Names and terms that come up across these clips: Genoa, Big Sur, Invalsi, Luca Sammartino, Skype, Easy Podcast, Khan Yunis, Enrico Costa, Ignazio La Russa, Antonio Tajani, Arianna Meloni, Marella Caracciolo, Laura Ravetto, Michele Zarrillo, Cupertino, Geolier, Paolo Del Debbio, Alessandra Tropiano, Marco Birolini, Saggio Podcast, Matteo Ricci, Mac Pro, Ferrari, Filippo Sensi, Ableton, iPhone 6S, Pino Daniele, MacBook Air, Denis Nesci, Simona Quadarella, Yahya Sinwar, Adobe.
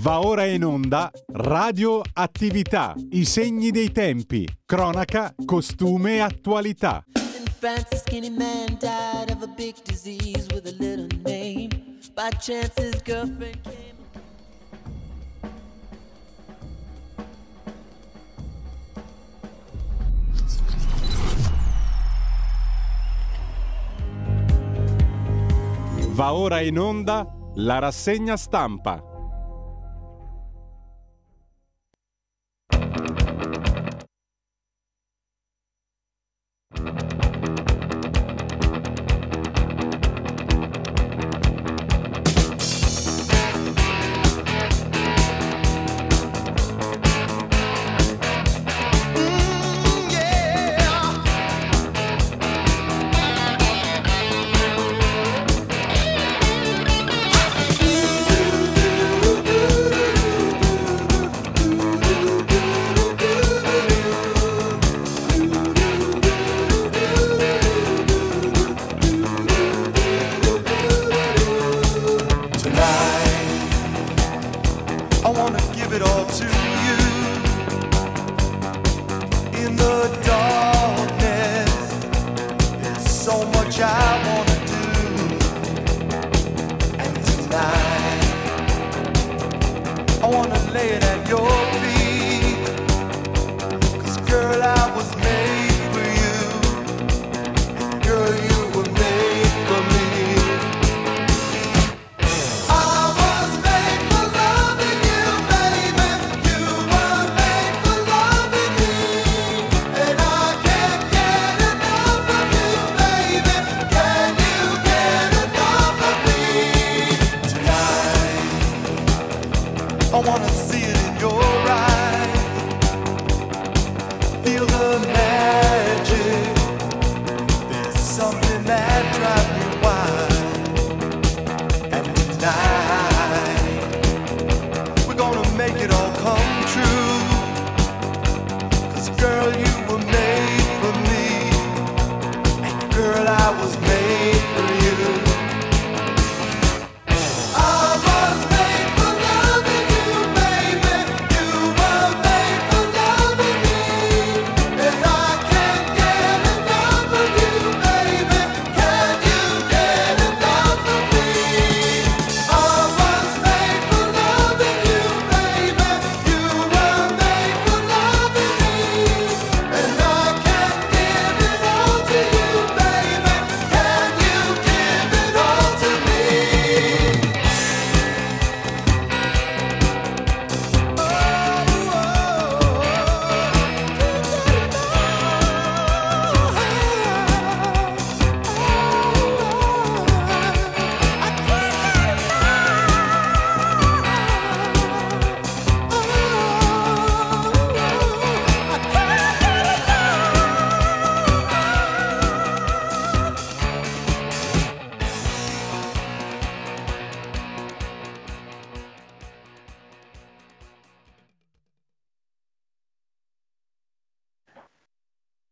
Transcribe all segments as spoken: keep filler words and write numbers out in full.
Va ora in onda Radio Attività, i segni dei tempi, cronaca, costume e attualità. France, a skinny man died of a big disease with a little name. By chance his girlfriend came. Va ora in onda la rassegna stampa.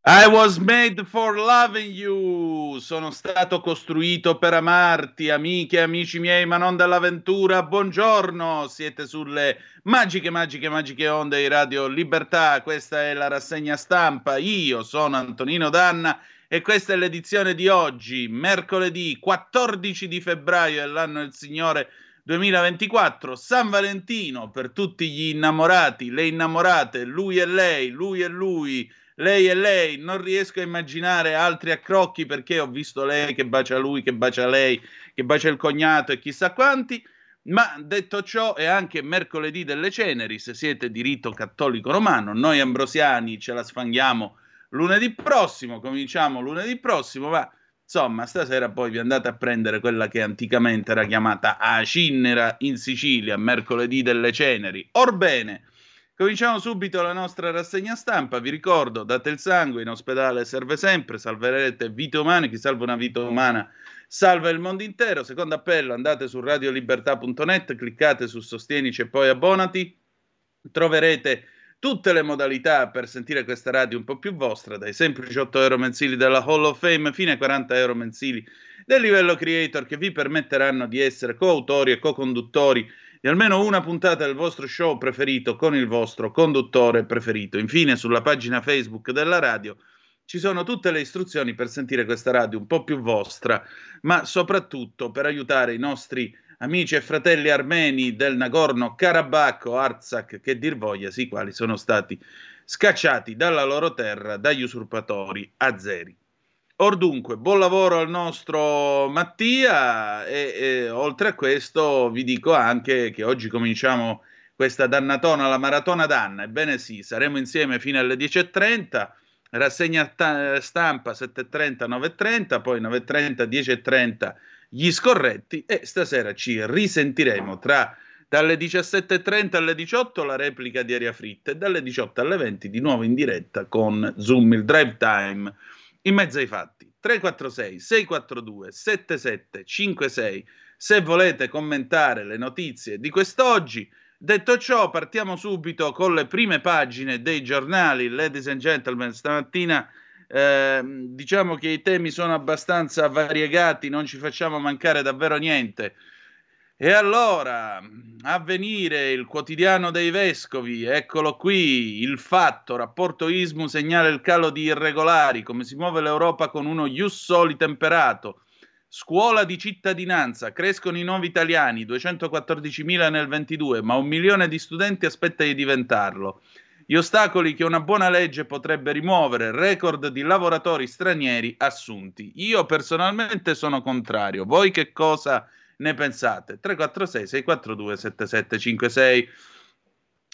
I was made for loving you, sono stato costruito per amarti, amiche, amici miei, ma non dall'avventura, buongiorno, siete sulle magiche, magiche, magiche onde di Radio Libertà, questa è la rassegna stampa, io sono Antonino Danna e questa è l'edizione di oggi, mercoledì quattordici di febbraio dell'anno del Signore duemilaventiquattro, San Valentino per tutti gli innamorati, le innamorate, lui e lei, lui e lui, lei e lei, non riesco a immaginare altri accrocchi perché ho visto lei che bacia lui, che bacia lei, che bacia il cognato e chissà quanti, ma detto ciò è anche mercoledì delle ceneri, se siete di rito cattolico romano, noi ambrosiani ce la sfanghiamo lunedì prossimo, cominciamo lunedì prossimo, ma insomma stasera poi vi andate a prendere quella che anticamente era chiamata Acinnera in Sicilia, mercoledì delle ceneri, orbene. Cominciamo subito la nostra rassegna stampa, vi ricordo, date il sangue, in ospedale serve sempre, salverete vite umane, chi salva una vita umana salva il mondo intero, secondo appello andate su radio libertà punto net, cliccate su sostienici e poi abbonati, troverete tutte le modalità per sentire questa radio un po' più vostra, dai semplici otto euro mensili della Hall of Fame fino ai quaranta euro mensili del livello creator che vi permetteranno di essere coautori e co-conduttori di almeno una puntata del vostro show preferito con il vostro conduttore preferito. Infine, sulla pagina Facebook della radio ci sono tutte le istruzioni per sentire questa radio un po' più vostra, ma soprattutto per aiutare i nostri amici e fratelli armeni del Nagorno-Karabakh o Artsakh, che dir voglia, sì, quali sono stati scacciati dalla loro terra dagli usurpatori azeri. Or dunque, buon lavoro al nostro Mattia e, e oltre a questo vi dico anche che oggi cominciamo questa dannatona, la maratona Danna. Ebbene sì, saremo insieme fino alle dieci e trenta, rassegna ta- stampa sette e trenta, nove e trenta, poi nove e trenta, dieci e trenta gli scorretti, e stasera ci risentiremo tra dalle diciassette e trenta alle diciotto la replica di Aria Fritta e dalle diciotto alle venti di nuovo in diretta con Zoom, il drive time in mezzo ai fatti. Tre quattro sei, sei quattro due, sette sette cinque sei se volete commentare le notizie di quest'oggi. Detto ciò, partiamo subito con le prime pagine dei giornali. Ladies and gentlemen, stamattina eh, diciamo che i temi sono abbastanza variegati, non ci facciamo mancare davvero niente. E allora, Avvenire, il quotidiano dei vescovi, eccolo qui, Il Fatto, rapporto I S M U segnala il calo di irregolari, come si muove l'Europa con uno ius soli temperato, scuola di cittadinanza, crescono i nuovi italiani, duecentoquattordicimila nel ventidue, ma un milione di studenti aspetta di diventarlo, gli ostacoli che una buona legge potrebbe rimuovere, record di lavoratori stranieri assunti. Io personalmente sono contrario, voi che cosa ne pensate? tre quattro sei, sei quattro due, sette sette cinque sei.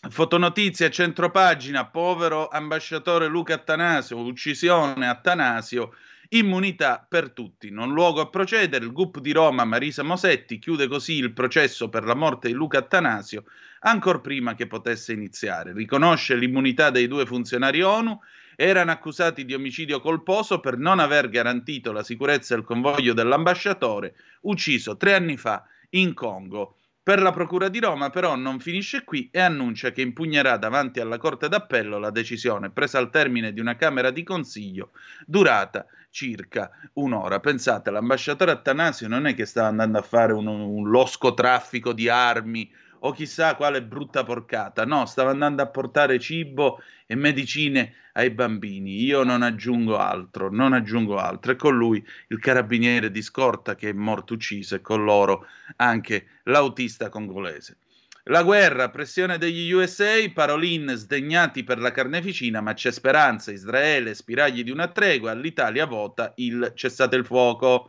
Fotonotizia, centropagina, povero ambasciatore Luca Attanasio, uccisione Attanasio, immunità per tutti, non luogo a procedere, il G U P di Roma Marisa Mosetti chiude così il processo per la morte di Luca Attanasio ancor prima che potesse iniziare, riconosce l'immunità dei due funzionari ONU, erano accusati di omicidio colposo per non aver garantito la sicurezza del convoglio dell'ambasciatore, ucciso tre anni fa in Congo. Per la Procura di Roma però non finisce qui e annuncia che impugnerà davanti alla Corte d'Appello la decisione presa al termine di una Camera di Consiglio durata circa un'ora. Pensate, l'ambasciatore Attanasio non è che stava andando a fare un, un losco traffico di armi o chissà quale brutta porcata, no, stava andando a portare cibo e medicine ai bambini. Io non aggiungo altro, non aggiungo altro. E con lui il carabiniere di scorta che è morto ucciso e con loro anche l'autista congolese. La guerra, pressione degli U S A, Parolin sdegnati per la carneficina, ma c'è speranza, Israele, spiragli di una tregua, l'Italia vota il cessate il fuoco.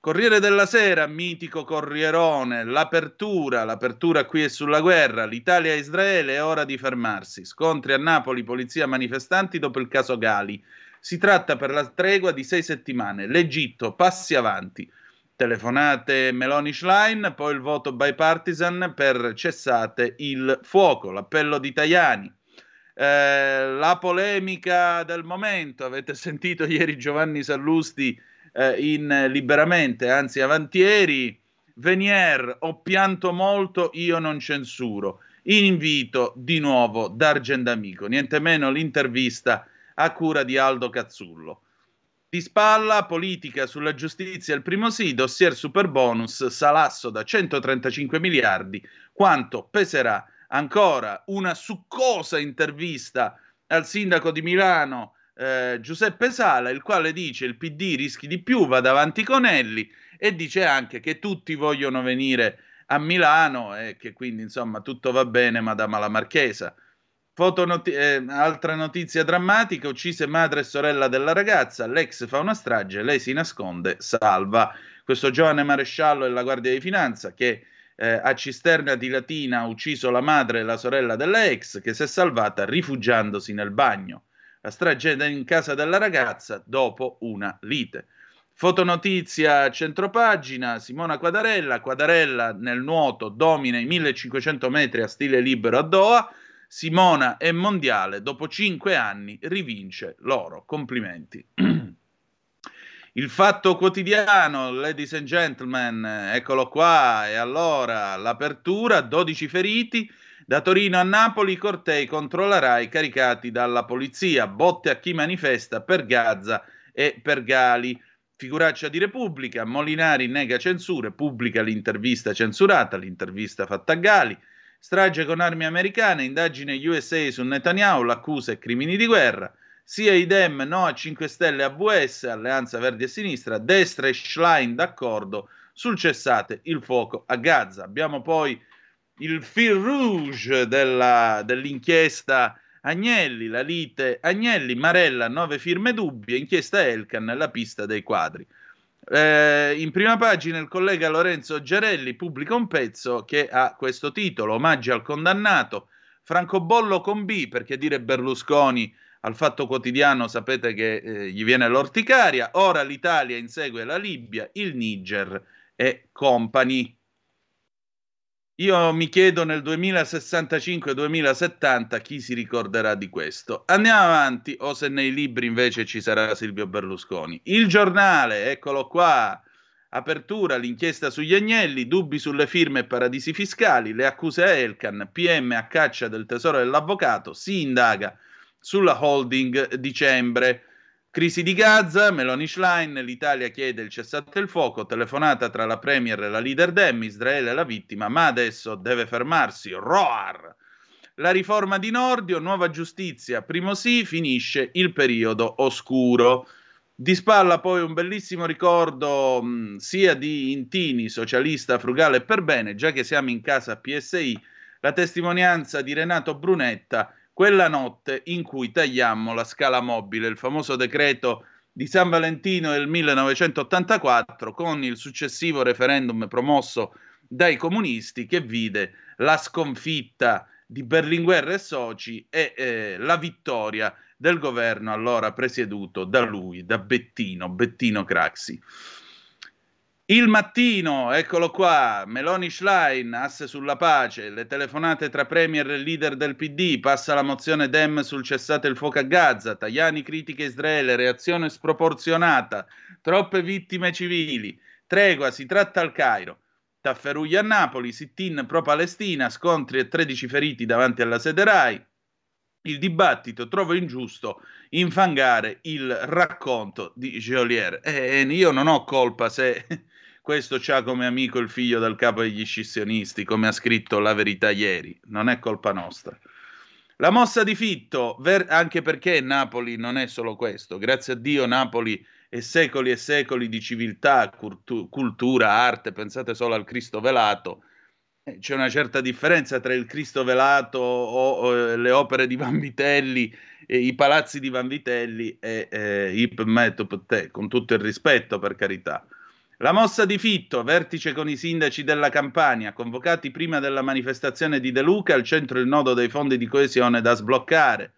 Corriere della Sera, mitico Corrierone, l'apertura, l'apertura qui è sulla guerra, l'Italia e Israele è ora di fermarsi, scontri a Napoli, polizia manifestanti dopo il caso Gali, si tratta per la tregua di sei settimane, l'Egitto passi avanti, telefonate Meloni Schlein, poi il voto bipartisan per cessate il fuoco, l'appello di Tajani. Eh, la polemica del momento, avete sentito ieri Giovanni Sallusti in Liberamente, anzi avantieri, Venier, ho pianto molto, io non censuro, invito di nuovo d'Argendamico, niente meno l'intervista a cura di Aldo Cazzullo. Di spalla, politica sulla giustizia, il primo sì, dossier superbonus, salasso da centotrentacinque miliardi, quanto peserà ancora una succosa intervista al sindaco di Milano, Eh, Giuseppe Sala, il quale dice il P D rischi di più, va davanti con Elly, e dice anche che tutti vogliono venire a Milano e che quindi insomma tutto va bene madama la marchesa. Fotonoti- eh, altra notizia drammatica, uccise madre e sorella della ragazza, l'ex fa una strage, lei si nasconde, salva. Questo giovane maresciallo della Guardia di Finanza che eh, a Cisterna di Latina ha ucciso la madre e la sorella della ex, che si è salvata rifugiandosi nel bagno. La strage in casa della ragazza dopo una lite. Fotonotizia centropagina, Simona Quadarella, Quadarella nel nuoto domina i millecinquecento metri a stile libero a Doha, Simona è mondiale, dopo cinque anni rivince l'oro, complimenti. Il Fatto Quotidiano, ladies and gentlemen, eccolo qua, e allora l'apertura, dodici feriti, da Torino a Napoli, cortei contro la RAI caricati dalla polizia, botte a chi manifesta per Gaza e per Gali. Figuraccia di Repubblica, Molinari nega censure, pubblica l'intervista censurata, l'intervista fatta a Gali, strage con armi americane, indagine U S A su Netanyahu, l'accusa e crimini di guerra, sia idem, no a cinque Stelle A B S, Alleanza Verdi e Sinistra, destra e Schlein d'accordo sul cessate il fuoco a Gaza. Abbiamo poi il fil rouge della, dell'inchiesta Agnelli, la lite Agnelli, Marella, nove firme dubbie, inchiesta Elkann, la pista dei quadri. Eh, in prima pagina il collega Lorenzo Giarelli pubblica un pezzo che ha questo titolo, omaggi al condannato, francobollo con B, perché dire Berlusconi al Fatto Quotidiano sapete che eh, gli viene l'orticaria, ora l'Italia insegue la Libia, il Niger e compagni. Io mi chiedo nel duemilasessantacinque duemilasettanta chi si ricorderà di questo. Andiamo avanti, o se nei libri invece ci sarà Silvio Berlusconi. Il Giornale, eccolo qua, apertura, l'inchiesta sugli Agnelli, dubbi sulle firme e paradisi fiscali, le accuse a Elkann, P M a caccia del tesoro dell'avvocato, si indaga sulla holding dicembre. Crisi di Gaza, Meloni Schlein, l'Italia chiede il cessate il fuoco, telefonata tra la Premier e la leader Dem, Israele è la vittima, ma adesso deve fermarsi, roar! La riforma di Nordio, nuova giustizia, primo sì, finisce il periodo oscuro. Di spalla poi un bellissimo ricordo mh, sia di Intini, socialista, frugale e per bene, già che siamo in casa P S I, la testimonianza di Renato Brunetta, quella notte in cui tagliammo la scala mobile, il famoso decreto di San Valentino del millenovecentottantaquattro con il successivo referendum promosso dai comunisti che vide la sconfitta di Berlinguer e soci e eh, la vittoria del governo allora presieduto da lui, da Bettino, Bettino Craxi. Il Mattino, eccolo qua, Meloni Schlein, asse sulla pace, le telefonate tra Premier e leader del P D, passa la mozione Dem sul cessate il fuoco a Gaza, Tajani critica Israele, reazione sproporzionata, troppe vittime civili, tregua, si tratta al Cairo, Tafferuglia a Napoli, sit-in pro-Palestina, scontri e tredici feriti davanti alla sede Rai, il dibattito trovo ingiusto infangare il racconto di Geolier. E io non ho colpa se... Questo c'ha come amico il figlio del capo degli scissionisti, come ha scritto La Verità ieri. Non è colpa nostra. La mossa di Fitto, ver- anche perché Napoli non è solo questo. Grazie a Dio Napoli è secoli e secoli di civiltà, cultu- cultura, arte. Pensate solo al Cristo velato. C'è una certa differenza tra il Cristo velato o, o le opere di Vanvitelli, e i palazzi di Vanvitelli e eh, Ip Metup Te, con tutto il rispetto per carità. La mossa di Fitto, vertice con i sindaci della Campania, convocati prima della manifestazione di De Luca, al centro il nodo dei fondi di coesione da sbloccare.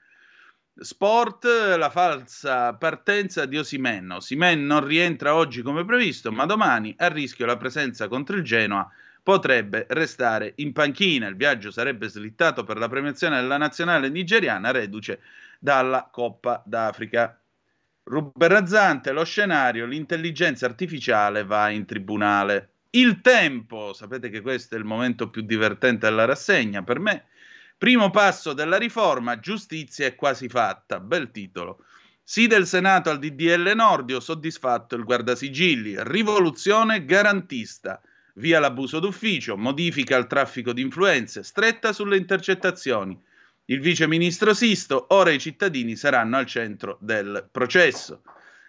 Sport, la falsa partenza di Osimhen. Osimhen non rientra oggi come previsto, ma domani a rischio la presenza contro il Genoa potrebbe restare in panchina. Il viaggio sarebbe slittato per la premiazione della nazionale nigeriana, reduce dalla Coppa d'Africa. Ruberrazzante lo scenario, l'intelligenza artificiale va in tribunale. Il Tempo, sapete che questo è il momento più divertente della rassegna per me, primo passo della riforma, giustizia è quasi fatta, bel titolo. Sì del Senato al D D L Nordio, soddisfatto il guardasigilli, rivoluzione garantista, via l'abuso d'ufficio, modifica al traffico di influenze, stretta sulle intercettazioni. Il viceministro Sisto, ora i cittadini saranno al centro del processo.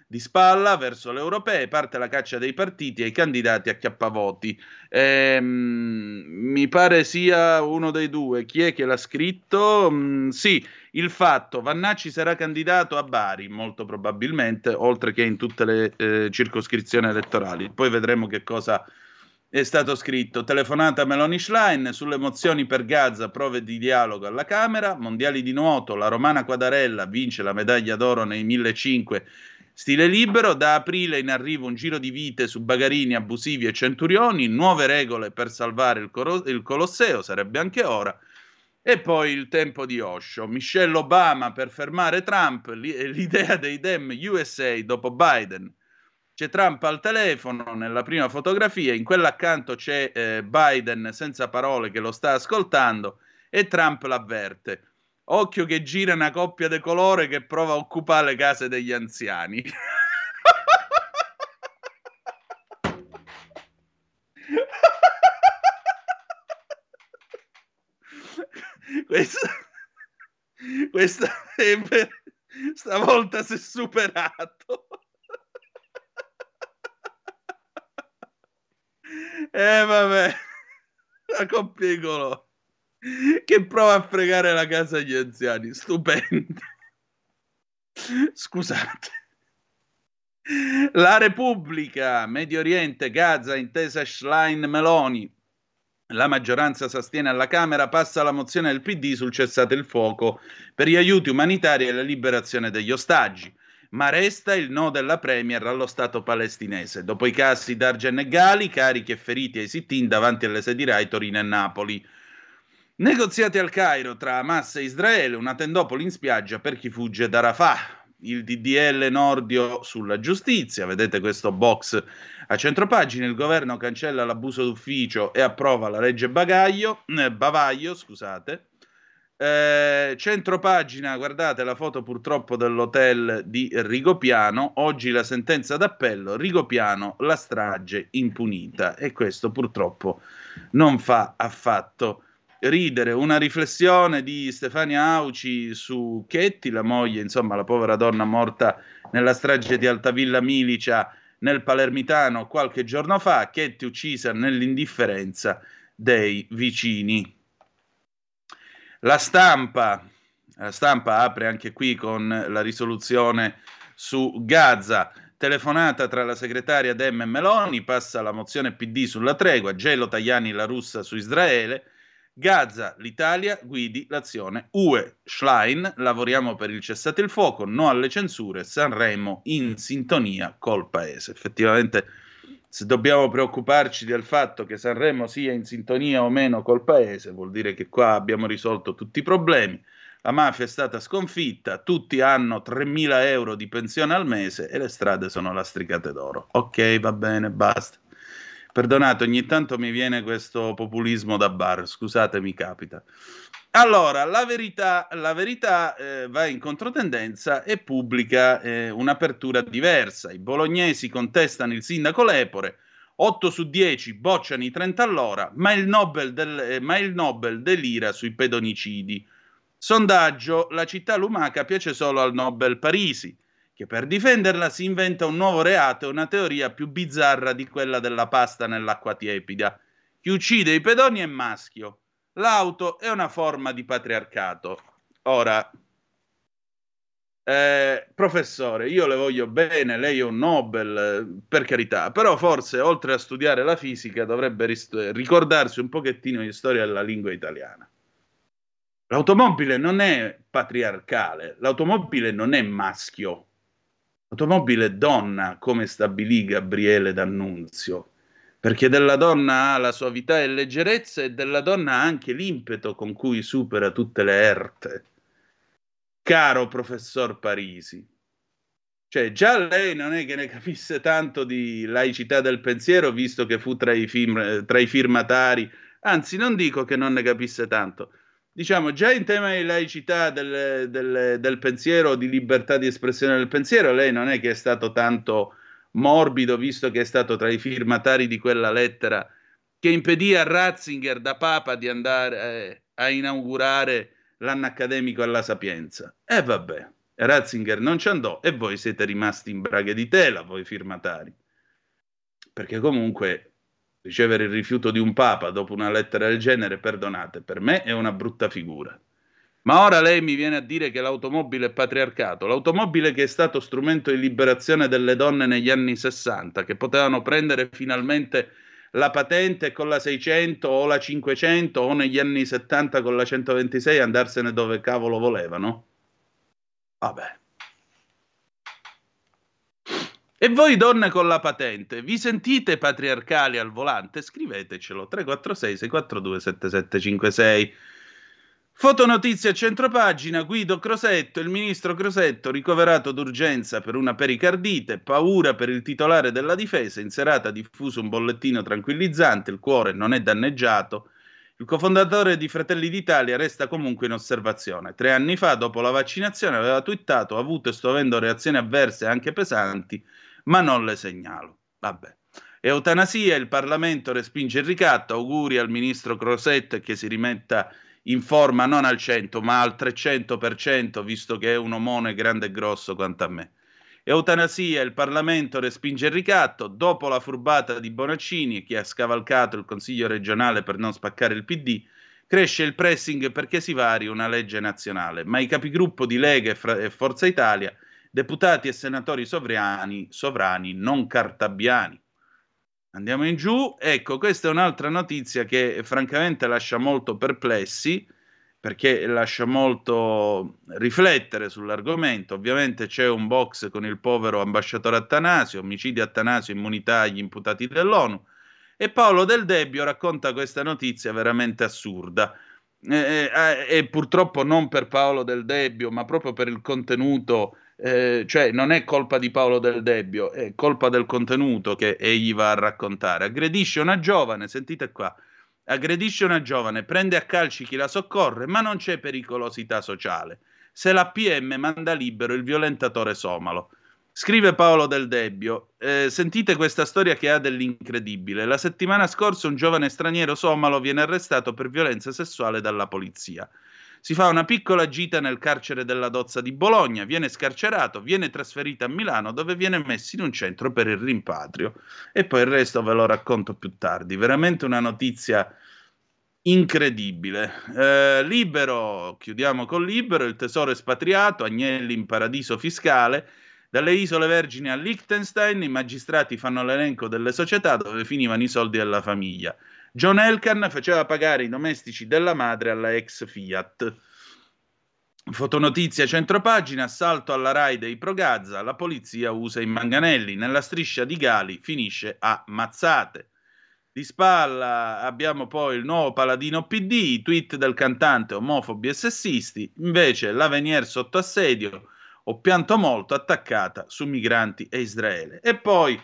Di spalla verso le europee, parte la caccia dei partiti ai candidati a chiappavoti. Ehm, mi pare sia uno dei due. Chi è che l'ha scritto? Mm, sì, il Fatto. Vannacci sarà candidato a Bari, molto probabilmente, oltre che in tutte le eh, circoscrizioni elettorali. Poi vedremo che cosa... È stato scritto, telefonata Meloni Schlein, sulle mozioni per Gaza, prove di dialogo alla Camera, mondiali di nuoto, la romana Quadarella vince la medaglia d'oro nei millecinquecento stile libero, da aprile in arrivo un giro di vite su Bagarini, abusivi e centurioni, nuove regole per salvare il, coro- il Colosseo, sarebbe anche ora, e poi il Tempo di Osho, Michelle Obama per fermare Trump, li- l'idea dei Dem U S A dopo Biden. C'è Trump al telefono nella prima fotografia, in quella accanto c'è eh, Biden senza parole che lo sta ascoltando e Trump l'avverte. Occhio che gira una coppia di colore che prova a occupare le case degli anziani. Questa, questa Weber stavolta si è superato. Eh vabbè, la coppia Igolo che prova a fregare la casa agli anziani, stupendo. Scusate. La Repubblica, Medio Oriente, Gaza, intesa Schlein-Meloni. La maggioranza sostiene alla Camera, passa la mozione del P D sul cessate il fuoco per gli aiuti umanitari e la liberazione degli ostaggi. Ma resta il no della Premier allo Stato palestinese. Dopo i casi d'Argen e Gali, carichi e feriti ai sit-in davanti alle sedi Rai, Torino e Napoli. Negoziati al Cairo tra Hamas e Israele, una tendopoli in spiaggia per chi fugge da Rafah. Il D D L Nordio sulla giustizia, vedete questo box a centropagina, il governo cancella l'abuso d'ufficio e approva la legge Bagaglio, eh, Bavaglio, scusate. Eh, centropagina, guardate la foto purtroppo dell'hotel di Rigopiano, oggi la sentenza d'appello, Rigopiano, la strage impunita, e questo purtroppo non fa affatto ridere. Una riflessione di Stefania Auci su Chetti, la moglie, insomma la povera donna morta nella strage di Altavilla Milicia nel Palermitano qualche giorno fa, Chetti uccisa nell'indifferenza dei vicini. La stampa, la stampa apre anche qui con la risoluzione su Gaza. Telefonata tra la segretaria Dem e Meloni, passa la mozione P D sulla tregua, gelo Tajani la russa su Israele. Gaza, l'Italia guidi l'azione U E. Schlein, lavoriamo per il cessate il fuoco, no alle censure, Sanremo in sintonia col paese. Effettivamente, se dobbiamo preoccuparci del fatto che Sanremo sia in sintonia o meno col paese, vuol dire che qua abbiamo risolto tutti i problemi, la mafia è stata sconfitta, tutti hanno tremila euro di pensione al mese e le strade sono lastricate d'oro. Ok, va bene, basta. Perdonate, ogni tanto mi viene questo populismo da bar, scusate, mi capita. Allora, la verità, la verità eh, va in controtendenza e pubblica eh, un'apertura diversa. I bolognesi contestano il sindaco Lepore, otto su dieci bocciano i trenta all'ora, ma il Nobel, del, eh, ma il Nobel delira sui pedonicidi. Sondaggio, la città lumaca piace solo al Nobel Parisi, che per difenderla si inventa un nuovo reato e una teoria più bizzarra di quella della pasta nell'acqua tiepida. Chi uccide i pedoni è maschio, l'auto è una forma di patriarcato. Ora, eh, professore, io le voglio bene, lei è un Nobel, per carità, però forse oltre a studiare la fisica dovrebbe rist- ricordarsi un pochettino di storia della lingua italiana. L'automobile non è patriarcale, l'automobile non è maschio. Automobile donna, come stabilì Gabriele D'Annunzio, perché della donna ha la suavità e leggerezza e della donna ha anche l'impeto con cui supera tutte le erte. Caro professor Parisi, cioè già lei non è che ne capisse tanto di laicità del pensiero, visto che fu tra i, film, tra i firmatari, anzi non dico che non ne capisse tanto, diciamo già in tema di laicità del, del, del pensiero, di libertà di espressione del pensiero, lei non è che è stato tanto morbido, visto che è stato tra i firmatari di quella lettera che impedì a Ratzinger da Papa di andare eh, a inaugurare l'anno accademico alla Sapienza. E vabbè, Ratzinger non ci andò e voi siete rimasti in braghe di tela, voi firmatari, perché comunque ricevere il rifiuto di un papa dopo una lettera del genere, perdonate, per me è una brutta figura. Ma ora lei mi viene a dire che l'automobile è patriarcato, l'automobile che è stato strumento di liberazione delle donne negli anni sessanta, che potevano prendere finalmente la patente con la seicento o la cinquecento o negli anni settanta con la centoventisei e andarsene dove cavolo volevano? Vabbè. E voi donne con la patente, vi sentite patriarcali al volante? Scrivetecelo, tre quattro sei sei quattro due sette sette cinque sei. Fotonotizia a centropagina, Guido Crosetto, il ministro Crosetto ricoverato d'urgenza per una pericardite, paura per il titolare della difesa, in serata ha diffuso un bollettino tranquillizzante, il cuore non è danneggiato, il cofondatore di Fratelli d'Italia resta comunque in osservazione. Tre anni fa, dopo la vaccinazione, aveva twittato, ha avuto e sto avendo reazioni avverse anche pesanti, ma non le segnalo. Vabbè. Eutanasia, il Parlamento respinge il ricatto, auguri al ministro Crosetto che si rimetta in forma non al cento ma al trecento per cento, visto che è un omone grande e grosso quanto a me. Eutanasia, il Parlamento respinge il ricatto, dopo la furbata di Bonaccini che ha scavalcato il Consiglio regionale per non spaccare il P D, cresce il pressing perché si vari una legge nazionale, ma i capigruppo di Lega e Forza Italia, deputati e senatori sovrani, sovrani non cartabbiani. Andiamo in giù, ecco, questa è un'altra notizia che francamente lascia molto perplessi, perché lascia molto riflettere sull'argomento. Ovviamente c'è un box con il povero ambasciatore Attanasio, omicidio Attanasio, immunità agli imputati dell'ONU, e Paolo Del Debbio racconta questa notizia veramente assurda, e, e, e purtroppo non per Paolo Del Debbio, ma proprio per il contenuto. Eh, cioè non è colpa di Paolo Del Debbio, è colpa del contenuto che egli va a raccontare. Aggredisce una giovane, sentite qua, aggredisce una giovane, prende a calci chi la soccorre, ma non c'è pericolosità sociale. Se la P M manda libero il violentatore somalo. Scrive Paolo Del Debbio, eh, sentite questa storia che ha dell'incredibile. La settimana scorsa un giovane straniero somalo viene arrestato per violenza sessuale dalla polizia. Si fa una piccola gita nel carcere della Dozza di Bologna, viene scarcerato, viene trasferito a Milano dove viene messo in un centro per il rimpatrio. E poi il resto ve lo racconto più tardi, veramente una notizia incredibile. Eh, libero, chiudiamo con Libero, il tesoro espatriato, Agnelli in paradiso fiscale, dalle Isole Vergini a Liechtenstein, i magistrati fanno l'elenco delle società dove finivano i soldi della famiglia. John Elkann faceva pagare i domestici della madre alla ex Fiat. Fotonotizia centropagina, assalto alla Rai dei Progazza, la polizia usa i manganelli, nella striscia di Gali finisce a mazzate. Di spalla abbiamo poi il nuovo paladino P D, i tweet del cantante omofobi e sessisti, invece l'Avenir sotto assedio, ho pianto molto, attaccata su migranti e Israele. E poi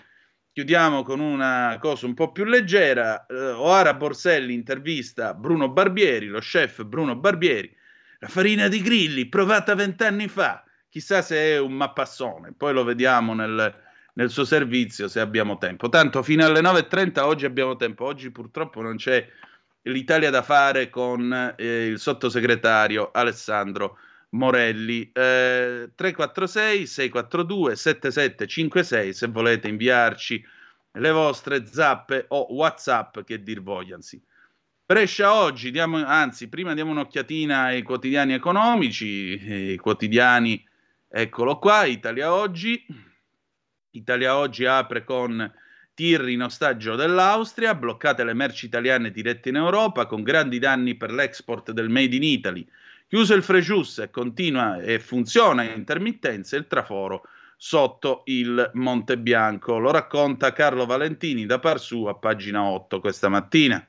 chiudiamo con una cosa un po' più leggera, eh, Oara Borselli intervista Bruno Barbieri, lo chef Bruno Barbieri, la farina di grilli provata vent'anni fa, chissà se è un mappassone, poi lo vediamo nel, nel suo servizio se abbiamo tempo, tanto fino alle nove e trenta oggi abbiamo tempo, oggi purtroppo non c'è l'Italia da fare con eh, il sottosegretario Alessandro Morelli. eh, tre quattro sei sei quattro due sette sette cinque sei se volete inviarci le vostre zappe o WhatsApp che dir vogliansi. Brescia oggi, diamo, anzi prima diamo un'occhiatina ai quotidiani economici, i quotidiani, eccolo qua, Italia Oggi. Italia Oggi apre con Tirri in ostaggio dell'Austria, bloccate le merci italiane dirette in Europa con grandi danni per l'export del Made in Italy. Chiuso il Frejus, continua e funziona in intermittenza il traforo sotto il Monte Bianco. Lo racconta Carlo Valentini da par sua, pagina otto questa mattina.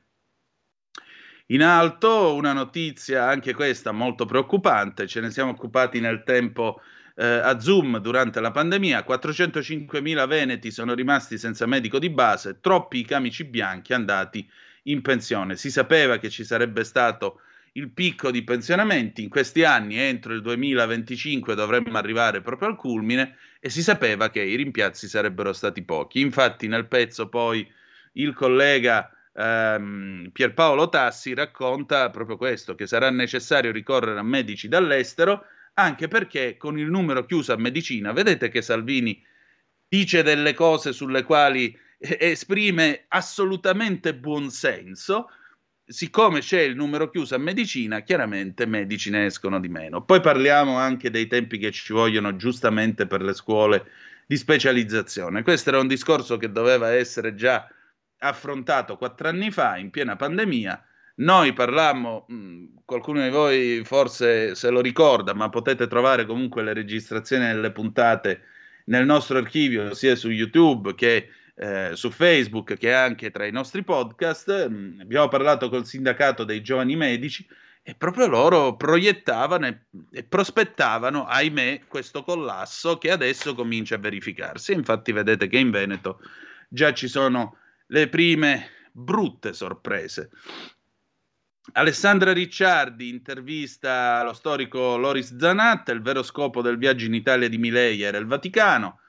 In alto una notizia, anche questa molto preoccupante, ce ne siamo occupati nel tempo eh, a Zoom durante la pandemia, quattrocentocinquemila veneti sono rimasti senza medico di base, troppi camici bianchi andati in pensione. Si sapeva che ci sarebbe stato il picco di pensionamenti, in questi anni entro il duemilaventicinque dovremmo arrivare proprio al culmine e si sapeva che i rimpiazzi sarebbero stati pochi. Infatti nel pezzo poi il collega ehm, Pierpaolo Tassi racconta proprio questo, che sarà necessario ricorrere a medici dall'estero anche perché con il numero chiuso a medicina, vedete che Salvini dice delle cose sulle quali eh, esprime assolutamente buonsenso. Siccome c'è il numero chiuso a medicina, chiaramente medici ne escono di meno. Poi parliamo anche dei tempi che ci vogliono giustamente per le scuole di specializzazione. Questo era un discorso che doveva essere già affrontato quattro anni fa, in piena pandemia. Noi parlammo, mh, qualcuno di voi forse se lo ricorda, ma potete trovare comunque le registrazioni delle puntate nel nostro archivio, sia su YouTube che Eh, su Facebook, che è anche tra i nostri podcast. Mh, abbiamo parlato col sindacato dei giovani medici e proprio loro proiettavano e, e prospettavano, ahimè, questo collasso che adesso comincia a verificarsi. Infatti vedete che in Veneto già ci sono le prime brutte sorprese. Alessandra Ricciardi intervista lo storico Loris Zanatta, il vero scopo del viaggio in Italia di Milei era il Vaticano.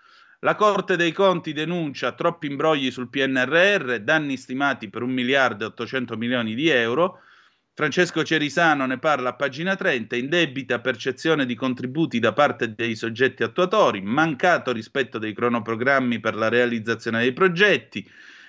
La Corte dei Conti denuncia troppi imbrogli sul P N R R, danni stimati per un miliardo e ottocento milioni di euro. Francesco Cerisano ne parla a pagina trenta, indebita percezione di contributi da parte dei soggetti attuatori, mancato rispetto dei cronoprogrammi per la realizzazione dei progetti,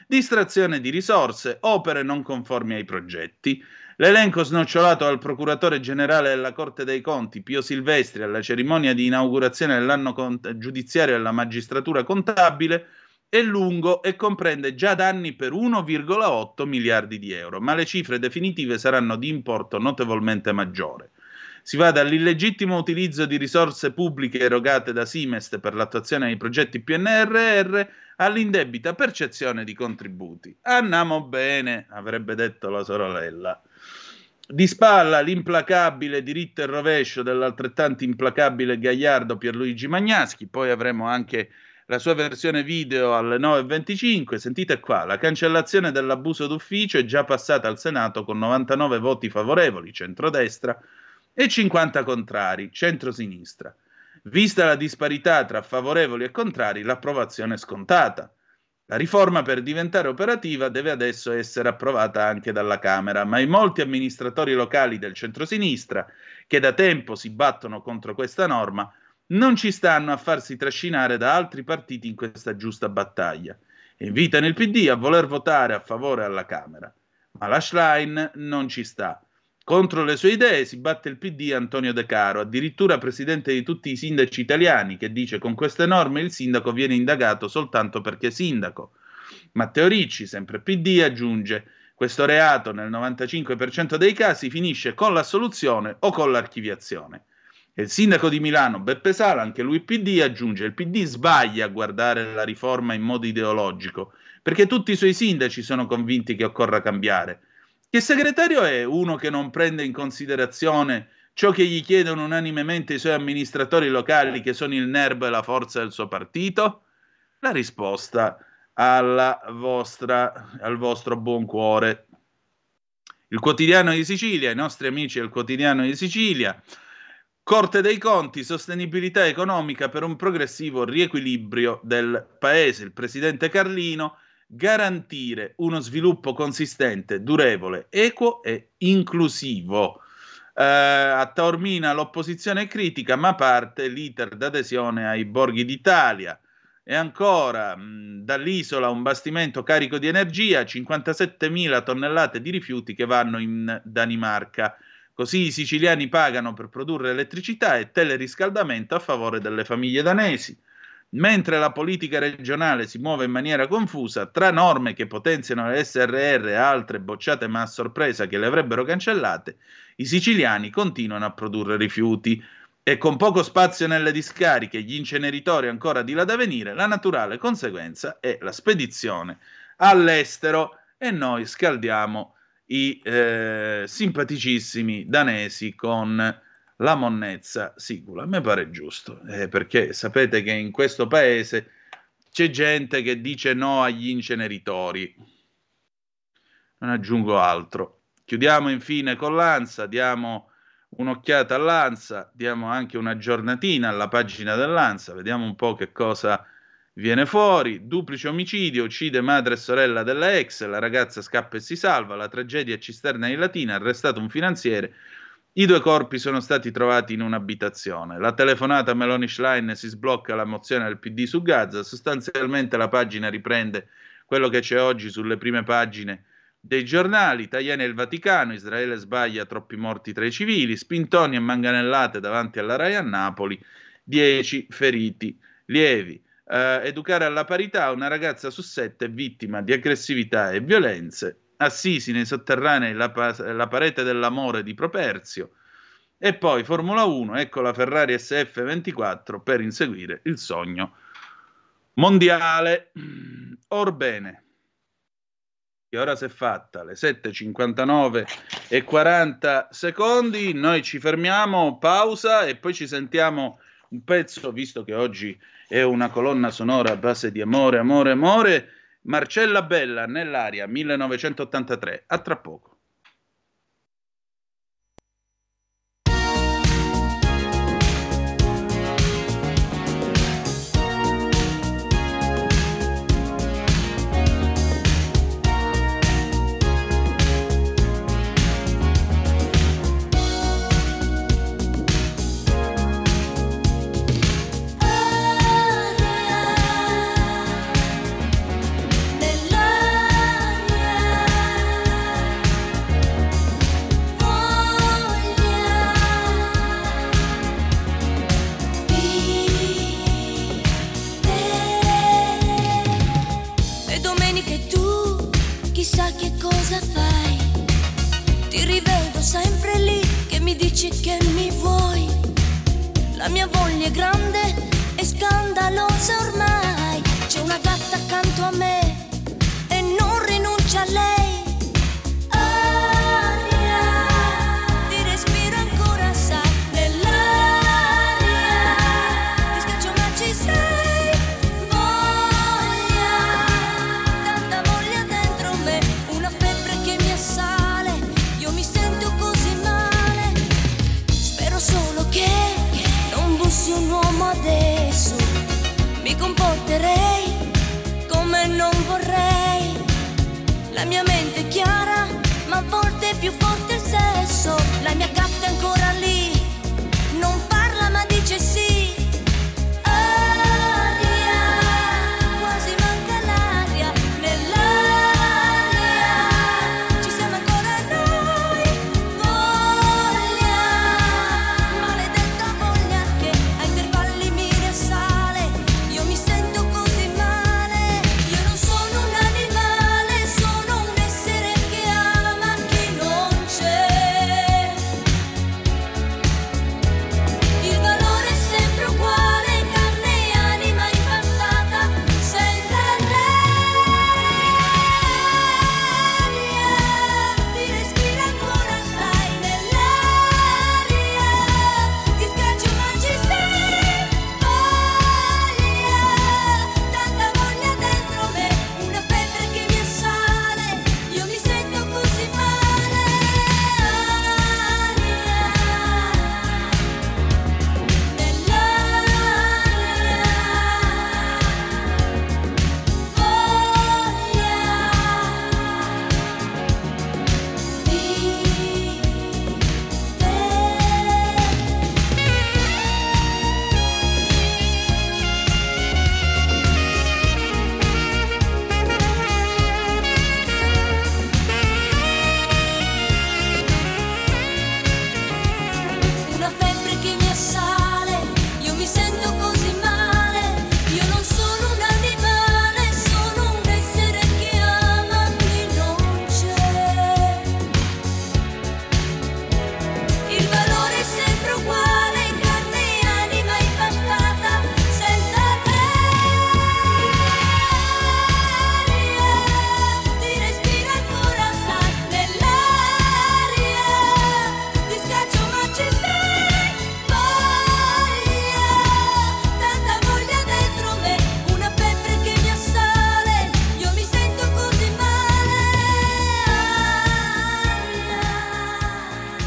distrazione di risorse, opere non conformi ai progetti. L'elenco snocciolato al procuratore generale della Corte dei Conti, Pio Silvestri, alla cerimonia di inaugurazione dell'anno cont- giudiziario della magistratura contabile, è lungo e comprende già danni per uno virgola otto miliardi di euro, ma le cifre definitive saranno di importo notevolmente maggiore. Si va dall'illegittimo utilizzo di risorse pubbliche erogate da Simest per l'attuazione dei progetti P N R R all'indebita percezione di contributi. Andiamo bene, avrebbe detto la sorella. Di spalla l'implacabile diritto e rovescio dell'altrettanto implacabile Gagliardo Pierluigi Magnaschi, poi avremo anche la sua versione video alle nove e venticinque, sentite qua, la cancellazione dell'abuso d'ufficio è già passata al Senato con novantanove voti favorevoli, centrodestra, e cinquanta contrari, centrosinistra. Vista la disparità tra favorevoli e contrari, l'approvazione è scontata. La riforma per diventare operativa deve adesso essere approvata anche dalla Camera, ma i molti amministratori locali del centrosinistra, che da tempo si battono contro questa norma, non ci stanno a farsi trascinare da altri partiti in questa giusta battaglia e invitano il P D a voler votare a favore alla Camera. Ma la Schlein non ci sta. Contro le sue idee si batte il P D Antonio De Caro, addirittura presidente di tutti i sindaci italiani, che dice con queste norme il sindaco viene indagato soltanto perché è sindaco. Matteo Ricci, sempre P D, aggiunge: questo reato nel novantacinque per cento dei casi finisce con l'assoluzione o con l'archiviazione. E il sindaco di Milano, Beppe Sala, anche lui P D, aggiunge: il P D sbaglia a guardare la riforma in modo ideologico, perché tutti i suoi sindaci sono convinti che occorra cambiare. Che segretario è uno che non prende in considerazione ciò che gli chiedono unanimemente i suoi amministratori locali, che sono il nerbo e la forza del suo partito? La risposta alla vostra, al vostro buon cuore. Il Quotidiano di Sicilia, i nostri amici del Quotidiano di Sicilia: Corte dei Conti, sostenibilità economica per un progressivo riequilibrio del Paese. Il presidente Carlino: garantire uno sviluppo consistente, durevole, equo e inclusivo. Eh, a Taormina l'opposizione è critica, ma parte l'iter d'adesione ai borghi d'Italia. E ancora, mh, dall'isola un bastimento carico di energia, cinquantasettemila tonnellate di rifiuti che vanno in Danimarca. Così i siciliani pagano per produrre elettricità e teleriscaldamento a favore delle famiglie danesi. Mentre la politica regionale si muove in maniera confusa, tra norme che potenziano le S R R e altre bocciate ma a sorpresa che le avrebbero cancellate, i siciliani continuano a produrre rifiuti. E con poco spazio nelle discariche e gli inceneritori ancora di là da venire, la naturale conseguenza è la spedizione all'estero e noi scaldiamo i eh, simpaticissimi danesi con la monnezza sicula. A me pare giusto, eh, perché sapete che in questo paese c'è gente che dice no agli inceneritori. Non aggiungo altro. Chiudiamo infine con l'Ansa, diamo un'occhiata all'Ansa, diamo anche una giornatina alla pagina dell'Ansa, vediamo un po' che cosa viene fuori. Duplice omicidio, uccide madre e sorella della ex, la ragazza scappa e si salva, la tragedia a Cisterna di Latina, arrestato un finanziere, i due corpi sono stati trovati in un'abitazione. La telefonata Meloni Schlein, si sblocca la mozione del P D su Gaza, sostanzialmente la pagina riprende quello che c'è oggi sulle prime pagine dei giornali. Tajani e il Vaticano, Israele sbaglia, troppi morti tra i civili, spintoni e manganellate davanti alla Rai a Napoli, dieci feriti lievi. Uh, educare alla parità, una ragazza su sette vittima di aggressività e violenze. Assisi, nei sotterranei la, pa- la parete dell'amore di Properzio. E poi Formula uno, ecco la Ferrari S F ventiquattro per inseguire il sogno mondiale. Orbene, che ora si è fatta? Le sette e cinquantanove e quaranta secondi, noi ci fermiamo, pausa, e poi ci sentiamo un pezzo, visto che oggi è una colonna sonora a base di amore, amore, amore. Marcella Bella, nell'aria, millenovecentottantatré. A tra poco. Sto sempre lì che mi dici che mi vuoi. La mia voglia è grande e scandalosa ormai. C'è una gatta accanto a me e non rinuncia a lei. Un uomo adesso mi comporterei come non vorrei. La mia mente è chiara, ma a volte è più forte il sesso. La mia gatta è ancora lì, non parla ma dice sì.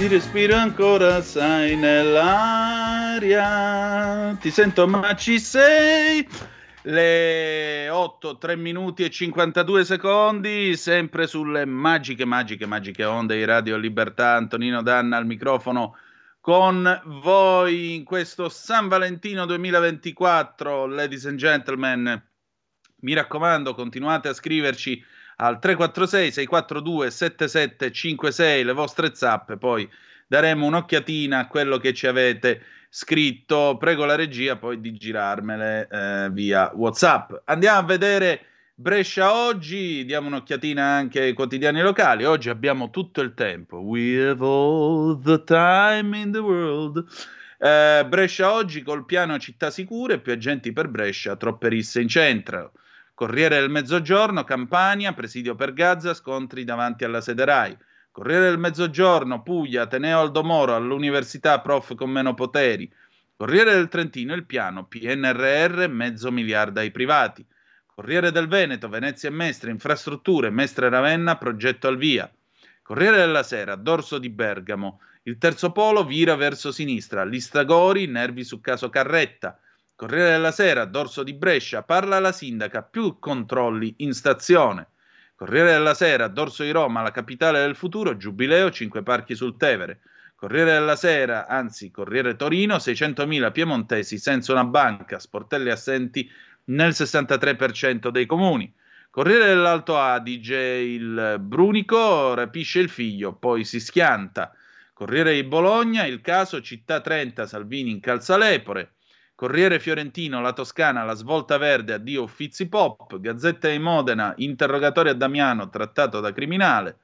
Respiro ancora, sai, nell'aria, ti sento ma ci sei. Le otto, tre minuti e cinquantadue secondi, sempre sulle magiche, magiche, magiche onde di Radio Libertà. Antonino Danna al microfono con voi in questo San Valentino duemilaventiquattro. Ladies and gentlemen, mi raccomando, continuate a scriverci al tre quattro sei, sei quattro due, sette sette cinque sei, le vostre zappe, poi daremo un'occhiatina a quello che ci avete scritto. Prego la regia poi di girarmele eh, via WhatsApp. Andiamo a vedere Brescia oggi, diamo un'occhiatina anche ai quotidiani locali. Oggi abbiamo tutto il tempo. We have all the time in the world. Eh, Brescia oggi col piano città sicure, più agenti per Brescia, troppe risse in centro. Corriere del Mezzogiorno, Campania, presidio per Gaza, scontri davanti alla sede Rai. Corriere del Mezzogiorno, Puglia, Ateneo Aldo Moro, all'università prof con meno poteri. Corriere del Trentino, il piano, P N R R, mezzo miliardo ai privati. Corriere del Veneto, Venezia e Mestre, infrastrutture, Mestre Ravenna, progetto al via. Corriere della Sera, dorso di Bergamo, il terzo polo vira verso sinistra, Listagori, nervi su caso Carretta. Corriere della Sera, dorso di Brescia, parla la sindaca, più controlli in stazione. Corriere della Sera, dorso di Roma, la capitale del futuro, giubileo, cinque parchi sul Tevere. Corriere della Sera, anzi Corriere Torino, seicentomila piemontesi senza una banca, sportelli assenti nel sessantatré per cento dei comuni. Corriere dell'Alto Adige, il Brunico rapisce il figlio, poi si schianta. Corriere di Bologna, il caso Città Trenta, Salvini incalza Lepore. Corriere Fiorentino, la Toscana, la svolta verde, addio Uffizi Pop. Gazzetta di Modena, interrogatorio a Damiano, trattato da criminale.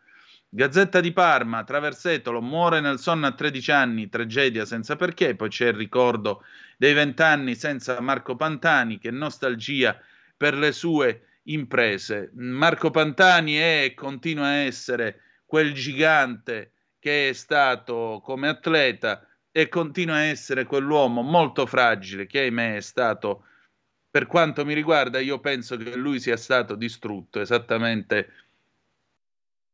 Gazzetta di Parma, Traversetolo, muore nel sonno a tredici anni, tragedia senza perché. Poi c'è il ricordo dei vent'anni senza Marco Pantani, che nostalgia per le sue imprese. Marco Pantani è e continua a essere quel gigante che è stato come atleta e continua a essere quell'uomo molto fragile che ahimè è stato, per quanto mi riguarda, io penso che lui sia stato distrutto esattamente,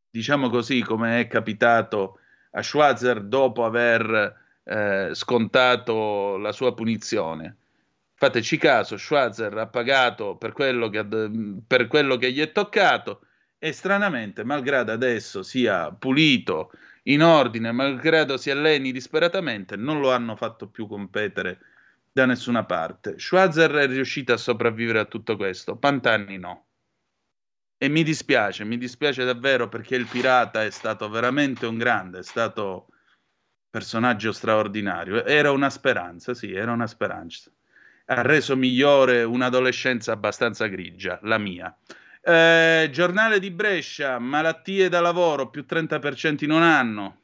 diciamo così, come è capitato a Schwarzer dopo aver eh, scontato la sua punizione. Fateci caso, Schwarzer ha pagato per quello che, per quello che gli è toccato e stranamente, malgrado adesso sia pulito, in ordine, malgrado si alleni disperatamente, non lo hanno fatto più competere da nessuna parte. Schwarzer è riuscito a sopravvivere a tutto questo, Pantani no. E mi dispiace, mi dispiace davvero, perché il Pirata è stato veramente un grande, è stato un personaggio straordinario. Era una speranza, sì, era una speranza. Ha reso migliore un'adolescenza abbastanza grigia, la mia. Eh, giornale di Brescia, malattie da lavoro, più trenta per cento in un anno.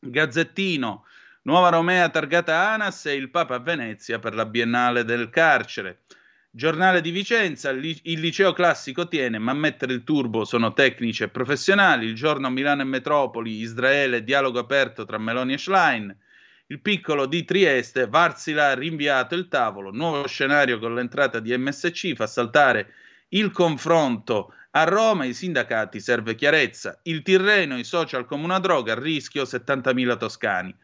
Gazzettino, nuova Romea targata ANAS e il Papa a Venezia per la Biennale del Carcere. Giornale di Vicenza, il liceo classico tiene, ma mettere il turbo sono tecnici e professionali. Il Giorno, Milano e Metropoli, Israele, dialogo aperto tra Meloni e Schlein. Il Piccolo di Trieste, Varsila ha rinviato il tavolo, nuovo scenario con l'entrata di M S C, fa saltare il confronto a Roma, i sindacati, serve chiarezza. Il Tirreno, i social come una droga, a rischio settantamila toscani.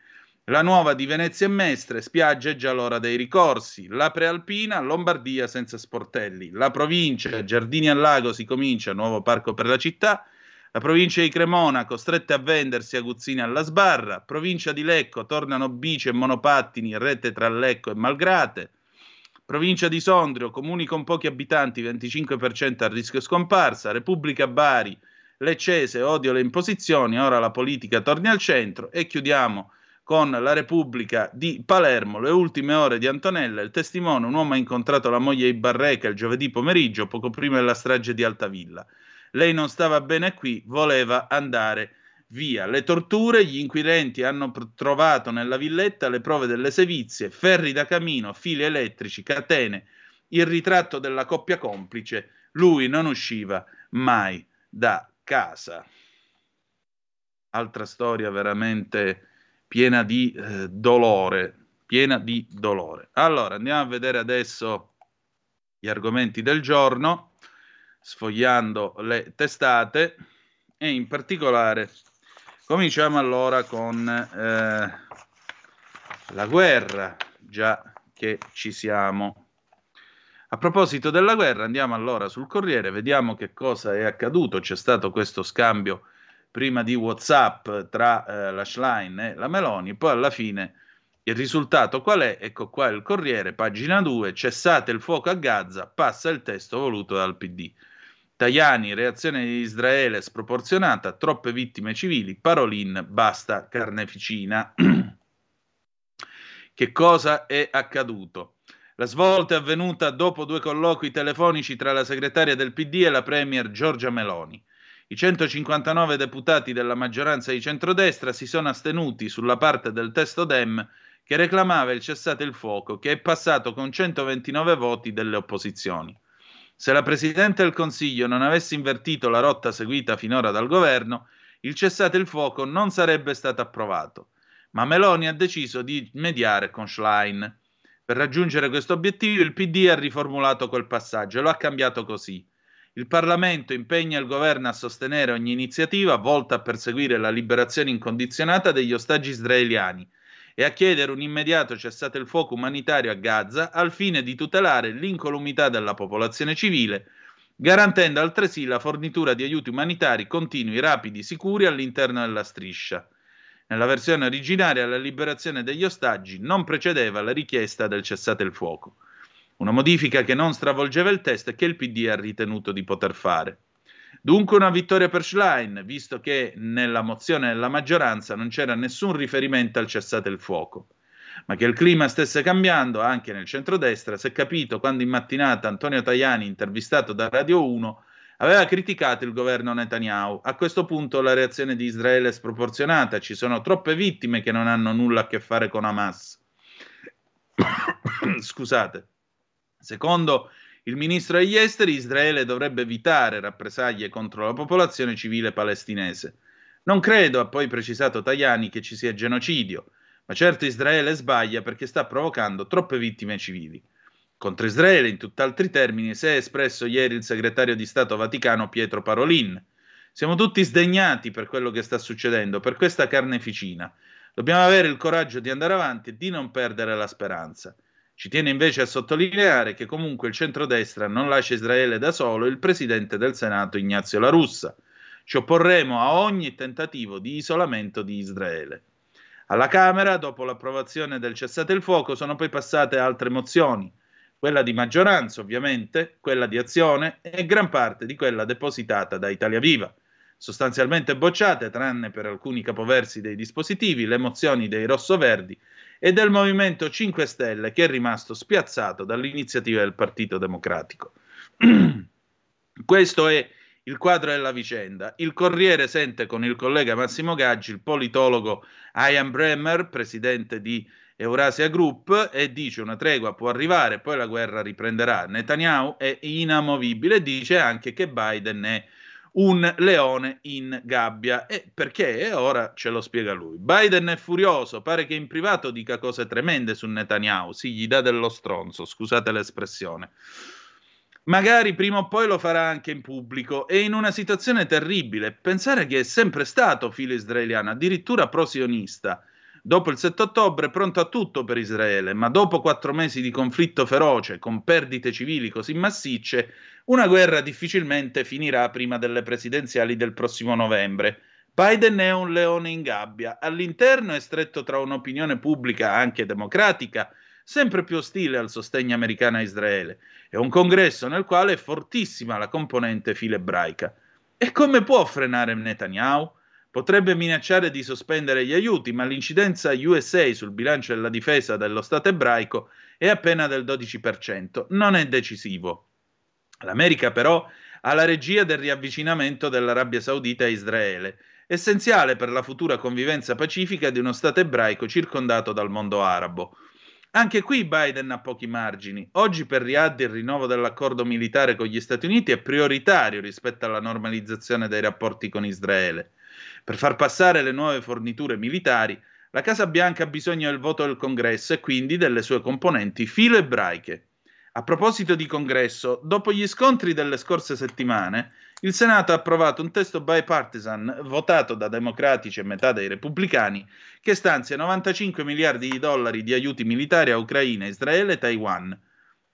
La Nuova di Venezia e Mestre, spiagge già l'ora dei ricorsi. La Prealpina, Lombardia senza sportelli. La Provincia, giardini al lago si comincia, nuovo parco per la città. La Provincia di Cremona, costrette a vendersi aguzzini alla sbarra. Provincia di Lecco, tornano bici e monopattini, rete tra Lecco e Malgrate. Provincia di Sondrio, comuni con pochi abitanti, venticinque per cento a rischio scomparsa. Repubblica Bari, leccese, odio le imposizioni, ora la politica torni al centro. E chiudiamo con la Repubblica di Palermo, le ultime ore di Antonella, il testimone, un uomo ha incontrato la moglie in Barreca il giovedì pomeriggio, poco prima della strage di Altavilla. Lei non stava bene qui, voleva andare via. Le torture, gli inquirenti hanno trovato nella villetta le prove delle sevizie, ferri da camino, fili elettrici, catene, il ritratto della coppia complice, lui non usciva mai da casa. Altra storia veramente piena di eh, dolore, piena di dolore. Allora, andiamo a vedere adesso gli argomenti del giorno, sfogliando le testate, e in particolare cominciamo allora con eh, la guerra, già che ci siamo. A proposito della guerra, andiamo allora sul Corriere, vediamo che cosa è accaduto. C'è stato questo scambio prima di WhatsApp tra eh, la Schlein e la Meloni, poi alla fine il risultato qual è? Ecco qua il Corriere, pagina due, cessate il fuoco a Gaza, passa il testo voluto dal P D. Tajani, reazione di Israele sproporzionata, troppe vittime civili, Parolin, basta carneficina. Che cosa è accaduto? La svolta è avvenuta dopo due colloqui telefonici tra la segretaria del P D e la premier Giorgia Meloni. I centocinquantanove deputati della maggioranza di centrodestra si sono astenuti sulla parte del testo Dem che reclamava il cessate il fuoco, che è passato con centoventinove voti delle opposizioni. Se la Presidente del Consiglio non avesse invertito la rotta seguita finora dal governo, il cessate il fuoco non sarebbe stato approvato. Ma Meloni ha deciso di mediare con Schlein. Per raggiungere questo obiettivo il P D ha riformulato quel passaggio e lo ha cambiato così. Il Parlamento impegna il governo a sostenere ogni iniziativa volta a perseguire la liberazione incondizionata degli ostaggi israeliani e a chiedere un immediato cessate il fuoco umanitario a Gaza al fine di tutelare l'incolumità della popolazione civile, garantendo altresì la fornitura di aiuti umanitari continui, rapidi, sicuri all'interno della striscia. Nella versione originaria la liberazione degli ostaggi non precedeva la richiesta del cessate il fuoco. Una modifica che non stravolgeva il testo e che il P D ha ritenuto di poter fare. Dunque una vittoria per Schlein, visto che nella mozione della maggioranza non c'era nessun riferimento al cessate il fuoco. Ma che il clima stesse cambiando, anche nel centrodestra, si è capito quando in mattinata Antonio Tajani, intervistato da Radio uno, aveva criticato il governo Netanyahu. A questo punto la reazione di Israele è sproporzionata, ci sono troppe vittime che non hanno nulla a che fare con Hamas. Scusate. Secondo il ministro degli esteri, Israele dovrebbe evitare rappresaglie contro la popolazione civile palestinese. Non credo, ha poi precisato Tajani, che ci sia genocidio, ma certo Israele sbaglia perché sta provocando troppe vittime civili. Contro Israele, in tutt'altri termini, si è espresso ieri il segretario di Stato Vaticano Pietro Parolin. Siamo tutti sdegnati per quello che sta succedendo, per questa carneficina. Dobbiamo avere il coraggio di andare avanti e di non perdere la speranza. Ci tiene invece a sottolineare che comunque il centrodestra non lascia Israele da solo e il presidente del Senato Ignazio La Russa. Ci opporremo a ogni tentativo di isolamento di Israele. Alla Camera, dopo l'approvazione del cessate il fuoco, sono poi passate altre mozioni. Quella di maggioranza ovviamente, quella di Azione e gran parte di quella depositata da Italia Viva. Sostanzialmente bocciate, tranne per alcuni capoversi dei dispositivi, le mozioni dei rossoverdi e del Movimento cinque Stelle, che è rimasto spiazzato dall'iniziativa del Partito Democratico. Questo è il quadro della vicenda. Il Corriere sente con il collega Massimo Gaggi il politologo Ian Bremmer, presidente di Eurasia Group, e dice: una tregua può arrivare, poi la guerra riprenderà. Netanyahu è inamovibile, dice anche che Biden è un leone in gabbia. E perché? Ora ce lo spiega lui. Biden è furioso, pare che in privato dica cose tremende su Netanyahu, sì, gli dà dello stronzo, scusate l'espressione. Magari prima o poi lo farà anche in pubblico, e in una situazione terribile. Pensare che è sempre stato filo israeliano, addirittura pro-sionista. Dopo il sette ottobre pronto a tutto per Israele, ma dopo quattro mesi di conflitto feroce, con perdite civili così massicce, una guerra difficilmente finirà prima delle presidenziali del prossimo novembre. Biden è un leone in gabbia, all'interno è stretto tra un'opinione pubblica, anche democratica, sempre più ostile al sostegno americano a Israele, e un congresso nel quale è fortissima la componente filebraica. E come può frenare Netanyahu? Potrebbe minacciare di sospendere gli aiuti, ma l'incidenza U S A sul bilancio della difesa dello Stato ebraico è appena del dodici per cento, non è decisivo. L'America però ha la regia del riavvicinamento dell'Arabia Saudita a Israele, essenziale per la futura convivenza pacifica di uno Stato ebraico circondato dal mondo arabo. Anche qui Biden ha pochi margini. Oggi per Riyadh il rinnovo dell'accordo militare con gli Stati Uniti è prioritario rispetto alla normalizzazione dei rapporti con Israele. Per far passare le nuove forniture militari, la Casa Bianca ha bisogno del voto del Congresso e quindi delle sue componenti filo-ebraiche. A proposito di Congresso, dopo gli scontri delle scorse settimane, il Senato ha approvato un testo bipartisan votato da democratici e metà dei repubblicani che stanzia novantacinque miliardi di dollari di aiuti militari a Ucraina, Israele e Taiwan.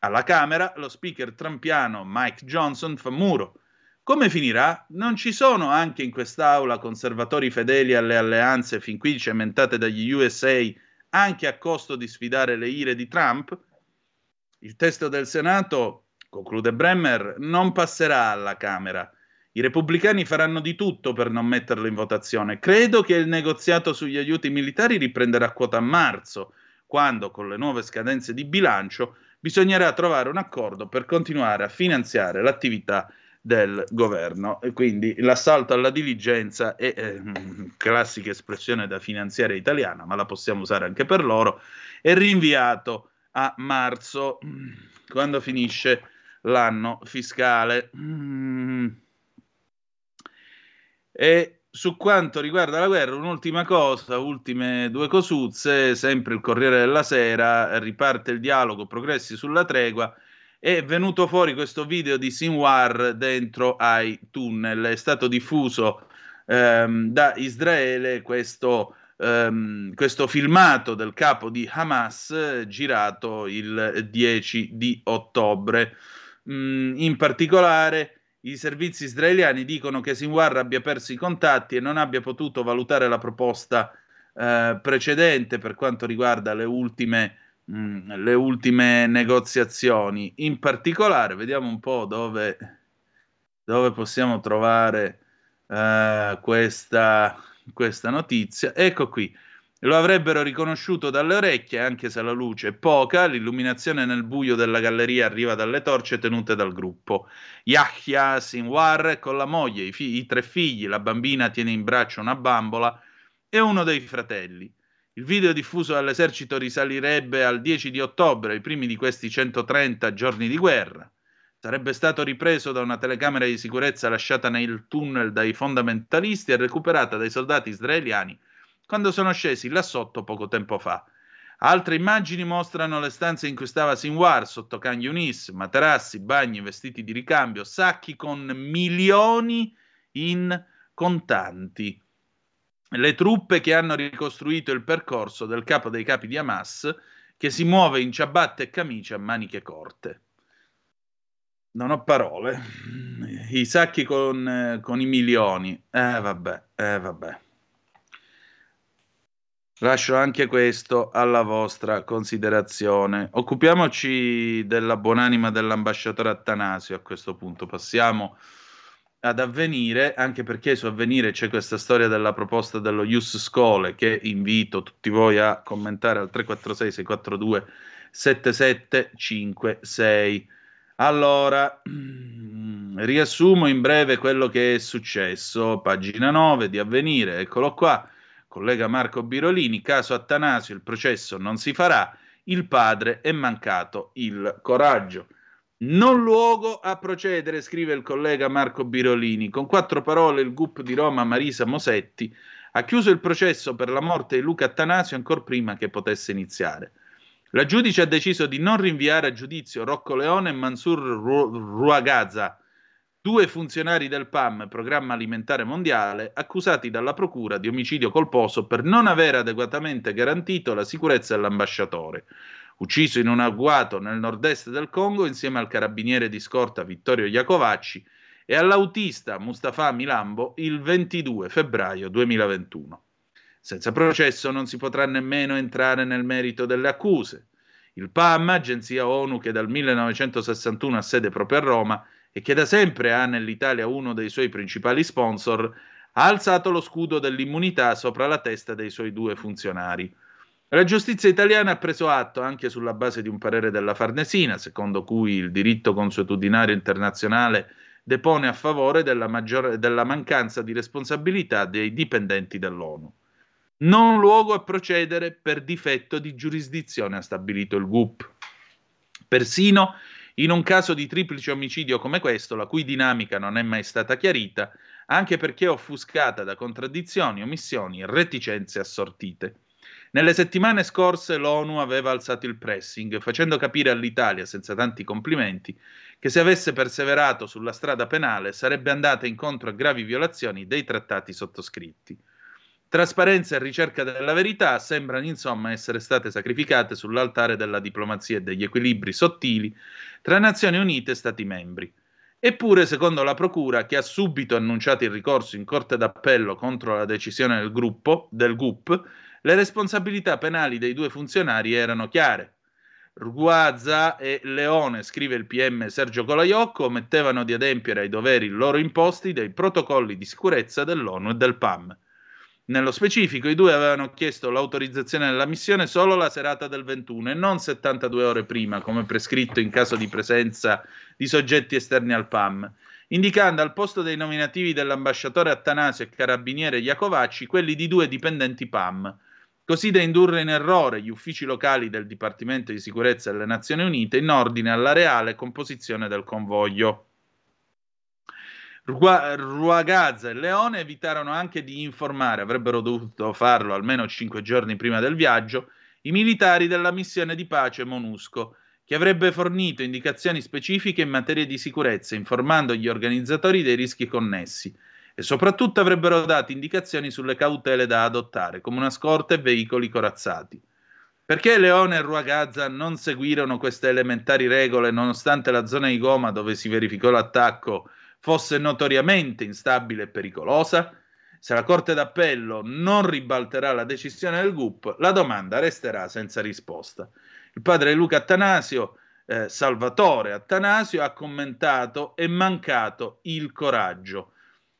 Alla Camera, lo speaker trumpiano Mike Johnson fa muro. Come finirà? Non ci sono anche in quest'aula conservatori fedeli alle alleanze fin qui cementate dagli U S A, anche a costo di sfidare le ire di Trump? Il testo del Senato, conclude Bremmer, non passerà alla Camera. I repubblicani faranno di tutto per non metterlo in votazione. Credo che il negoziato sugli aiuti militari riprenderà quota a marzo, quando, con le nuove scadenze di bilancio, bisognerà trovare un accordo per continuare a finanziare l'attività del governo. E quindi l'assalto alla diligenza è eh, classica espressione da finanziaria italiana, ma la possiamo usare anche per loro, è rinviato a marzo, quando finisce l'anno fiscale. E su quanto riguarda la guerra, un'ultima cosa, ultime due cosuzze, sempre il Corriere della Sera, riparte il dialogo, progressi sulla tregua. È venuto fuori questo video di Sinwar dentro ai tunnel, è stato diffuso ehm, da Israele questo, ehm, questo filmato del capo di Hamas girato il dieci di ottobre. Mm, in particolare i servizi israeliani dicono che Sinwar abbia perso i contatti e non abbia potuto valutare la proposta eh, precedente per quanto riguarda le ultime le ultime negoziazioni. In particolare vediamo un po' dove, dove possiamo trovare uh, questa, questa notizia. Ecco qui, Lo avrebbero riconosciuto dalle orecchie, anche se la luce è poca, l'illuminazione nel buio della galleria arriva dalle torce tenute dal gruppo. Yahya Sinwar con la moglie, i, fig- i tre figli, la bambina tiene in braccio una bambola, e uno dei fratelli. Il video diffuso dall'esercito risalirebbe al dieci di ottobre, i primi di questi centotrenta giorni di guerra. Sarebbe stato ripreso da una telecamera di sicurezza lasciata nel tunnel dai fondamentalisti e recuperata dai soldati israeliani quando sono scesi là sotto poco tempo fa. Altre immagini mostrano le stanze in cui stava Sinwar, sotto Khan Yunis, materassi, bagni, vestiti di ricambio, sacchi con milioni in contanti. Le truppe che hanno ricostruito il percorso del capo dei capi di Hamas, che si muove in ciabatte e camicia a maniche corte. Non ho parole. I sacchi con, con i milioni. Eh vabbè, eh vabbè. Lascio anche questo alla vostra considerazione. Occupiamoci della buonanima dell'ambasciatore Attanasio a questo punto. Passiamo ad Avvenire, anche perché su Avvenire c'è questa storia della proposta dello Ius Scholae, che invito tutti voi a commentare al tre quattro sei sei quattro due sette sette cinque sei. Allora, riassumo in breve quello che è successo. Pagina nove di Avvenire, eccolo qua. Collega Marco Birolini, caso Attanasio, il processo non si farà, il padre è mancato il coraggio. Non luogo a procedere, scrive il collega Marco Birolini. Con quattro parole il G U P di Roma Marisa Mosetti ha chiuso il processo per la morte di Luca Attanasio ancora prima che potesse iniziare. La giudice ha deciso di non rinviare a giudizio Rocco Leone e Mansur Ruagaza, due funzionari del P A M, Programma Alimentare Mondiale, accusati dalla Procura di omicidio colposo per non aver adeguatamente garantito la sicurezza dell'ambasciatore, ucciso in un agguato nel nord-est del Congo insieme al carabiniere di scorta Vittorio Iacovacci e all'autista Mustafa Milambo il ventidue febbraio duemilaventuno. Senza processo non si potrà nemmeno entrare nel merito delle accuse. Il P A M, agenzia ONU che dal millenovecentosessantuno ha sede proprio a Roma, e che da sempre ha nell'Italia uno dei suoi principali sponsor, ha alzato lo scudo dell'immunità sopra la testa dei suoi due funzionari. La giustizia italiana ha preso atto, anche sulla base di un parere della Farnesina, secondo cui il diritto consuetudinario internazionale depone a favore della, maggior- della mancanza di responsabilità dei dipendenti dell'ONU. Non luogo a procedere per difetto di giurisdizione, ha stabilito il G U P. Persino in un caso di triplice omicidio come questo, la cui dinamica non è mai stata chiarita, anche perché offuscata da contraddizioni, omissioni e reticenze assortite. Nelle settimane scorse l'ONU aveva alzato il pressing, facendo capire all'Italia, senza tanti complimenti, che se avesse perseverato sulla strada penale sarebbe andata incontro a gravi violazioni dei trattati sottoscritti. Trasparenza e ricerca della verità sembrano insomma essere state sacrificate sull'altare della diplomazia e degli equilibri sottili tra Nazioni Unite e Stati membri. Eppure, secondo la Procura, che ha subito annunciato il ricorso in Corte d'Appello contro la decisione del gruppo, del G U P, le responsabilità penali dei due funzionari erano chiare. Ruagaza e Leone, scrive il P M Sergio Colaiocco, omettevano di adempiere ai doveri loro imposti dei protocolli di sicurezza dell'ONU e del P A M. Nello specifico, i due avevano chiesto l'autorizzazione della missione solo la serata del ventuno e non settantadue ore prima, come prescritto in caso di presenza di soggetti esterni al P A M, indicando al posto dei nominativi dell'ambasciatore Attanasio e carabiniere Iacovacci quelli di due dipendenti P A M, così da indurre in errore gli uffici locali del Dipartimento di Sicurezza delle Nazioni Unite in ordine alla reale composizione del convoglio. Ruagaza e Leone evitarono anche di informare, avrebbero dovuto farlo almeno cinque giorni prima del viaggio, i militari della missione di pace MONUSCO, che avrebbe fornito indicazioni specifiche in materia di sicurezza, informando gli organizzatori dei rischi connessi, e soprattutto avrebbero dato indicazioni sulle cautele da adottare, come una scorta e veicoli corazzati. Perché Leone e Ruagaza non seguirono queste elementari regole, nonostante la zona di Goma dove si verificò l'attacco fosse notoriamente instabile e pericolosa? Se la Corte d'Appello non ribalterà la decisione del G U P, la domanda resterà senza risposta. Il padre Luca Attanasio, eh, Salvatore Attanasio, ha commentato: è mancato il coraggio.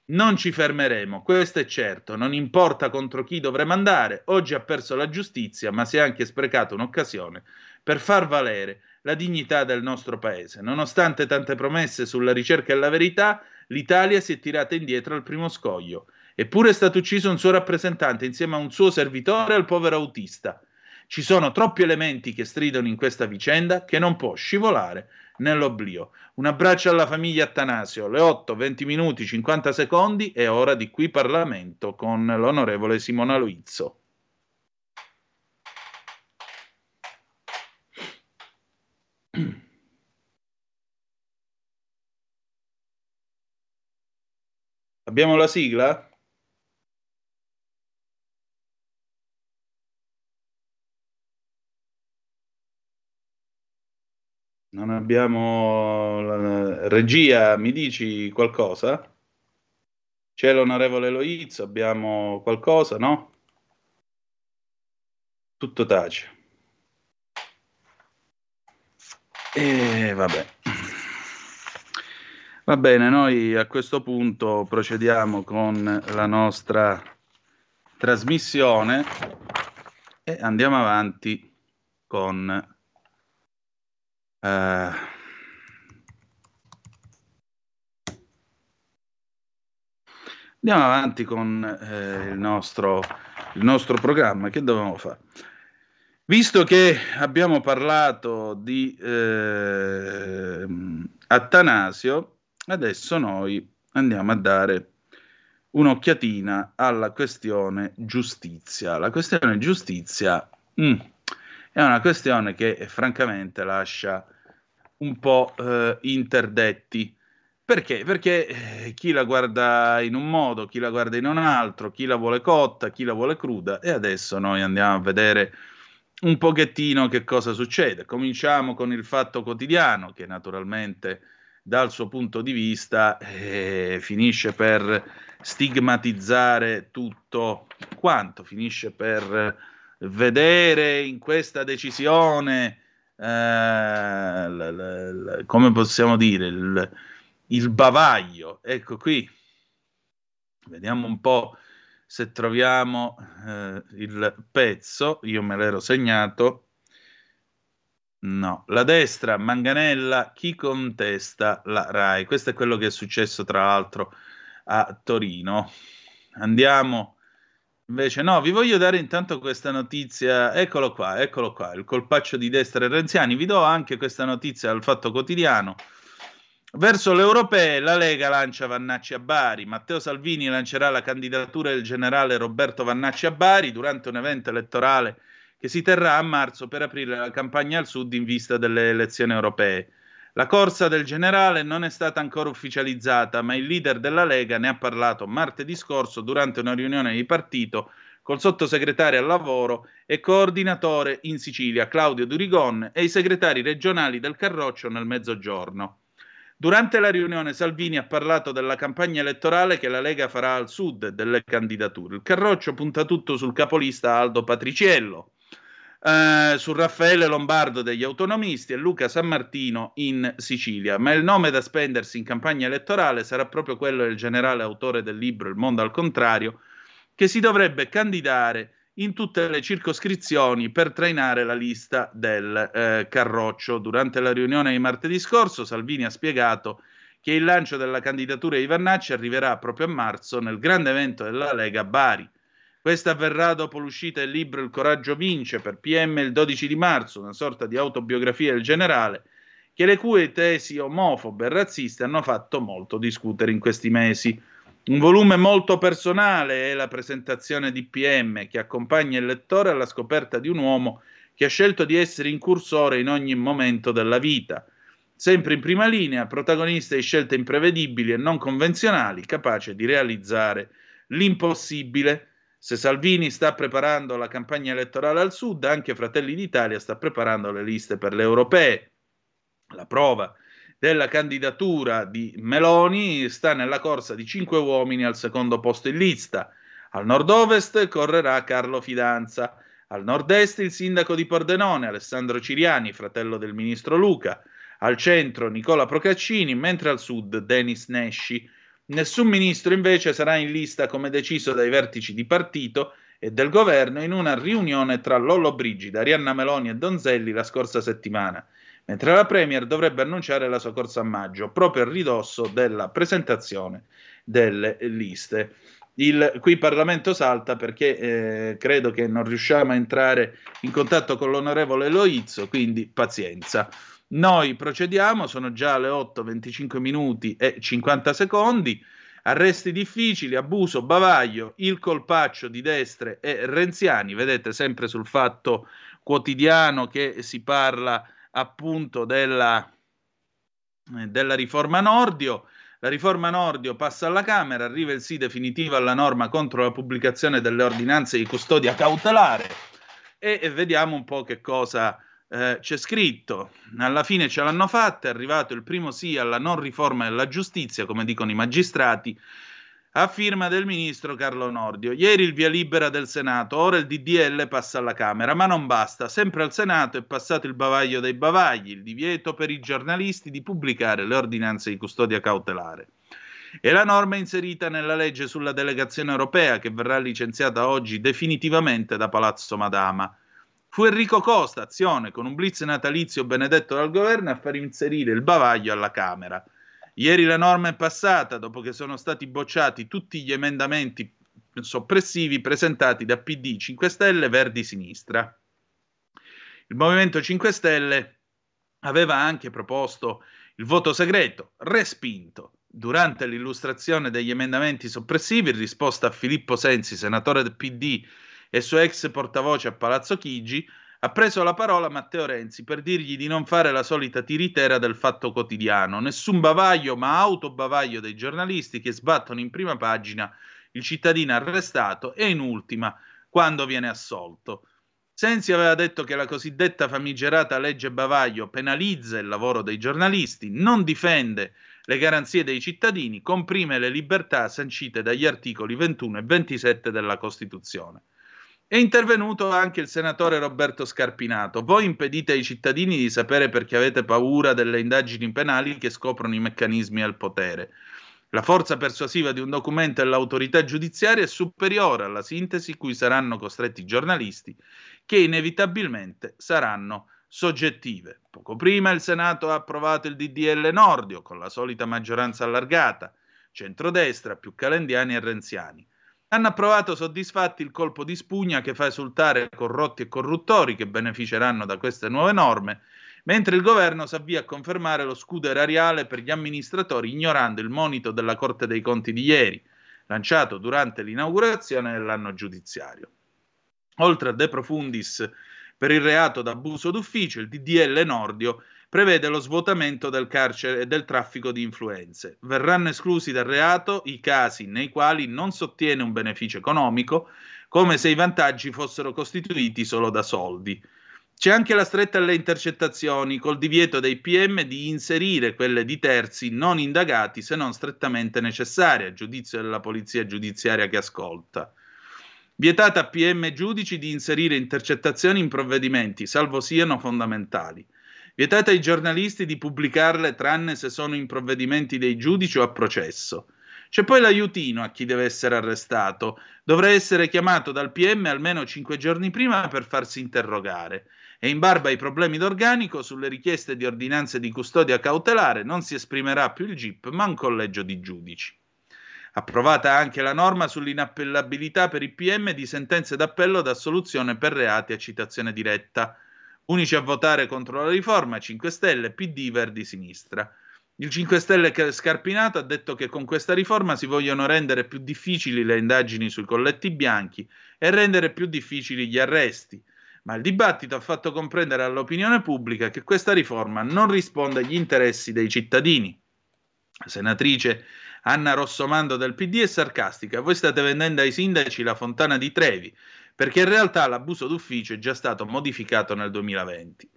Non ci fermeremo, questo è certo, non importa contro chi dovremo andare, oggi ha perso la giustizia, ma si è anche sprecata un'occasione per far valere la dignità del nostro paese. Nonostante tante promesse sulla ricerca e la verità, l'Italia si è tirata indietro al primo scoglio. Eppure è stato ucciso un suo rappresentante insieme a un suo servitore e al povero autista. Ci sono troppi elementi che stridono in questa vicenda che non può scivolare nell'oblio. Un abbraccio alla famiglia Attanasio. Le otto, venti minuti, cinquanta secondi è ora di Qui Parlamento con l'onorevole Simona Luizzo. Abbiamo la sigla? Non abbiamo la regia, mi dici qualcosa? C'è l'onorevole Loizzo, abbiamo qualcosa, no? Tutto tace. E vabbè. Va bene, noi a questo punto procediamo con la nostra trasmissione e andiamo avanti con... Uh, andiamo avanti con eh, il, nostro, il nostro programma. Che dovevamo fare? Visto che abbiamo parlato di eh, Attanasio, adesso noi andiamo a dare un'occhiatina alla questione giustizia. La questione giustizia mm, è una questione che francamente lascia un po' eh, interdetti. Perché? Perché eh, chi la guarda in un modo, chi la guarda in un altro, chi la vuole cotta, chi la vuole cruda, e adesso noi andiamo a vedere un pochettino che cosa succede. Cominciamo con il Fatto Quotidiano, che naturalmente dal suo punto di vista eh, finisce per stigmatizzare tutto quanto, finisce per vedere in questa decisione Eh, la, la, la, come possiamo dire il, il bavaglio. Ecco, qui vediamo un po' se troviamo eh, il pezzo. Io me l'ero segnato. No, la destra manganella chi contesta la RAI. Questo è quello che è successo tra l'altro a Torino. Andiamo invece, no, vi voglio dare intanto questa notizia, eccolo qua, eccolo qua, il colpaccio di destra e renziani. Vi do anche questa notizia al Fatto Quotidiano. Verso le europee la Lega lancia Vannacci a Bari. Matteo Salvini lancerà la candidatura del generale Roberto Vannacci a Bari durante un evento elettorale che si terrà a marzo per aprire la campagna al sud in vista delle elezioni europee. La corsa del generale non è stata ancora ufficializzata, ma il leader della Lega ne ha parlato martedì scorso durante una riunione di partito col sottosegretario al lavoro e coordinatore in Sicilia Claudio Durigon e i segretari regionali del Carroccio nel Mezzogiorno. Durante la riunione Salvini ha parlato della campagna elettorale che la Lega farà al sud e delle candidature. Il Carroccio punta tutto sul capolista Aldo Patriciello. Uh, su Raffaele Lombardo degli autonomisti e Luca Sammartino in Sicilia, ma il nome da spendersi in campagna elettorale sarà proprio quello del generale autore del libro Il mondo al contrario, che si dovrebbe candidare in tutte le circoscrizioni per trainare la lista del eh, Carroccio. Durante la riunione di martedì scorso Salvini ha spiegato che il lancio della candidatura di Vannacci arriverà proprio a marzo nel grande evento della Lega Bari. Questa avverrà dopo l'uscita del libro Il coraggio vince per P M il dodici di marzo, una sorta di autobiografia del generale, che le cui tesi omofobe e razziste hanno fatto molto discutere in questi mesi. Un volume molto personale è la presentazione di P M, che accompagna il lettore alla scoperta di un uomo che ha scelto di essere incursore in ogni momento della vita. Sempre in prima linea, protagonista di scelte imprevedibili e non convenzionali, capace di realizzare l'impossibile. Se Salvini sta preparando la campagna elettorale al sud, anche Fratelli d'Italia sta preparando le liste per le europee. La prova della candidatura di Meloni sta nella corsa di cinque uomini al secondo posto in lista. Al nord-ovest correrà Carlo Fidanza, al nord-est il sindaco di Pordenone, Alessandro Ciriani, fratello del ministro Luca, al centro Nicola Procaccini, mentre al sud Denis Nesci. Nessun ministro invece sarà in lista come deciso dai vertici di partito e del governo in una riunione tra Lollobrigida, Arianna Meloni e Donzelli la scorsa settimana, mentre la Premier dovrebbe annunciare la sua corsa a maggio, proprio a ridosso della presentazione delle liste. Il, qui Parlamento salta perché eh, credo che non riusciamo a entrare in contatto con l'onorevole Loizzo, quindi pazienza. Noi procediamo, sono già le otto, venticinque minuti e cinquanta secondi, arresti difficili, abuso, bavaglio, il colpaccio di destre e renziani, vedete sempre sul Fatto Quotidiano che si parla appunto della, della riforma Nordio. La riforma Nordio passa alla Camera, arriva il sì definitivo alla norma contro la pubblicazione delle ordinanze di custodia cautelare e, e vediamo un po' che cosa... Eh, c'è scritto, alla fine ce l'hanno fatta, è arrivato il primo sì alla non riforma della giustizia, come dicono i magistrati, a firma del ministro Carlo Nordio. Ieri il via libera del Senato, ora il D D L passa alla Camera, ma non basta, sempre al Senato è passato il bavaglio dei bavagli, il divieto per i giornalisti di pubblicare le ordinanze di custodia cautelare. E la norma è inserita nella legge sulla delegazione europea che verrà licenziata oggi definitivamente da Palazzo Madama. Fu Enrico Costa, Azione, con un blitz natalizio benedetto dal governo a far inserire il bavaglio alla Camera. Ieri la norma è passata dopo che sono stati bocciati tutti gli emendamenti soppressivi presentati da P D, cinque Stelle, Verdi, Sinistra. Il Movimento cinque Stelle aveva anche proposto il voto segreto, respinto. Durante l'illustrazione degli emendamenti soppressivi, in risposta a Filippo Sensi, senatore del P D, e suo ex portavoce a Palazzo Chigi, ha preso la parola Matteo Renzi per dirgli di non fare la solita tiritera del Fatto Quotidiano. Nessun bavaglio, ma autobavaglio dei giornalisti che sbattono in prima pagina il cittadino arrestato e in ultima quando viene assolto. Sensi aveva detto che la cosiddetta famigerata legge bavaglio penalizza il lavoro dei giornalisti, non difende le garanzie dei cittadini, comprime le libertà sancite dagli articoli ventuno e ventisette della Costituzione. È intervenuto anche il senatore Roberto Scarpinato. Voi impedite ai cittadini di sapere perché avete paura delle indagini penali che scoprono i meccanismi al potere. La forza persuasiva di un documento e l'autorità giudiziaria è superiore alla sintesi cui saranno costretti i giornalisti, che inevitabilmente saranno soggettive. Poco prima il Senato ha approvato il D D L Nordio con la solita maggioranza allargata, centrodestra più calendiani e renziani. Hanno approvato soddisfatti il colpo di spugna che fa esultare corrotti e corruttori che beneficeranno da queste nuove norme, mentre il governo si avvia a confermare lo scudo erariale per gli amministratori ignorando il monito della Corte dei Conti di ieri, lanciato durante l'inaugurazione dell'anno giudiziario. Oltre a de profundis per il reato d'abuso d'ufficio, il D D L Nordio prevede lo svuotamento del carcere e del traffico di influenze. Verranno esclusi dal reato i casi nei quali non si ottiene un beneficio economico, come se i vantaggi fossero costituiti solo da soldi. C'è anche la stretta alle intercettazioni, col divieto dei P M di inserire quelle di terzi non indagati se non strettamente necessarie, a giudizio della polizia giudiziaria che ascolta. Vietata a P M e giudici di inserire intercettazioni in provvedimenti, salvo siano fondamentali. Vietata ai giornalisti di pubblicarle tranne se sono in provvedimenti dei giudici o a processo. C'è poi l'aiutino a chi deve essere arrestato. Dovrà essere chiamato dal P M almeno cinque giorni prima per farsi interrogare. E in barba ai problemi d'organico, sulle richieste di ordinanze di custodia cautelare non si esprimerà più il G I P ma un collegio di giudici. Approvata anche la norma sull'inappellabilità per i P M di sentenze d'appello d'assoluzione per reati a citazione diretta. Unici a votare contro la riforma, cinque Stelle, P D, Verdi, Sinistra. Il cinque Stelle Scarpinato ha detto che con questa riforma si vogliono rendere più difficili le indagini sui colletti bianchi e rendere più difficili gli arresti, ma il dibattito ha fatto comprendere all'opinione pubblica che questa riforma non risponde agli interessi dei cittadini. La senatrice Anna Rossomando del P D è sarcastica: voi state vendendo ai sindaci la fontana di Trevi, perché in realtà l'abuso d'ufficio è già stato modificato nel duemilaventi.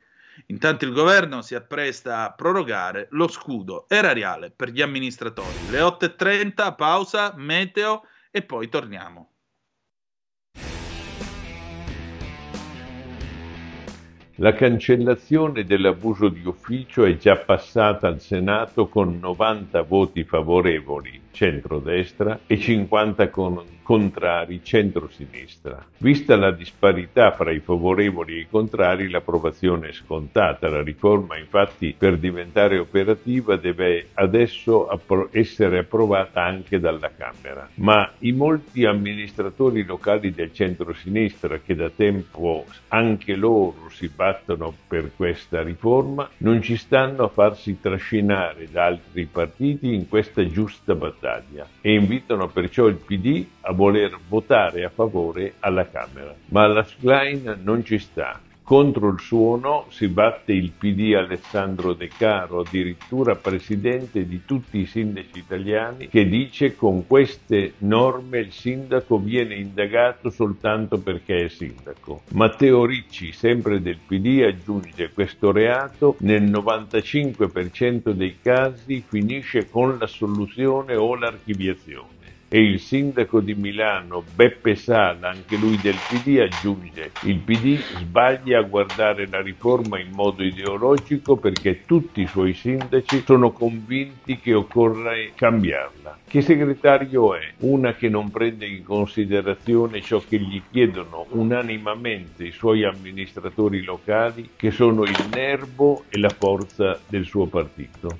Intanto il governo si appresta a prorogare lo scudo erariale per gli amministratori. Le otto e trenta, pausa, meteo e poi torniamo. La cancellazione dell'abuso di ufficio è già passata al Senato con novanta voti favorevoli centrodestra e cinquanta con contrari centrosinistra. Vista la disparità fra i favorevoli e i contrari, l'approvazione è scontata. La riforma, infatti, per diventare operativa deve adesso appro- essere approvata anche dalla Camera. Ma i molti amministratori locali del centrosinistra, che da tempo anche loro si battono per questa riforma, non ci stanno a farsi trascinare da altri partiti in questa giusta battaglia e invitano perciò il P D a voler votare a favore alla Camera. Ma la Schlein non ci sta. Contro il suo no si batte il P D Alessandro De Caro, addirittura presidente di tutti i sindaci italiani, che dice: con queste norme il sindaco viene indagato soltanto perché è sindaco. Matteo Ricci, sempre del P D, aggiunge: questo reato nel novantacinque per cento dei casi finisce con l'assoluzione o l'archiviazione. E il sindaco di Milano, Beppe Sala, anche lui del P D, aggiunge: il P D sbaglia a guardare la riforma in modo ideologico perché tutti i suoi sindaci sono convinti che occorra cambiarla. Che segretario è? Una che non prende in considerazione ciò che gli chiedono unanimemente i suoi amministratori locali, che sono il nervo e la forza del suo partito.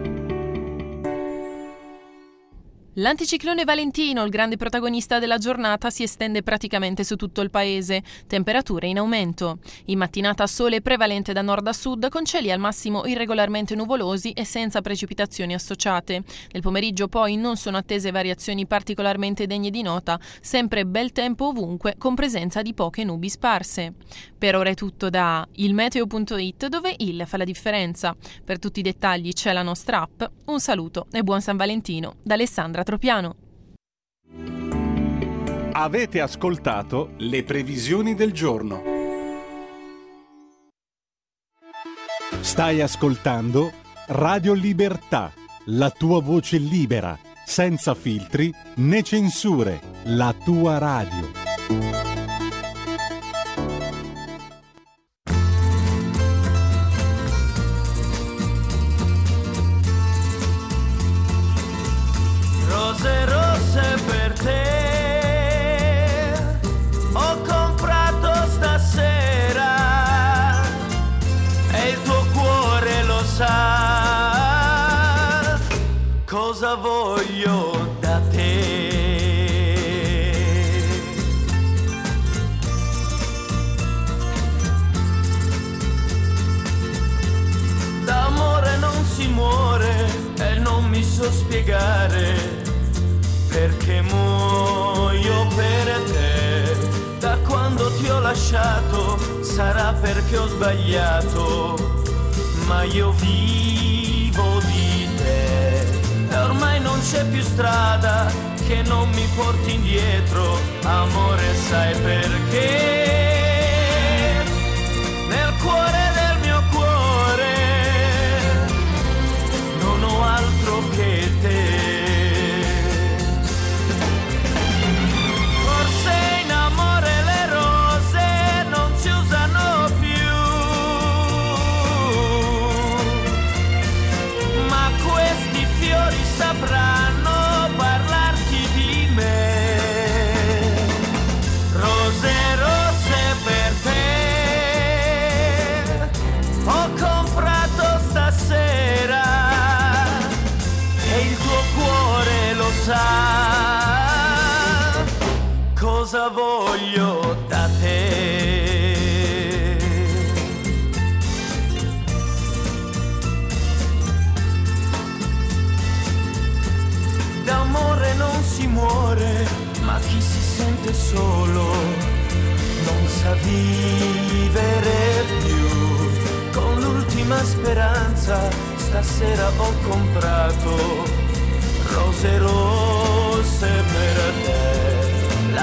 L'anticiclone Valentino, il grande protagonista della giornata, si estende praticamente su tutto il paese. Temperature in aumento. In mattinata sole prevalente da nord a sud, con cieli al massimo irregolarmente nuvolosi e senza precipitazioni associate. Nel pomeriggio poi non sono attese variazioni particolarmente degne di nota, sempre bel tempo ovunque, con presenza di poche nubi sparse. Per ora è tutto da il meteo punto it, dove il fa la differenza. Per tutti i dettagli c'è la nostra app. Un saluto e buon San Valentino da Alessandra Tropiano. Avete ascoltato le previsioni del giorno. Stai ascoltando Radio Libertà, la tua voce libera, senza filtri né censure, la tua radio. Voglio da te d'amore non si muore e non mi so spiegare perché muoio per te. Da quando ti ho lasciato sarà perché ho sbagliato, ma io vivo di te. E ormai non c'è più strada che non mi porti indietro, amore, sai perché? Nel cuore del mio cuore non ho altro che te. Forse in amore le rose non si usano più, ma questi fiori sapranno parlarti di me. Rose, rose per te ho comprato stasera e il tuo cuore lo sa cosa voglio da te. D'amore non si muore, ma chi si sente solo non sa vivere più. Con l'ultima speranza stasera ho comprato rose rose.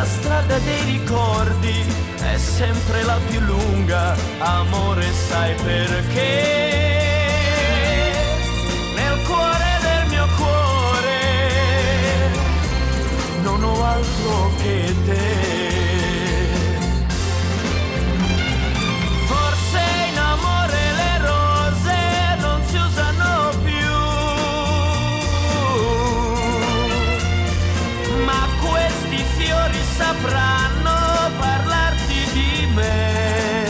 strada dei ricordi è sempre la più lunga, amore, sai perché? Nel cuore del mio cuore non ho altro che te. Sapranno parlarti di me,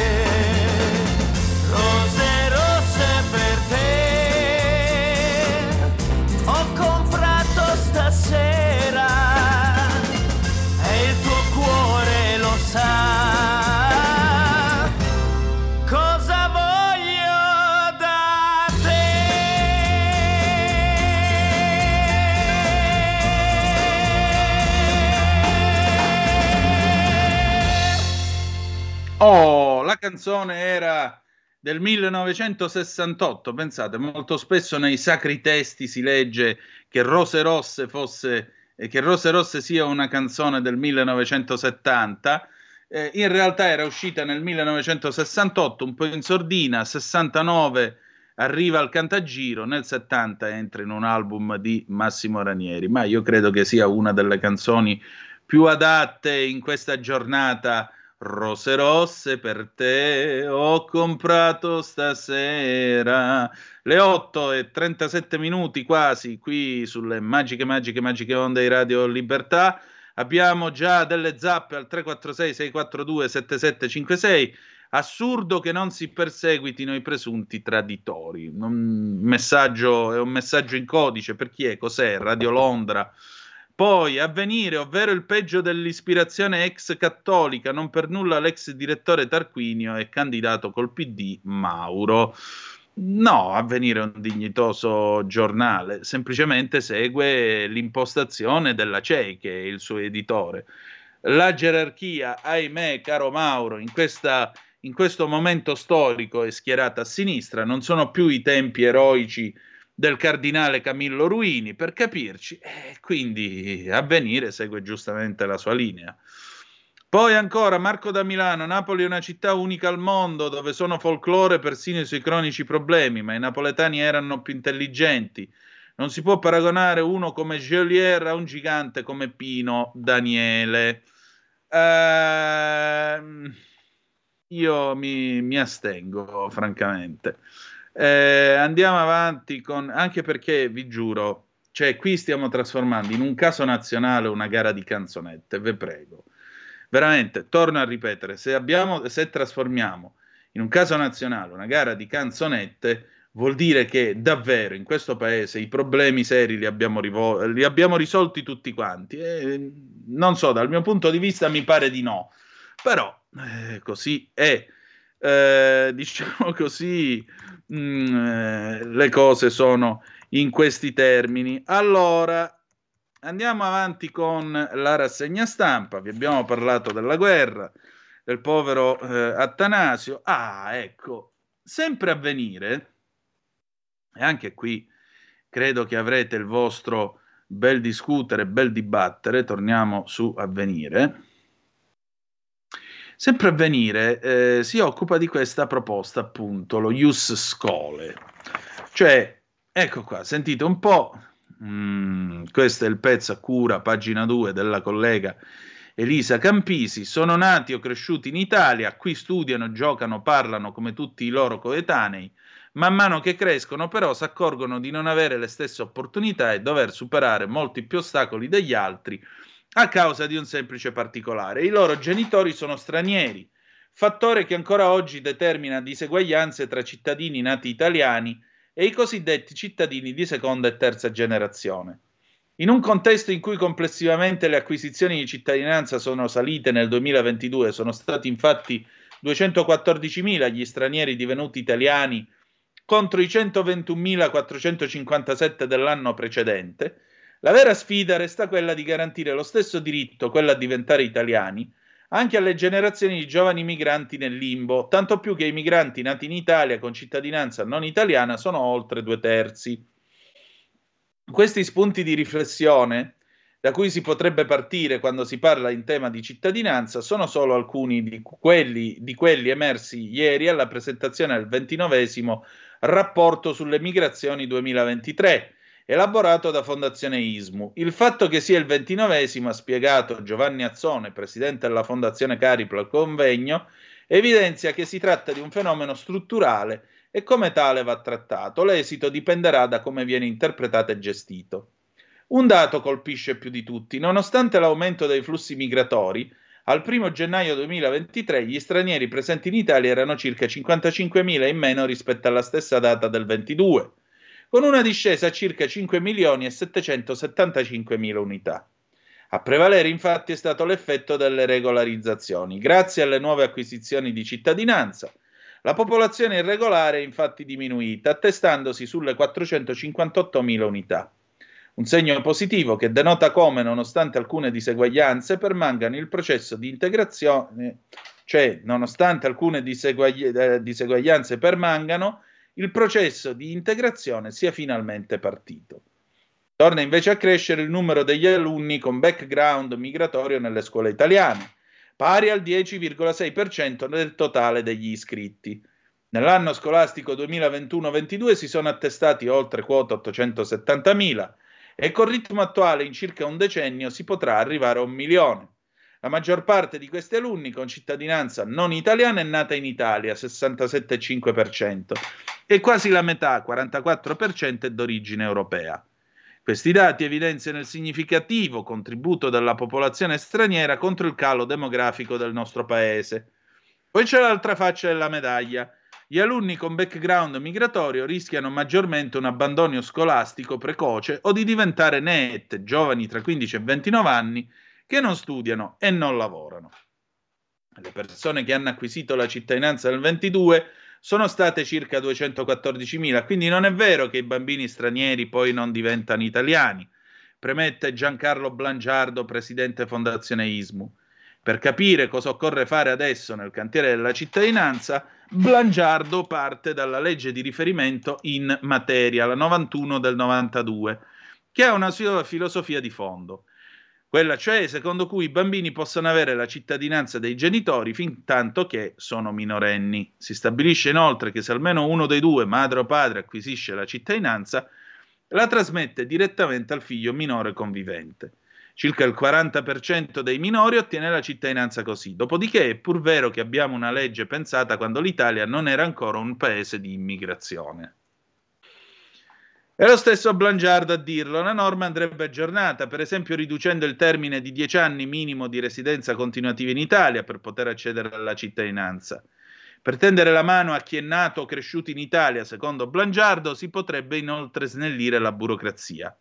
rose rosse per te, ho comprato stasera e il tuo cuore lo sa, cosa voglio da te. Oh, la canzone era del millenovecentosessantotto, pensate, molto spesso nei sacri testi si legge che Rose Rosse fosse, eh, che Rose Rosse sia una canzone del millenovecentosettanta, eh, in realtà era uscita nel millenovecentosessantotto, un po' in sordina, sessantanove arriva al Cantagiro, nel settanta entra in un album di Massimo Ranieri, ma io credo che sia una delle canzoni più adatte in questa giornata. Rose rosse per te ho comprato stasera. Le otto e trentasette minuti quasi qui sulle magiche, magiche, magiche onde di Radio Libertà. Abbiamo già delle zappe al tre quattro sei sei quattro due sette sette cinque sei. Assurdo che non si perseguitino i presunti traditori. Un messaggio, è un messaggio in codice per chi è, cos'è? Radio Londra. Poi Avvenire, ovvero il peggio dell'ispirazione ex cattolica, non per nulla l'ex direttore Tarquinio è candidato col P D, Mauro. No, Avvenire è un dignitoso giornale, semplicemente segue l'impostazione della C E I, che è il suo editore. La gerarchia, ahimè, caro Mauro, in questa, in questo momento storico è schierata a sinistra, non sono più i tempi eroici del cardinale Camillo Ruini, per capirci, eh, quindi Avvenire segue giustamente la sua linea. Poi ancora Marco da Milano: Napoli è una città unica al mondo dove sono folklore persino i suoi cronici problemi, ma i napoletani erano più intelligenti, non si può paragonare uno come Geolier a un gigante come Pino Daniele. Ehm, io mi, mi astengo francamente. Eh, andiamo avanti con, anche perché vi giuro, cioè qui stiamo trasformando in un caso nazionale una gara di canzonette, ve prego, veramente, torno a ripetere, se, abbiamo, se trasformiamo in un caso nazionale una gara di canzonette vuol dire che davvero in questo paese i problemi seri li abbiamo, rivol- li abbiamo risolti tutti quanti, eh, non so, dal mio punto di vista mi pare di no, però eh, così è. Eh, diciamo così, mh, le cose sono in questi termini. Allora andiamo avanti con la rassegna stampa. Vi abbiamo parlato della guerra, del povero eh, Attanasio. Ah, ecco, sempre Avvenire, e anche qui credo che avrete il vostro bel discutere, bel dibattere. Torniamo su Avvenire. Sempre Avvenire eh, si occupa di questa proposta, appunto, lo Ius Scholae. Cioè, ecco qua, sentite un po', mm, questo è il pezzo a cura, pagina due, della collega Elisa Campisi. Sono nati o cresciuti in Italia, qui studiano, giocano, parlano come tutti i loro coetanei, man mano che crescono però si accorgono di non avere le stesse opportunità e dover superare molti più ostacoli degli altri, a causa di un semplice particolare: i loro genitori sono stranieri, fattore che ancora oggi determina diseguaglianze tra cittadini nati italiani e i cosiddetti cittadini di seconda e terza generazione. In un contesto in cui complessivamente le acquisizioni di cittadinanza sono salite nel duemilaventidue, sono stati infatti duecentoquattordicimila gli stranieri divenuti italiani contro i centoventunomilaquattrocentocinquantasette dell'anno precedente, la vera sfida resta quella di garantire lo stesso diritto, quello a diventare italiani, anche alle generazioni di giovani migranti nel limbo, tanto più che i migranti nati in Italia con cittadinanza non italiana sono oltre due terzi. Questi spunti di riflessione da cui si potrebbe partire quando si parla in tema di cittadinanza sono solo alcuni di quelli, di quelli emersi ieri alla presentazione del ventinovesimo rapporto sulle migrazioni duemilaventitré, elaborato da Fondazione I S M U. Il fatto che sia il ventinovesimo, ha spiegato Giovanni Azzone, presidente della Fondazione Cariplo al convegno, evidenzia che si tratta di un fenomeno strutturale e come tale va trattato. L'esito dipenderà da come viene interpretato e gestito. Un dato colpisce più di tutti. Nonostante l'aumento dei flussi migratori, al primo gennaio duemilaventitré gli stranieri presenti in Italia erano circa cinquantacinquemila in meno rispetto alla stessa data del ventidue, con una discesa a circa cinque milioni e settecentosettantacinquemila unità. A prevalere infatti è stato l'effetto delle regolarizzazioni. Grazie alle nuove acquisizioni di cittadinanza, la popolazione irregolare è infatti diminuita, attestandosi sulle quattrocentocinquantottomila unità. Un segno positivo che denota come, nonostante alcune diseguaglianze, permangano il processo di integrazione, cioè nonostante alcune disegua- diseguaglianze permangano, il processo di integrazione sia finalmente partito. Torna invece a crescere il numero degli alunni con background migratorio nelle scuole italiane, pari al dieci virgola sei per cento del totale degli iscritti. Nell'anno scolastico duemilaventuno ventidue si sono attestati oltre quota ottocentosettantamila, e col ritmo attuale in circa un decennio si potrà arrivare a un milione. La maggior parte di questi alunni con cittadinanza non italiana è nata in Italia, sessantasette virgola cinque per cento, e quasi la metà, quarantaquattro per cento, è d'origine europea. Questi dati evidenziano il significativo contributo della popolazione straniera contro il calo demografico del nostro paese. Poi c'è l'altra faccia della medaglia. Gli alunni con background migratorio rischiano maggiormente un abbandono scolastico precoce o di diventare NEET, giovani tra quindici e ventinove anni, che non studiano e non lavorano. Le persone che hanno acquisito la cittadinanza nel ventidue sono state circa duecentoquattordicimila, quindi non è vero che i bambini stranieri poi non diventano italiani, premette Giancarlo Blangiardo, presidente Fondazione I S M U. Per capire cosa occorre fare adesso nel cantiere della cittadinanza, Blangiardo parte dalla legge di riferimento in materia, la novantuno del novantadue, che ha una sua filosofia di fondo, quella cioè secondo cui i bambini possono avere la cittadinanza dei genitori fin tanto che sono minorenni. Si stabilisce inoltre che se almeno uno dei due, madre o padre, acquisisce la cittadinanza, la trasmette direttamente al figlio minore convivente. Circa il quaranta per cento dei minori ottiene la cittadinanza così. Dopodiché è pur vero che abbiamo una legge pensata quando l'Italia non era ancora un paese di immigrazione. È lo stesso Blangiardo a dirlo. La norma andrebbe aggiornata, per esempio riducendo il termine di dieci anni minimo di residenza continuativa in Italia per poter accedere alla cittadinanza. Per tendere la mano a chi è nato o cresciuto in Italia, secondo Blangiardo, si potrebbe inoltre snellire la burocrazia.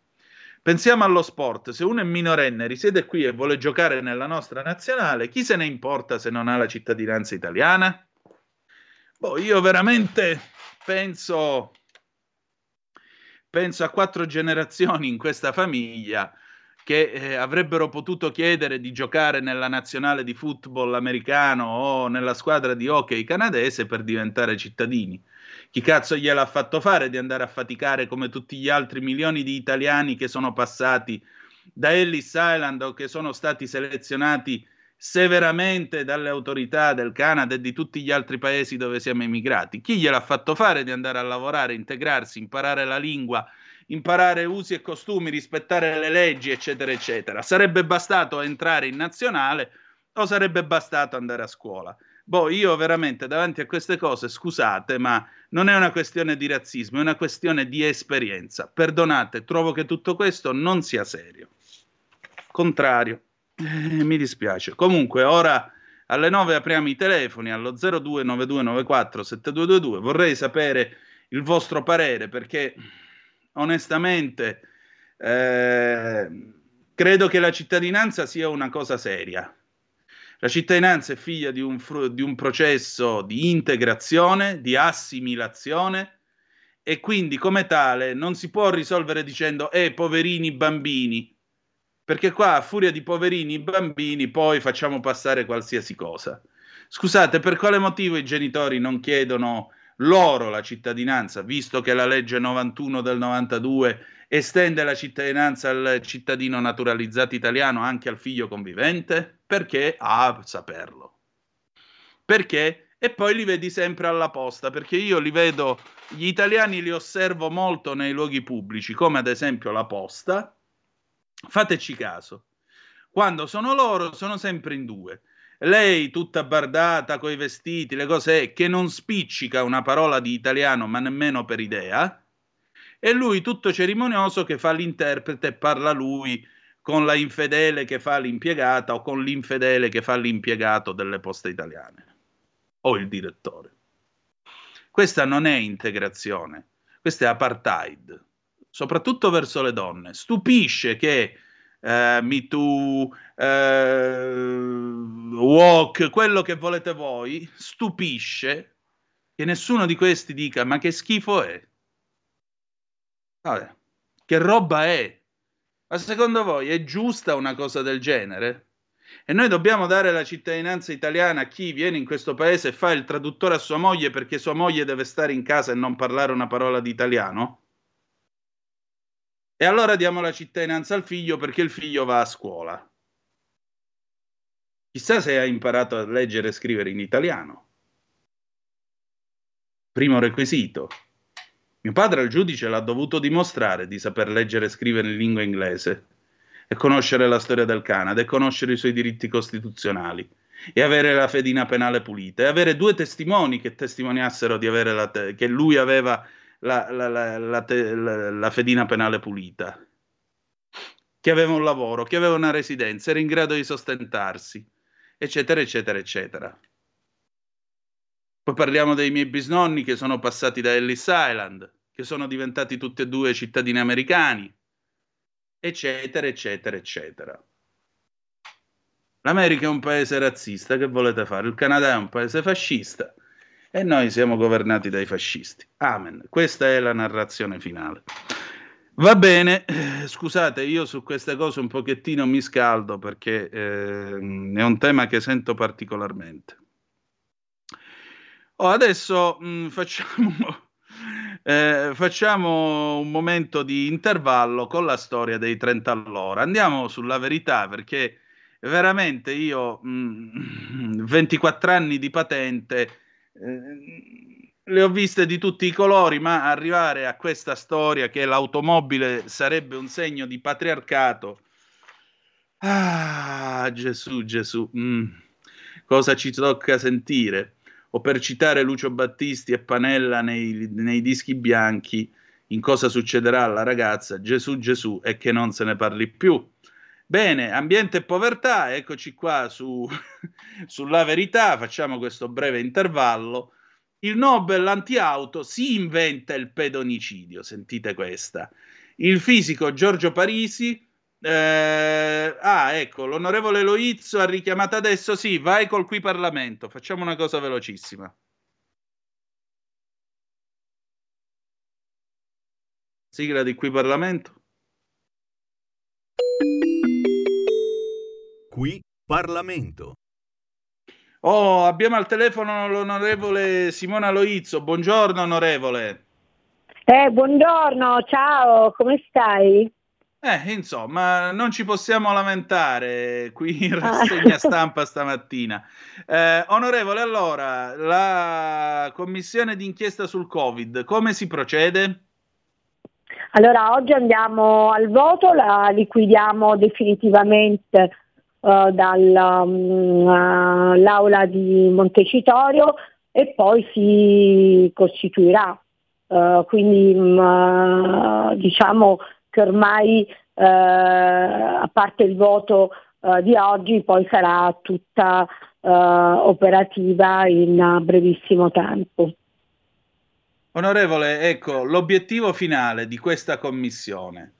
Pensiamo allo sport. Se uno è minorenne, risiede qui e vuole giocare nella nostra nazionale, chi se ne importa se non ha la cittadinanza italiana? Boh, io veramente penso, penso a quattro generazioni in questa famiglia che eh, avrebbero potuto chiedere di giocare nella nazionale di football americano o nella squadra di hockey canadese per diventare cittadini. Chi cazzo gliel'ha fatto fare di andare a faticare come tutti gli altri milioni di italiani che sono passati da Ellis Island o che sono stati selezionati severamente dalle autorità del Canada e di tutti gli altri paesi dove siamo emigrati? Chi gliel'ha fatto fare di andare a lavorare, integrarsi, imparare la lingua, imparare usi e costumi, rispettare le leggi, eccetera, eccetera? Sarebbe bastato entrare in nazionale o sarebbe bastato andare a scuola? Boh, io veramente davanti a queste cose, scusate, ma non è una questione di razzismo, è una questione di esperienza. Perdonate, trovo che tutto questo non sia serio. Contrario. Eh, mi dispiace. Comunque, ora alle nove apriamo i telefoni allo zero due nove due nove quattro sette due due due. Vorrei sapere il vostro parere, perché onestamente eh, credo che la cittadinanza sia una cosa seria. La cittadinanza è figlia di un, fru- di un processo di integrazione, di assimilazione, e quindi come tale non si può risolvere dicendo «eh, poverini bambini», perché qua a furia di poverini bambini poi facciamo passare qualsiasi cosa. Scusate, per quale motivo i genitori non chiedono loro la cittadinanza, visto che la legge novantuno del novantadue estende la cittadinanza al cittadino naturalizzato italiano anche al figlio convivente? Perché? Ah, saperlo. Perché? E poi li vedi sempre alla posta, perché io li vedo, gli italiani li osservo molto nei luoghi pubblici, come ad esempio la posta. Fateci caso, quando sono loro sono sempre in due. Lei tutta bardata, coi vestiti, le cose, che non spiccica una parola di italiano, ma nemmeno per idea, e lui tutto cerimonioso che fa l'interprete e parla lui con la infedele che fa l'impiegata o con l'infedele che fa l'impiegato delle Poste Italiane o il direttore. Questa non è integrazione, questa è apartheid, soprattutto verso le donne. Stupisce che Uh, me too, uh, walk, quello che volete voi, stupisce che nessuno di questi dica ma che schifo è, vabbè, che roba è, ma secondo voi è giusta una cosa del genere? E noi dobbiamo dare la cittadinanza italiana a chi viene in questo paese e fa il traduttore a sua moglie perché sua moglie deve stare in casa e non parlare una parola di italiano? E allora diamo la cittadinanza al figlio perché il figlio va a scuola. Chissà se ha imparato a leggere e scrivere in italiano. Primo requisito. Mio padre al giudice l'ha dovuto dimostrare di saper leggere e scrivere in lingua inglese e conoscere la storia del Canada e conoscere i suoi diritti costituzionali e avere la fedina penale pulita e avere due testimoni che testimoniassero di avere la te- che lui aveva... La, la, la, la, te, la, la fedina penale pulita, che aveva un lavoro, che aveva una residenza, era in grado di sostentarsi, eccetera eccetera eccetera. Poi parliamo dei miei bisnonni che sono passati da Ellis Island, che sono diventati tutti e due cittadini americani, eccetera eccetera eccetera. L'America è un paese razzista, che volete fare? Il Canada è un paese fascista e noi siamo governati dai fascisti. Amen. Questa è la narrazione finale. Va bene, scusate, io su queste cose un pochettino mi scaldo perché eh, è un tema che sento particolarmente. Oh, adesso mh, facciamo, eh, facciamo un momento di intervallo con la storia dei trenta all'ora. Andiamo sulla verità perché veramente io mh, ventiquattro anni di patente Eh, le ho viste di tutti i colori, ma arrivare a questa storia che l'automobile sarebbe un segno di patriarcato, ah Gesù Gesù, mm, cosa ci tocca sentire. O per citare Lucio Battisti e Panella nei, nei dischi bianchi, in Cosa succederà alla ragazza, Gesù Gesù e che non se ne parli più. Bene, ambiente e povertà, eccoci qua su, sulla verità, facciamo questo breve intervallo. Il Nobel anti-auto si inventa il pedonicidio, sentite questa. Il fisico Giorgio Parisi, eh, ah ecco, l'onorevole Loizzo ha richiamato adesso, sì, vai col qui Parlamento, facciamo una cosa velocissima. Sigla di qui Parlamento. Qui Parlamento. Oh, abbiamo al telefono l'onorevole Simona Loizzo. Buongiorno onorevole. Eh, buongiorno, ciao, come stai? Eh, insomma, non ci possiamo lamentare qui in rassegna stampa stamattina. Eh, onorevole, allora, la commissione d'inchiesta sul Covid, come si procede? Allora, oggi andiamo al voto, la liquidiamo definitivamente Uh, dall'aula um, uh, di Montecitorio e poi si costituirà, uh, quindi um, uh, diciamo che ormai uh, a parte il voto uh, di oggi poi sarà tutta uh, operativa in uh, brevissimo tempo. Onorevole, ecco l'obiettivo finale di questa commissione.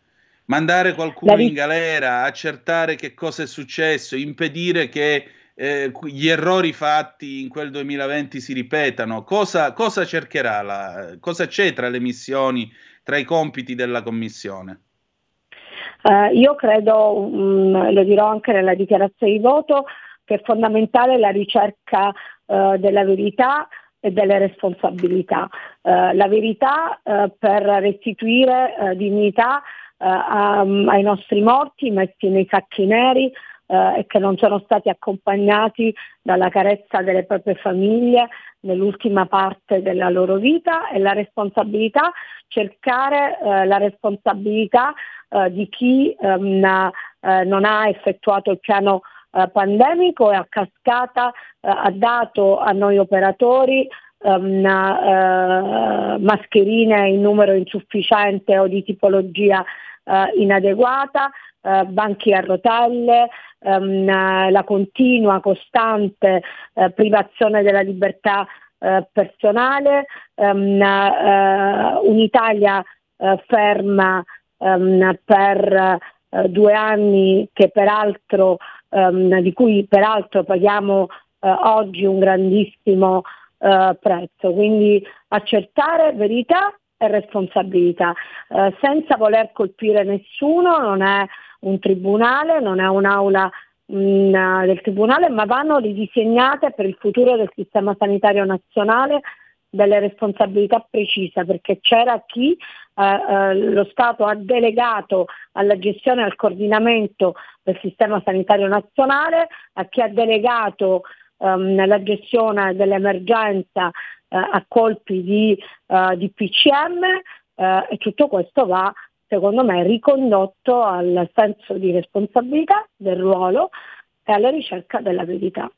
Mandare qualcuno in galera, accertare che cosa è successo, impedire che eh, gli errori fatti in quel duemilaventi si ripetano. Cosa, cosa cercherà? La, cosa c'è tra le missioni, tra i compiti della Commissione? Eh, io credo, mh, lo dirò anche nella dichiarazione di voto, che è fondamentale la ricerca eh, della verità, e delle responsabilità. Eh, la verità eh, per restituire eh, dignità eh, a, ai nostri morti messi nei sacchi neri eh, e che non sono stati accompagnati dalla carezza delle proprie famiglie nell'ultima parte della loro vita, e la responsabilità, cercare eh, la responsabilità eh, di chi ehm, eh, non ha effettuato il piano eh, pandemico e a cascata eh, ha dato a noi operatori ehm, eh, mascherine in numero insufficiente o di tipologia eh, inadeguata, eh, banchi a rotelle, ehm, la continua, costante eh, privazione della libertà eh, personale, ehm, eh, un'Italia eh, ferma ehm, per eh, due anni che peraltro, ehm, di cui peraltro paghiamo eh, oggi un grandissimo eh, prezzo. Quindi accertare verità e responsabilità, eh, senza voler colpire nessuno, non è un tribunale, non è un'aula mh, del tribunale, ma vanno ridisegnate per il futuro del sistema sanitario nazionale delle responsabilità precise, perché c'era chi eh, eh, lo Stato ha delegato alla gestione e al coordinamento del sistema sanitario nazionale, a chi ha delegato ehm, la gestione dell'emergenza eh, a colpi di, eh, di P C M eh, e tutto questo va, secondo me, ricondotto al senso di responsabilità del ruolo e alla ricerca della verità.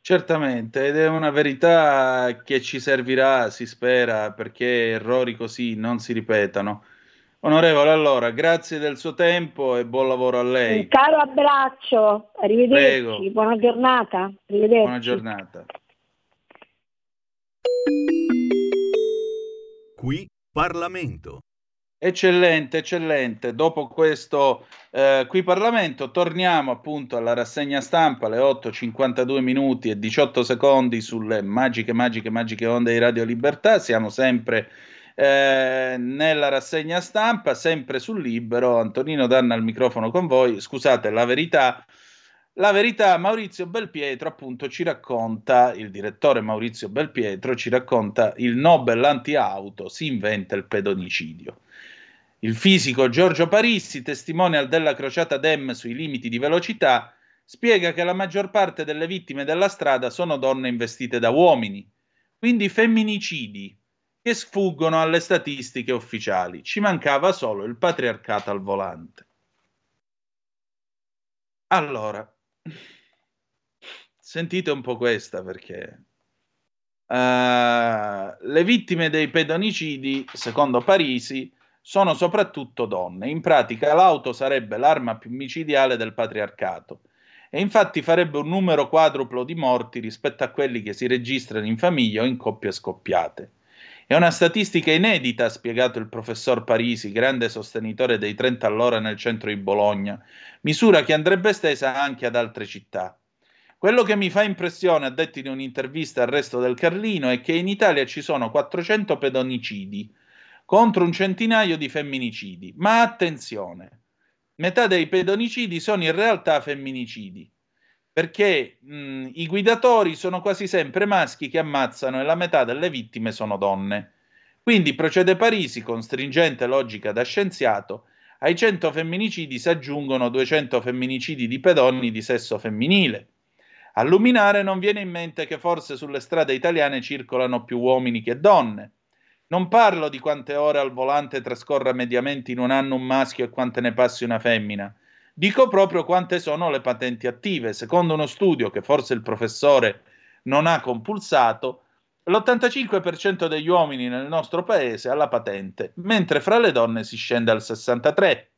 Certamente, ed è una verità che ci servirà, si spera, perché errori così non si ripetano. Onorevole, allora, grazie del suo tempo e buon lavoro a lei. Un caro abbraccio, arrivederci. Prego. Buona giornata, arrivederci. Buona giornata. Qui Parlamento. Eccellente, eccellente. Dopo questo eh, qui Parlamento torniamo appunto alla rassegna stampa alle otto e cinquantadue minuti e diciotto secondi sulle magiche, magiche, magiche onde di Radio Libertà. Siamo sempre eh, nella rassegna stampa, sempre sul Libero. Antonino Danna al microfono con voi. Scusate, la verità. La verità, Maurizio Belpietro appunto ci racconta, il direttore Maurizio Belpietro ci racconta il Nobel anti-auto, si inventa il pedonicidio. Il fisico Giorgio Parissi, testimonial della crociata Dem sui limiti di velocità, spiega che la maggior parte delle vittime della strada sono donne investite da uomini, quindi femminicidi che sfuggono alle statistiche ufficiali. Ci mancava solo il patriarcato al volante. Allora, sentite un po' questa, perché uh, le vittime dei pedonicidi, secondo Parisi, sono soprattutto donne. In pratica l'auto sarebbe l'arma più micidiale del patriarcato e infatti farebbe un numero quadruplo di morti rispetto a quelli che si registrano in famiglia o in coppie scoppiate. È una statistica inedita, ha spiegato il professor Parisi, grande sostenitore dei trenta all'ora nel centro di Bologna, misura che andrebbe estesa anche ad altre città. Quello che mi fa impressione, ha detto in un'intervista al Resto del Carlino, è che in Italia ci sono quattrocento pedonicidi contro un centinaio di femminicidi. Ma attenzione, metà dei pedonicidi sono in realtà femminicidi, perché mh, i guidatori sono quasi sempre maschi che ammazzano e la metà delle vittime sono donne. Quindi, procede Parisi con stringente logica da scienziato, ai cento femminicidi si aggiungono duecento femminicidi di pedoni di sesso femminile. A luminare non viene in mente che forse sulle strade italiane circolano più uomini che donne. Non parlo di quante ore al volante trascorra mediamente in un anno un maschio e quante ne passi una femmina. Dico proprio quante sono le patenti attive. Secondo uno studio che forse il professore non ha compulsato, l'ottantacinque per cento degli uomini nel nostro paese ha la patente, mentre fra le donne si scende al sessantatré per cento.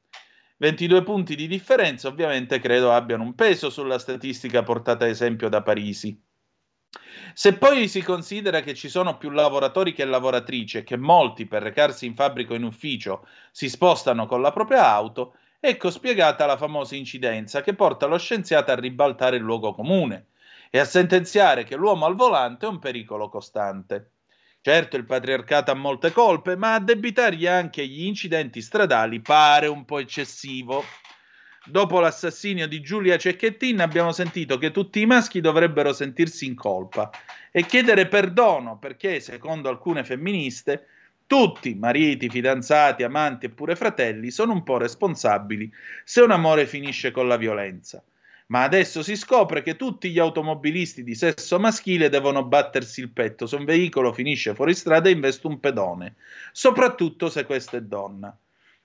ventidue punti di differenza ovviamente credo abbiano un peso sulla statistica portata ad esempio da Parisi. Se poi si considera che ci sono più lavoratori che lavoratrici e che molti per recarsi in fabbrica o in ufficio si spostano con la propria auto, ecco spiegata la famosa incidenza che porta lo scienziato a ribaltare il luogo comune e a sentenziare che l'uomo al volante è un pericolo costante. Certo, il patriarcato ha molte colpe, ma addebitargli anche gli incidenti stradali pare un po' eccessivo. Dopo l'assassinio di Giulia Cecchettin abbiamo sentito che tutti i maschi dovrebbero sentirsi in colpa e chiedere perdono perché, secondo alcune femministe, tutti, mariti, fidanzati, amanti e pure fratelli, sono un po' responsabili se un amore finisce con la violenza. Ma adesso si scopre che tutti gli automobilisti di sesso maschile devono battersi il petto se un veicolo finisce fuori strada e investe un pedone, soprattutto se questa è donna.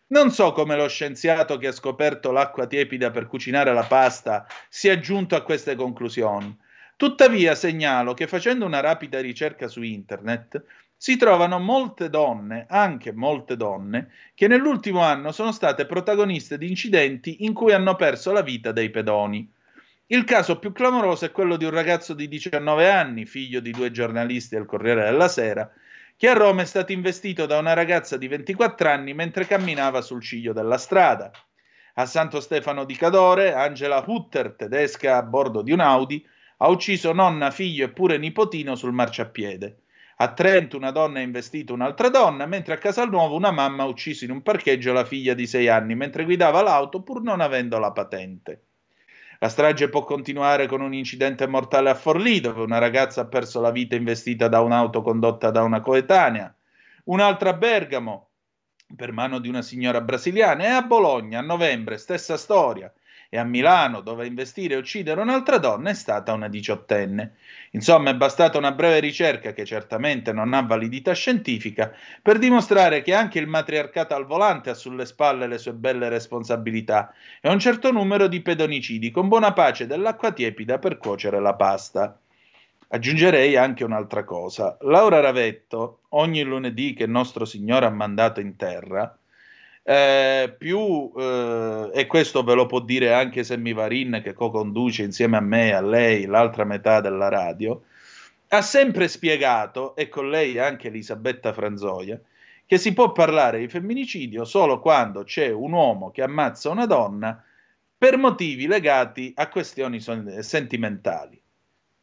Non so come lo scienziato che ha scoperto l'acqua tiepida per cucinare la pasta sia giunto a queste conclusioni. Tuttavia segnalo che facendo una rapida ricerca su internet si trovano molte donne, anche molte donne, che nell'ultimo anno sono state protagoniste di incidenti in cui hanno perso la vita dei pedoni. Il caso più clamoroso è quello di un ragazzo di diciannove anni, figlio di due giornalisti del Corriere della Sera, che a Roma è stato investito da una ragazza di ventiquattro anni mentre camminava sul ciglio della strada. A Santo Stefano di Cadore, Angela Hutter, tedesca a bordo di un Audi, ha ucciso nonna, figlio e pure nipotino sul marciapiede. A Trento una donna ha investito un'altra donna, mentre a Casalnuovo una mamma ha ucciso in un parcheggio la figlia di sei anni mentre guidava l'auto pur non avendo la patente. La strage può continuare con un incidente mortale a Forlì, dove una ragazza ha perso la vita investita da un'auto condotta da una coetanea, un'altra a Bergamo per mano di una signora brasiliana e a Bologna a novembre stessa storia. E a Milano, dove investire e uccidere un'altra donna, è stata una diciottenne. Insomma, è bastata una breve ricerca, che certamente non ha validità scientifica, per dimostrare che anche il matriarcato al volante ha sulle spalle le sue belle responsabilità e un certo numero di pedonicidi, con buona pace dell'acqua tiepida per cuocere la pasta. Aggiungerei anche un'altra cosa. Laura Ravetto, ogni lunedì che Nostro Signore ha mandato in terra, Eh, più eh, e questo ve lo può dire anche Semmi Varin, che co-conduce insieme a me, a lei, l'altra metà della radio, ha sempre spiegato, e con lei anche Elisabetta Franzoia, che si può parlare di femminicidio solo quando c'è un uomo che ammazza una donna per motivi legati a questioni son- sentimentali.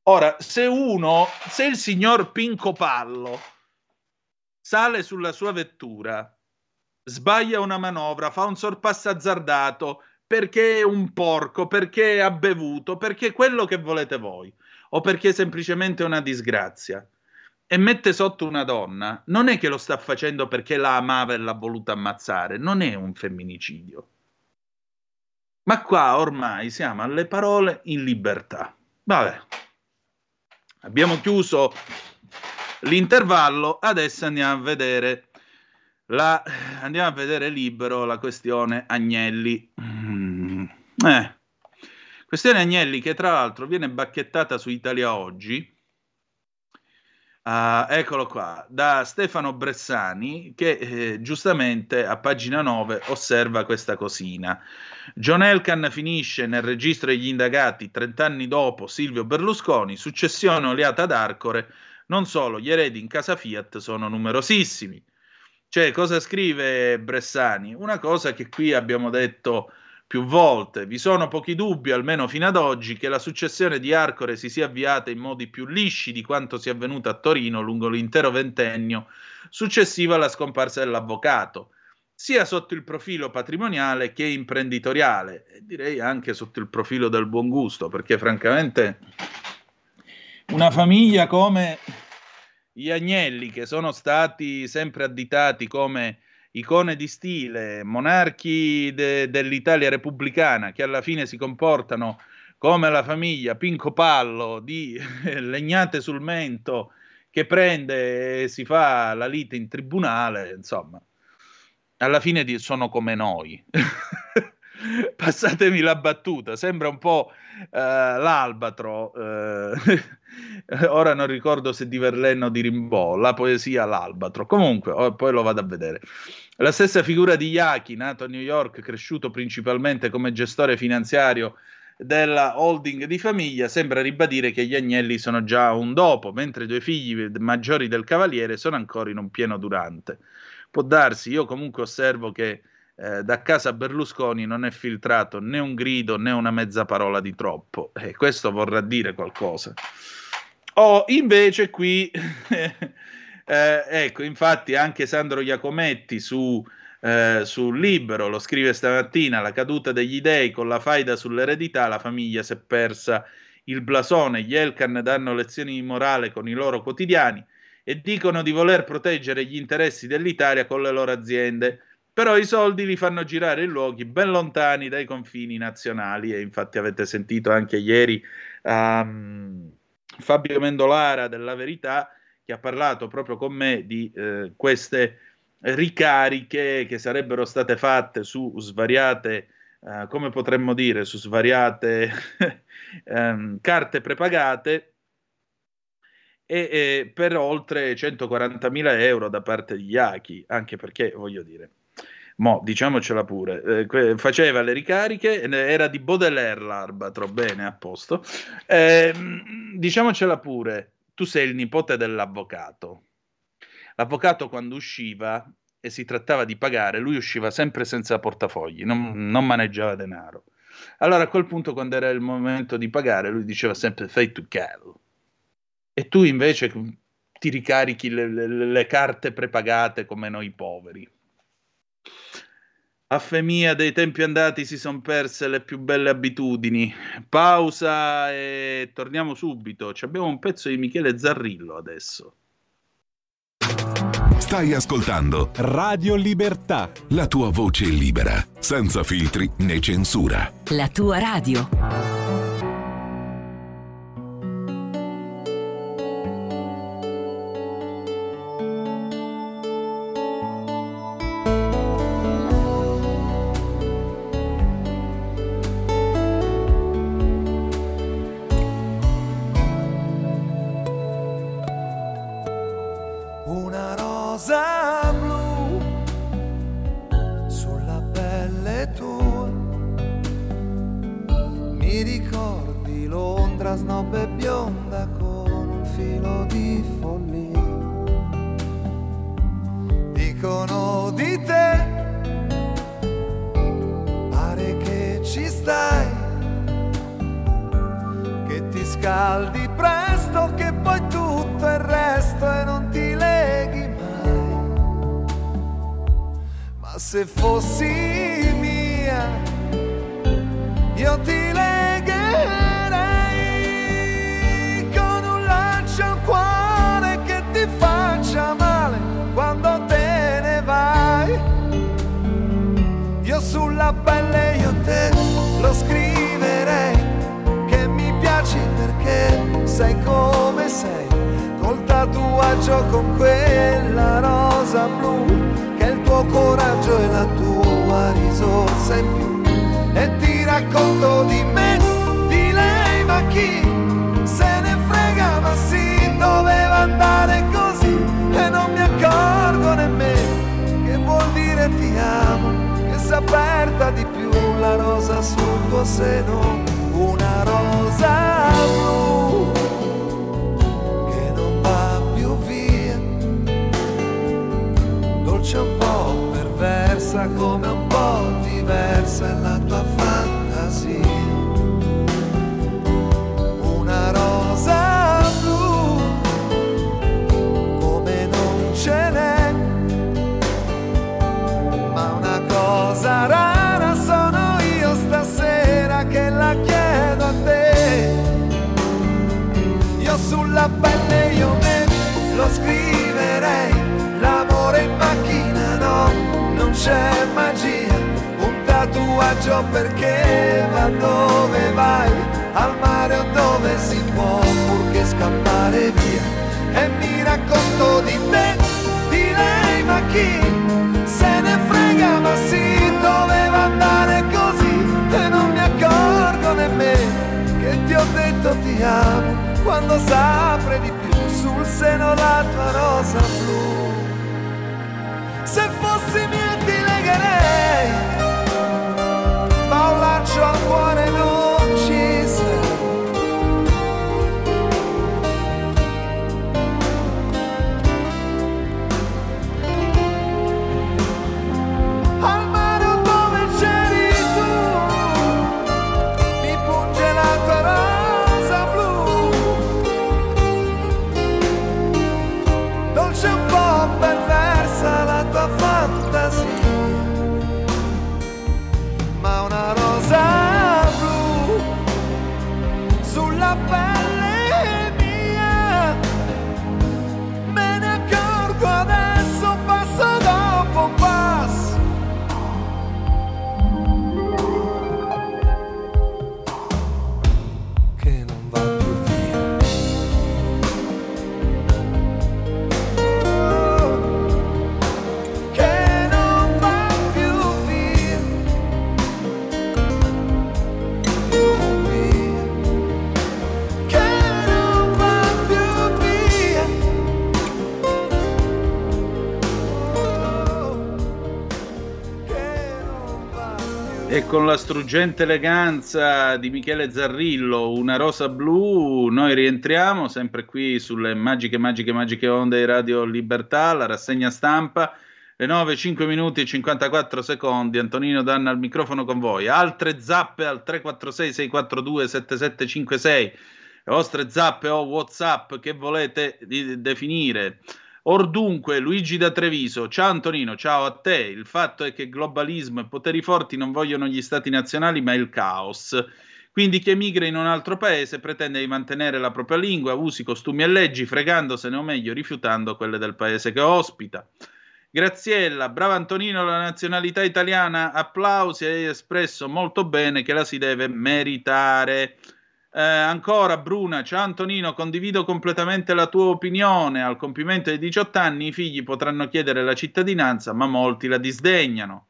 Ora, se uno, se il signor Pinco Pallo sale sulla sua vettura, sbaglia una manovra, fa un sorpasso azzardato, perché è un porco, perché ha bevuto, perché quello che volete voi, o perché è semplicemente una disgrazia, e mette sotto una donna, non è che lo sta facendo perché la amava e l'ha voluta ammazzare, non è un femminicidio. Ma qua ormai siamo alle parole in libertà. Vabbè, abbiamo chiuso l'intervallo, adesso andiamo a vedere... La, andiamo a vedere libero la questione Agnelli. Mm, eh. Questione Agnelli che tra l'altro viene bacchettata su Italia Oggi, uh, eccolo qua, da Stefano Bressani che eh, giustamente a pagina nove osserva questa cosina. John Elkann finisce nel registro degli indagati trent'anni dopo Silvio Berlusconi, successione oleata ad Arcore, non solo, gli eredi in casa Fiat sono numerosissimi. Cioè, cosa scrive Bressani? Una cosa che qui abbiamo detto più volte. Vi sono pochi dubbi, almeno fino ad oggi, che la successione di Arcore si sia avviata in modi più lisci di quanto sia avvenuto a Torino lungo l'intero ventennio successivo alla scomparsa dell'avvocato, sia sotto il profilo patrimoniale che imprenditoriale, e direi anche sotto il profilo del buon gusto, perché francamente una famiglia come... gli Agnelli, che sono stati sempre additati come icone di stile, monarchi de- dell'Italia repubblicana, che alla fine si comportano come la famiglia Pinco Pallo di eh, legnate sul mento, che prende e si fa la lite in tribunale, insomma, alla fine di- sono come noi. Passatemi la battuta, sembra un po' eh, l'albatro, eh, ora non ricordo se di Verlaine o di Rimbaud, la poesia L'albatro, comunque oh, poi lo vado a vedere. La stessa figura di Iacchi, nato a New York, cresciuto principalmente come gestore finanziario della holding di famiglia, sembra ribadire che gli Agnelli sono già un dopo, mentre i due figli maggiori del cavaliere sono ancora in un pieno durante. Può darsi, io comunque osservo che Eh, da casa Berlusconi non è filtrato né un grido né una mezza parola di troppo, e eh, questo vorrà dire qualcosa. O oh, invece qui eh, ecco, infatti anche Sandro Iacometti su, eh, su Libero lo scrive stamattina: la caduta degli dèi con la faida sull'eredità, la famiglia si è persa il blasone, gli Elkann danno lezioni di morale con i loro quotidiani e dicono di voler proteggere gli interessi dell'Italia con le loro aziende, però i soldi li fanno girare in luoghi ben lontani dai confini nazionali. E infatti avete sentito anche ieri um, Fabio Mendolara della Verità, che ha parlato proprio con me di eh, queste ricariche che sarebbero state fatte su svariate, eh, come potremmo dire, su svariate ehm, carte prepagate, E, e per oltre centoquarantamila euro da parte di Iachi, anche perché, voglio dire, mo diciamocela pure, eh, faceva le ricariche, era di Baudelaire l'arbitro, bene, a posto, eh, diciamocela pure, tu sei il nipote dell'avvocato, l'avvocato quando usciva e si trattava di pagare, lui usciva sempre senza portafogli, non, non maneggiava denaro, allora a quel punto quando era il momento di pagare lui diceva sempre fate to call. E tu invece ti ricarichi le, le, le carte prepagate come noi poveri. Affemia dei tempi andati, si sono perse le più belle abitudini. Pausa e torniamo subito. Ci abbiamo un pezzo di Michele Zarrillo adesso. Stai ascoltando Radio Libertà. La tua voce è libera, senza filtri né censura. La tua radio. C'è un po' perversa la tua fantasia. con la struggente eleganza di Michele Zarrillo, una rosa blu, noi rientriamo sempre qui sulle magiche, magiche, magiche onde di Radio Libertà, la rassegna stampa, le nove, cinque minuti e cinquantaquattro secondi, Antonino Danna al microfono con voi, altre zappe al tre quattro sei sei quattro due sette sette cinque sei, le vostre zappe o WhatsApp che volete di- definire. Or dunque, Luigi da Treviso, ciao Antonino, ciao a te, il fatto è che globalismo e poteri forti non vogliono gli stati nazionali ma il caos, quindi chi emigra in un altro paese pretende di mantenere la propria lingua, usi, costumi e leggi, fregandosene o meglio rifiutando quelle del paese che ospita. Graziella, brava Antonino, la nazionalità italiana, applausi, hai espresso molto bene che la si deve meritare. Eh, ancora Bruna, ciao Antonino, condivido completamente la tua opinione, al compimento dei diciotto anni i figli potranno chiedere la cittadinanza ma molti la disdegnano.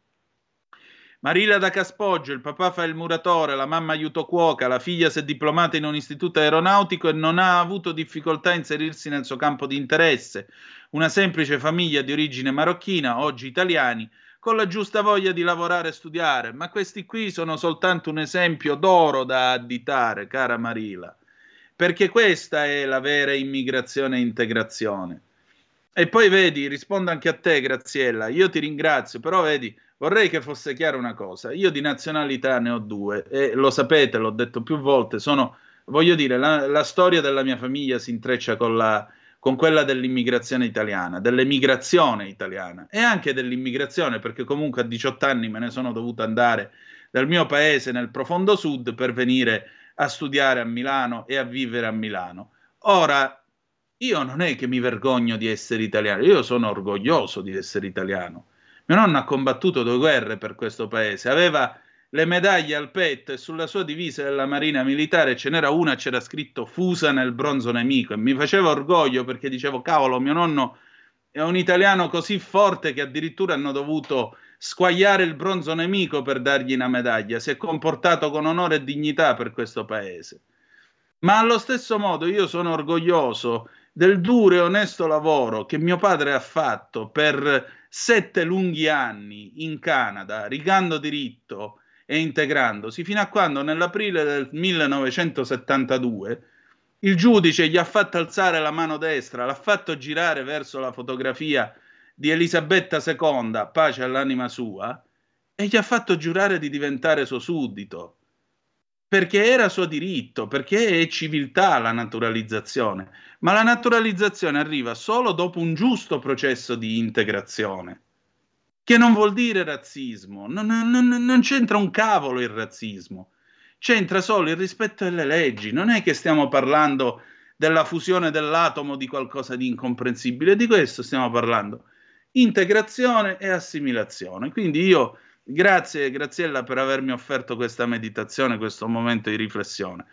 Marilla da Caspoggio, il papà fa il muratore, la mamma aiuto cuoca, la figlia si è diplomata in un istituto aeronautico e non ha avuto difficoltà a inserirsi nel suo campo di interesse, una semplice famiglia di origine marocchina, oggi italiani, con la giusta voglia di lavorare e studiare, ma questi qui sono soltanto un esempio d'oro da additare, cara Marila, perché questa è la vera immigrazione e integrazione. E poi vedi, rispondo anche a te Graziella, io ti ringrazio, però vedi, vorrei che fosse chiara una cosa, io di nazionalità ne ho due, e lo sapete, l'ho detto più volte, sono, voglio dire, la, la storia della mia famiglia si intreccia con la... con quella dell'immigrazione italiana, dell'emigrazione italiana e anche dell'immigrazione, perché comunque a diciotto anni me ne sono dovuto andare dal mio paese nel profondo sud per venire a studiare a Milano e a vivere a Milano. Ora, io non è che mi vergogno di essere italiano, io sono orgoglioso di essere italiano. Mio nonno ha combattuto due guerre per questo paese, aveva le medaglie al petto e sulla sua divisa della Marina Militare ce n'era una, c'era scritto Fusa nel bronzo nemico, e mi faceva orgoglio perché dicevo cavolo, mio nonno è un italiano così forte che addirittura hanno dovuto squagliare il bronzo nemico per dargli una medaglia, si è comportato con onore e dignità per questo paese. Ma allo stesso modo io sono orgoglioso del duro e onesto lavoro che mio padre ha fatto per sette lunghi anni in Canada, rigando diritto e integrandosi, fino a quando nell'aprile del millenovecentosettantadue il giudice gli ha fatto alzare la mano destra, l'ha fatto girare verso la fotografia di Elisabetta seconda, pace all'anima sua, e gli ha fatto giurare di diventare suo suddito, perché era suo diritto, perché è civiltà la naturalizzazione, ma la naturalizzazione arriva solo dopo un giusto processo di integrazione, che non vuol dire razzismo, non, non, non c'entra un cavolo il razzismo, c'entra solo il rispetto delle leggi, non è che stiamo parlando della fusione dell'atomo di qualcosa di incomprensibile, di questo stiamo parlando, integrazione e assimilazione. Quindi io, grazie Graziella per avermi offerto questa meditazione, questo momento di riflessione.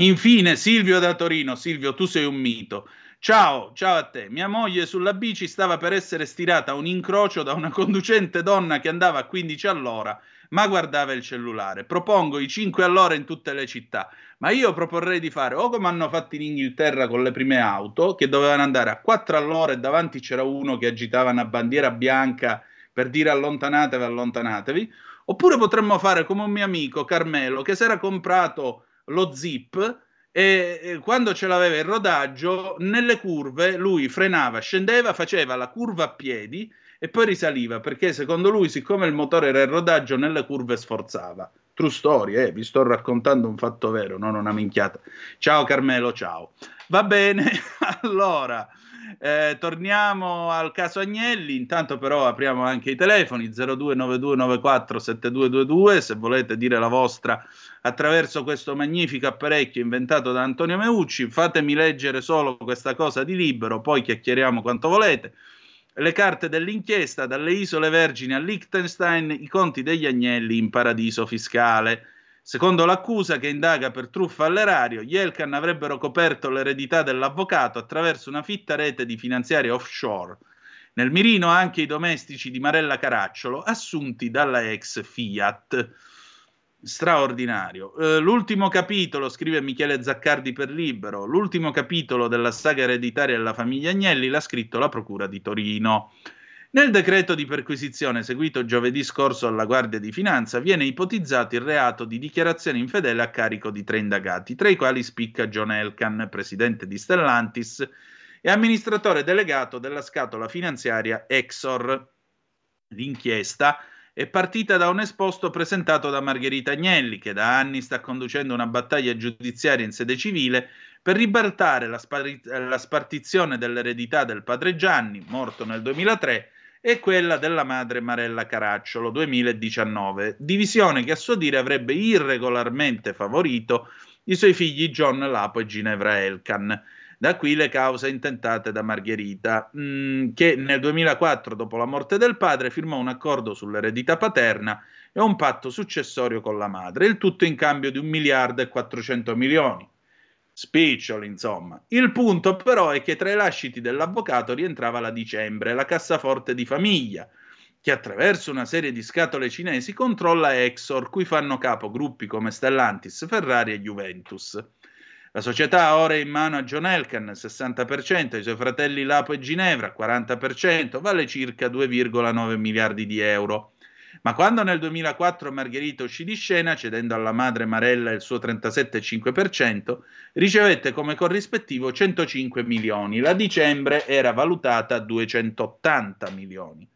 Infine Silvio da Torino, Silvio tu sei un mito. Ciao, ciao a te. Mia moglie sulla bici stava per essere stirata a un incrocio da una conducente donna che andava a quindici all'ora, ma guardava il cellulare. Propongo i cinque all'ora in tutte le città, ma io proporrei di fare o come hanno fatto in Inghilterra con le prime auto, che dovevano andare a quattro all'ora e davanti c'era uno che agitava una bandiera bianca per dire allontanatevi, allontanatevi, oppure potremmo fare come un mio amico Carmelo che si era comprato lo Zip, e quando ce l'aveva in rodaggio, nelle curve lui frenava, scendeva, faceva la curva a piedi e poi risaliva, perché secondo lui, siccome il motore era in rodaggio, nelle curve sforzava. True story, eh, vi sto raccontando un fatto vero, non una minchiata. Ciao Carmelo, ciao. Va bene, allora, eh, torniamo al caso Agnelli, intanto però apriamo anche i telefoni, zero due nove due nove quattro sette due due due, se volete dire la vostra attraverso questo magnifico apparecchio inventato da Antonio Meucci. Fatemi leggere solo questa cosa di Libero, poi chiacchieriamo quanto volete. Le carte dell'inchiesta, dalle Isole Vergini a Liechtenstein, i conti degli Agnelli in paradiso fiscale. Secondo l'accusa che indaga per truffa all'erario, gli Elkann avrebbero coperto l'eredità dell'avvocato attraverso una fitta rete di finanziarie offshore. Nel mirino anche i domestici di Marella Caracciolo, assunti dalla ex Fiat. Straordinario. Eh, l'ultimo capitolo, scrive Michele Zaccardi per Libero, l'ultimo capitolo della saga ereditaria della famiglia Agnelli l'ha scritto la Procura di Torino. Nel decreto di perquisizione seguito giovedì scorso alla Guardia di Finanza viene ipotizzato il reato di dichiarazione infedele a carico di tre indagati, tra i quali spicca John Elkann, presidente di Stellantis e amministratore delegato della scatola finanziaria Exor. L'inchiesta è partita da un esposto presentato da Margherita Agnelli, che da anni sta conducendo una battaglia giudiziaria in sede civile per ribaltare la, spari- la spartizione dell'eredità del padre Gianni, morto nel duemilatré, e quella della madre Marella Caracciolo, duemiladiciannove, divisione che a suo dire avrebbe irregolarmente favorito i suoi figli John, Lapo e Ginevra Elkann. Da qui le cause intentate da Margherita, mh, che nel duemilaquattro, dopo la morte del padre, firmò un accordo sull'eredità paterna e un patto successorio con la madre, il tutto in cambio di un miliardo e quattrocento milioni. Spiccioli, insomma. Il punto però è che tra i lasciti dell'avvocato rientrava la Dicembre, la cassaforte di famiglia, che attraverso una serie di scatole cinesi controlla Exor, cui fanno capo gruppi come Stellantis, Ferrari e Juventus. La società ora è in mano a John Elkann, sessanta per cento, ai suoi fratelli Lapo e Ginevra, quaranta per cento, vale circa due virgola nove miliardi di euro. Ma quando nel duemilaquattro Margherita uscì di scena, cedendo alla madre Marella il suo trentasette virgola cinque per cento, ricevette come corrispettivo centocinque milioni. La Dicembre era valutata a duecentottanta milioni.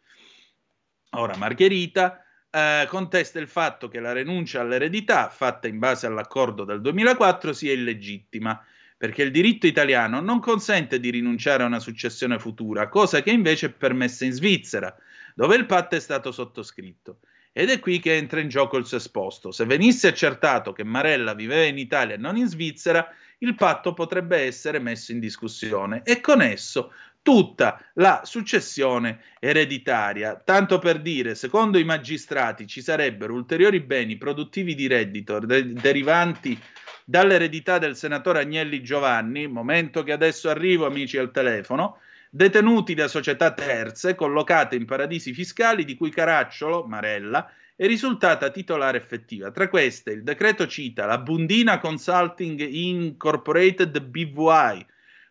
Ora Margherita Uh, contesta il fatto che la rinuncia all'eredità, fatta in base all'accordo del duemilaquattro, sia illegittima, perché il diritto italiano non consente di rinunciare a una successione futura, cosa che invece è permessa in Svizzera, dove il patto è stato sottoscritto. Ed è qui che entra in gioco il suo esposto. Se venisse accertato che Marella viveva in Italia e non in Svizzera, il patto potrebbe essere messo in discussione e con esso tutta la successione ereditaria. Tanto per dire, secondo i magistrati ci sarebbero ulteriori beni produttivi di reddito de- derivanti dall'eredità del senatore Agnelli Giovanni, momento che adesso arrivo, amici al telefono, detenuti da società terze collocate in paradisi fiscali di cui Caracciolo, Marella, è risultata titolare effettiva. Tra queste il decreto cita la Bundina Consulting Incorporated B V I,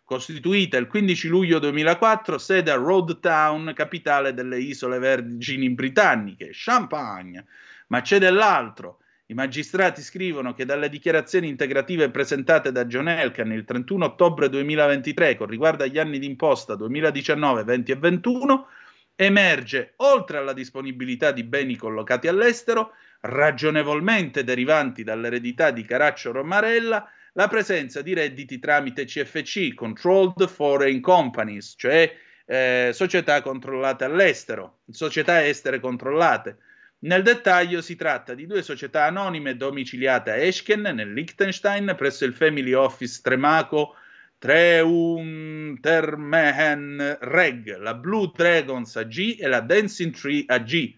costituita il quindici luglio duemilaquattro, sede a Rhodes Town, capitale delle Isole Vergini Britanniche, Champagne. Ma c'è dell'altro. I magistrati scrivono che dalle dichiarazioni integrative presentate da John Elkann il trentuno ottobre duemilaventitré con riguardo agli anni d'imposta duemiladiciannove, venti e ventuno, emerge, oltre alla disponibilità di beni collocati all'estero, ragionevolmente derivanti dall'eredità di Caracciolo Marella, la presenza di redditi tramite C F C, Controlled Foreign Companies, cioè eh, società controllate all'estero, società estere controllate. Nel dettaglio si tratta di due società anonime domiciliate a Eschken, nel Liechtenstein, presso il Family Office Tremaco Treuntermehen Reg, la Blue Dragons A G e la Dancing Tree A G.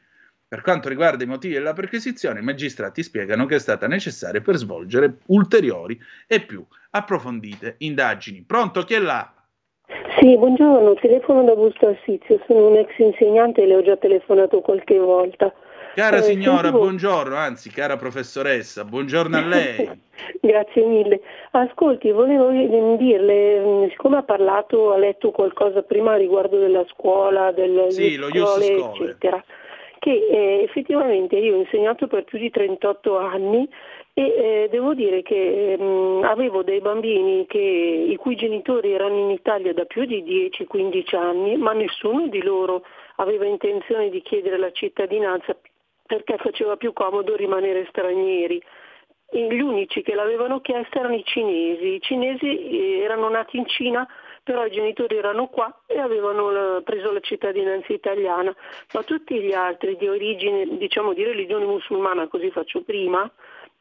Per quanto riguarda i motivi della perquisizione, i magistrati spiegano che è stata necessaria per svolgere ulteriori e più approfondite indagini. Pronto, chi è là? Sì, buongiorno, telefono da Busto Arsizio, sono un ex insegnante e le ho già telefonato qualche volta. Cara eh, signora, sentivo... buongiorno, anzi cara professoressa, buongiorno a lei. Grazie mille. Ascolti, volevo dirle, siccome ha parlato, ha letto qualcosa prima riguardo della scuola, delle sì, scuole, lo scuole, eccetera, che eh, effettivamente io ho insegnato per più di trentotto anni e eh, devo dire che mh, avevo dei bambini che, i cui genitori erano in Italia da più di dieci quindici anni, ma nessuno di loro aveva intenzione di chiedere la cittadinanza perché faceva più comodo rimanere stranieri. E gli unici che l'avevano chiesta erano i cinesi. I cinesi erano nati in Cina, però i genitori erano qua e avevano preso la cittadinanza italiana, ma tutti gli altri di origine, diciamo di religione musulmana, così faccio prima,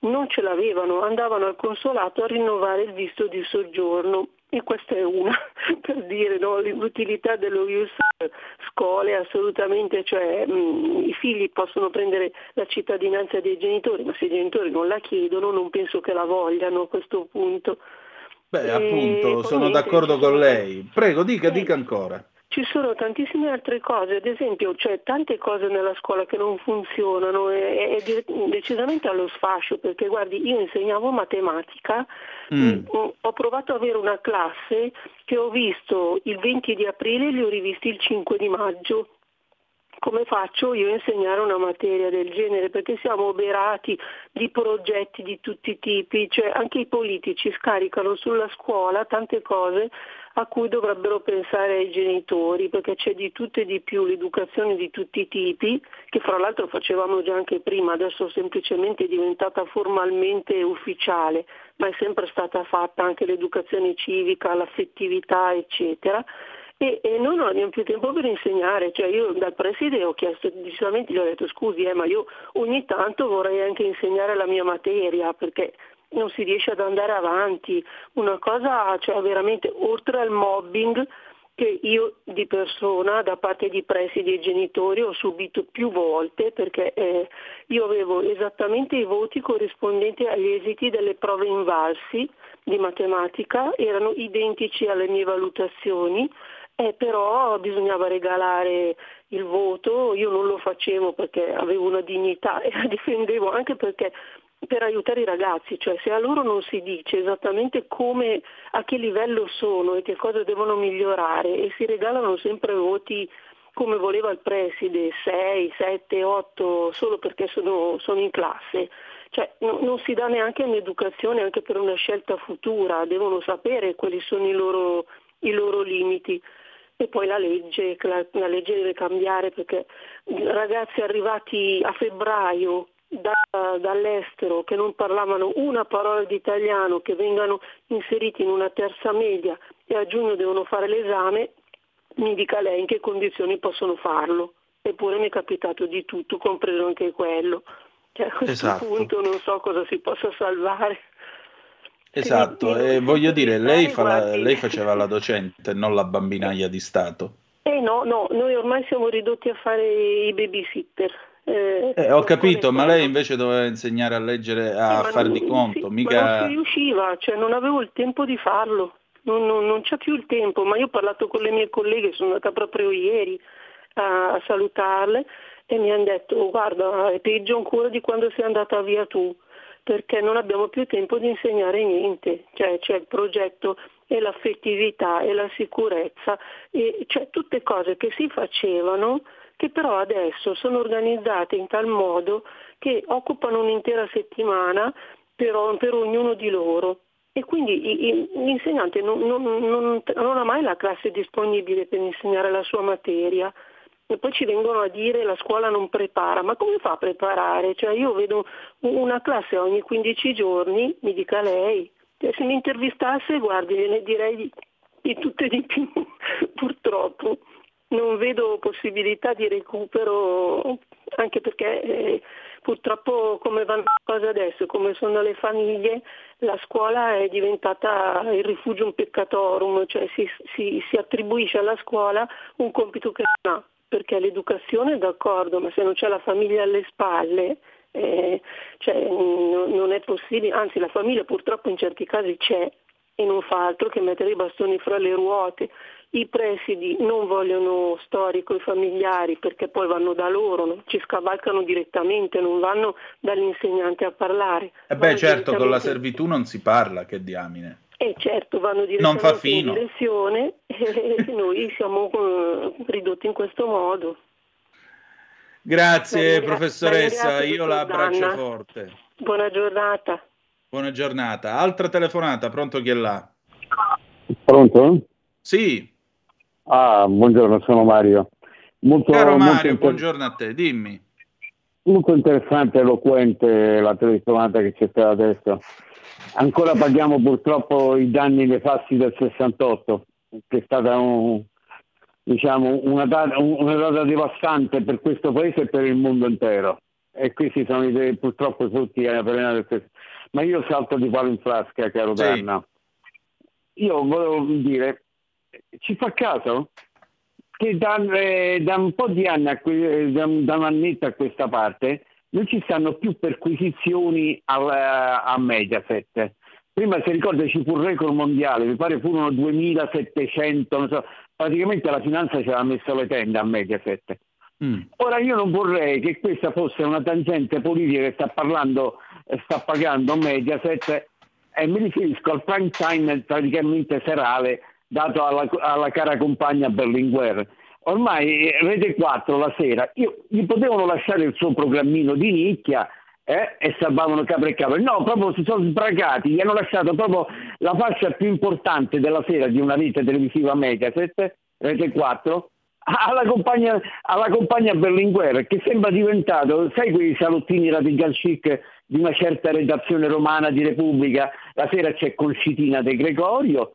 non ce l'avevano, andavano al consolato a rinnovare il visto di soggiorno. E questa è una, per dire, no, l'utilità dello ius scholae, assolutamente, cioè mh, i figli possono prendere la cittadinanza dei genitori, ma se i genitori non la chiedono non penso che la vogliano a questo punto. Beh, e appunto, sono niente, d'accordo con lei. Prego, dica, eh, dica ancora. Ci sono tantissime altre cose, ad esempio c'è cioè, tante cose nella scuola che non funzionano, è, è, è decisamente allo sfascio, perché guardi, io insegnavo matematica, mm. ho, ho provato ad avere una classe che ho visto il venti di aprile e li ho rivisti il cinque di maggio. come faccio io a insegnare una materia del genere? Perché siamo oberati di progetti di tutti i tipi, cioè anche i politici scaricano sulla scuola tante cose a cui dovrebbero pensare i genitori, perché c'è di tutto e di più, l'educazione di tutti i tipi, che fra l'altro facevamo già anche prima, adesso semplicemente è diventata formalmente ufficiale, ma è sempre stata fatta anche l'educazione civica, l'affettività, eccetera. E, e noi non abbiamo più tempo per insegnare, cioè io dal preside ho chiesto, decisamente gli ho detto scusi eh, ma io ogni tanto vorrei anche insegnare la mia materia, perché non si riesce ad andare avanti, una cosa cioè veramente oltre al mobbing che io di persona da parte di presidi e genitori ho subito più volte, perché eh, io avevo esattamente i voti corrispondenti agli esiti delle prove Invalsi di matematica, erano identici alle mie valutazioni. Eh, però bisognava regalare il voto, io non lo facevo perché avevo una dignità e la difendevo anche perché per aiutare i ragazzi, cioè se a loro non si dice esattamente come, a che livello sono e che cosa devono migliorare e si regalano sempre voti come voleva il preside, sei, sette, otto, solo perché sono, sono in classe. Cioè no, non si dà neanche un'educazione anche per una scelta futura, devono sapere quali sono i loro, i loro limiti. E poi la legge, la, la legge deve cambiare, perché ragazzi arrivati a febbraio da, dall'estero che non parlavano una parola di italiano, che vengano inseriti in una terza media e a giugno devono fare l'esame, mi dica lei in che condizioni possono farlo. Eppure mi è capitato di tutto, compreso anche quello. Cioè, a questo esatto. punto non so cosa si possa salvare. Esatto, e voglio dire, lei, fa la, lei faceva la docente, non la bambinaia di Stato. Eh no, no, noi ormai siamo ridotti a fare i babysitter. Eh, eh, ho capito, ma lei invece doveva insegnare a leggere, a eh, far di conto. Sì, mica... Ma non si riusciva, cioè non avevo il tempo di farlo, non, non, non c'è più il tempo, ma io ho parlato con le mie colleghe, sono andata proprio ieri a, a salutarle e mi hanno detto, oh, guarda, è peggio ancora di quando sei andata via tu. Perché non abbiamo più tempo di insegnare niente, cioè c'è il progetto e l'affettività e la sicurezza, e cioè tutte cose che si facevano che però adesso sono organizzate in tal modo che occupano un'intera settimana per, per ognuno di loro e quindi l'insegnante non, non, non, non ha mai la classe disponibile per insegnare la sua materia. E poi ci vengono a dire la scuola non prepara, ma come fa a preparare? Cioè io vedo una classe ogni quindici giorni, mi dica lei, se mi intervistasse, guardi, gliene direi di, di tutto e di più, purtroppo. Non vedo possibilità di recupero, anche perché eh, purtroppo come vanno le cose adesso, come sono le famiglie, la scuola è diventata il rifugium peccatorum, cioè si, si, si attribuisce alla scuola un compito che non ha. Perché l'educazione è d'accordo, ma se non c'è la famiglia alle spalle eh, cioè, n- non è possibile, anzi la famiglia purtroppo in certi casi c'è e non fa altro che mettere i bastoni fra le ruote. I presidi non vogliono storie coi familiari perché poi vanno da loro, no? Ci scavalcano direttamente, non vanno dall'insegnante a parlare. E beh certo, direttamente... con la servitù non si parla, che diamine. E eh certo, vanno direttamente in direzione e noi siamo ridotti in questo modo. Grazie, grazie professoressa, io la abbraccio forte. Buona giornata. Buona giornata. Altra telefonata, pronto chi è là? Pronto? Sì. Ah, buongiorno, sono Mario. Molto, Caro Mario, molto inter... buongiorno a te, dimmi. Molto interessante e eloquente la telefonata che c'è stata adesso. Ancora paghiamo purtroppo i danni nefasti del sessantotto, che è stata un, diciamo, una, data, una data devastante per questo paese e per il mondo intero. E questi sono i, purtroppo tutti alla perena del sessantotto. Ma io salto di palo in frasca, caro sì. Danna. Io volevo dire, ci fa caso che da, eh, da un po' di anni, a que- da, da un annetto a questa parte, non ci stanno più perquisizioni alla, a Mediaset. Prima, se ricordate, ci fu un record mondiale, mi pare furono duemilasettecento, non so, praticamente la finanza ci aveva messo le tende a Mediaset. Mm. Ora io non vorrei che questa fosse una tangente politica che sta parlando, sta pagando Mediaset, e mi riferisco al prime time praticamente serale dato alla, alla cara compagna Berlinguer. ormai Rete quattro la sera, io, gli potevano lasciare il suo programmino di nicchia eh, e salvavano capre e capre. No, proprio si sono sbracati, gli hanno lasciato proprio la fascia più importante della sera di una rete televisiva Mediaset, Rete quattro, alla compagna, alla compagna Berlinguer, che sembra diventato, sai, quei salottini radical chic di una certa redazione romana di Repubblica. La sera c'è Concitina De Gregorio,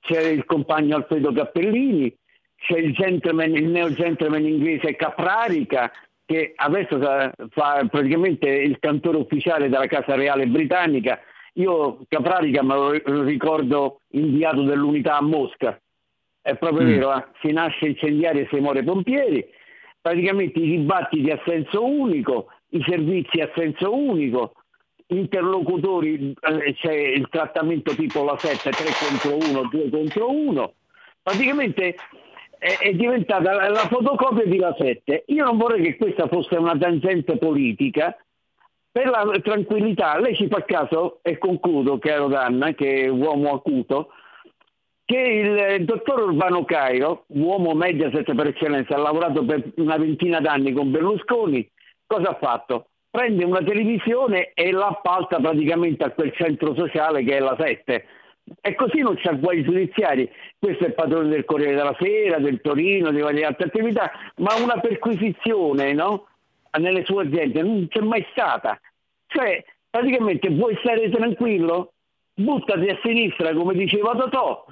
c'è il compagno Alfredo Cappellini, c'è il gentleman, il neo gentleman inglese Caprarica, che adesso fa praticamente il cantore ufficiale della Casa Reale Britannica. Io Caprarica me lo ricordo inviato dell'Unità a Mosca. È proprio mm. vero, eh? Si nasce incendiari e si muore pompieri, praticamente i dibattiti a senso unico, i servizi a senso unico, interlocutori, eh, c'è il trattamento tipo la sette, tre contro uno, due contro uno, praticamente è, è diventata la, la fotocopia di la sette. Io non vorrei che questa fosse una tangente politica, per la tranquillità. Lei ci fa caso, e concludo, caro Danna, che è uomo acuto, che il dottor Urbano Cairo, uomo Mediaset per eccellenza, ha lavorato per una ventina d'anni con Berlusconi. Cosa ha fatto? Prende una televisione e l'appalta praticamente a quel centro sociale che è la sette. E così non c'è guai giudiziari. Questo è il padrone del Corriere della Sera, del Torino, di varie altre attività, ma una perquisizione, no? Nelle sue aziende non c'è mai stata. Cioè, praticamente vuoi stare tranquillo? Buttati a sinistra, come diceva Totò,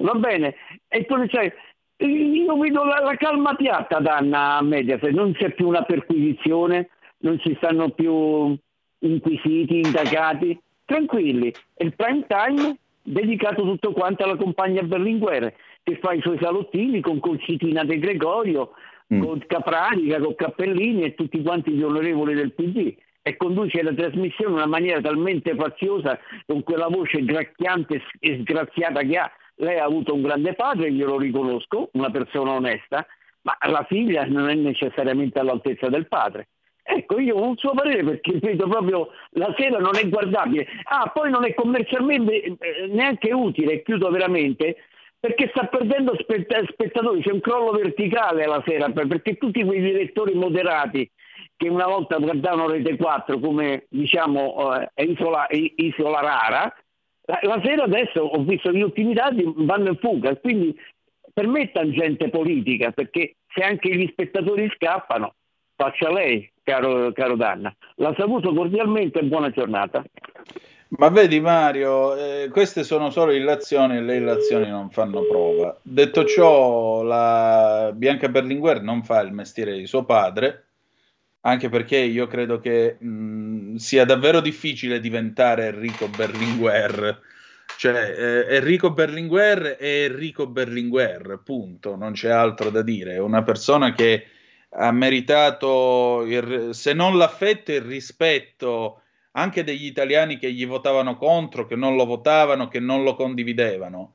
va bene? E tu dicevi, io vedo la, la calma piatta, Danna, a Mediaset. Non c'è più una perquisizione, non ci stanno più inquisiti, indagati, tranquilli. È il prime time dedicato tutto quanto alla compagna Berlinguer, che fa i suoi salottini con Concitina De Gregorio, mm. con Caprarica, con Cappellini e tutti quanti gli onorevoli del P D. E conduce la trasmissione in una maniera talmente faziosa, con quella voce gracchiante e sgraziata che ha. Lei ha avuto un grande padre, glielo riconosco, una persona onesta, ma la figlia non è necessariamente all'altezza del padre. Ecco, io ho un suo parere, perché vedo proprio la sera non è guardabile. Ah, poi non è commercialmente neanche utile, chiudo veramente, perché sta perdendo spett- spettatori, c'è un crollo verticale la sera, perché tutti quei direttori moderati che una volta guardavano Rete quattro come, diciamo, eh, isola, isola rara, la, la sera adesso ho visto gli ultimi dati vanno in fuga, quindi per me è tangente politica, perché se anche gli spettatori scappano, faccia lei, caro, caro Danna. La saluto cordialmente e buona giornata. Ma vedi Mario, eh, queste sono solo illazioni e le illazioni non fanno prova. Detto ciò, la Bianca Berlinguer non fa il mestiere di suo padre, anche perché io credo che mh, sia davvero difficile diventare Enrico Berlinguer. Cioè, eh, Enrico Berlinguer è Enrico Berlinguer, punto, non c'è altro da dire. È una persona che ha meritato, il, se non l'affetto, il rispetto anche degli italiani che gli votavano contro, che non lo votavano, che non lo condividevano.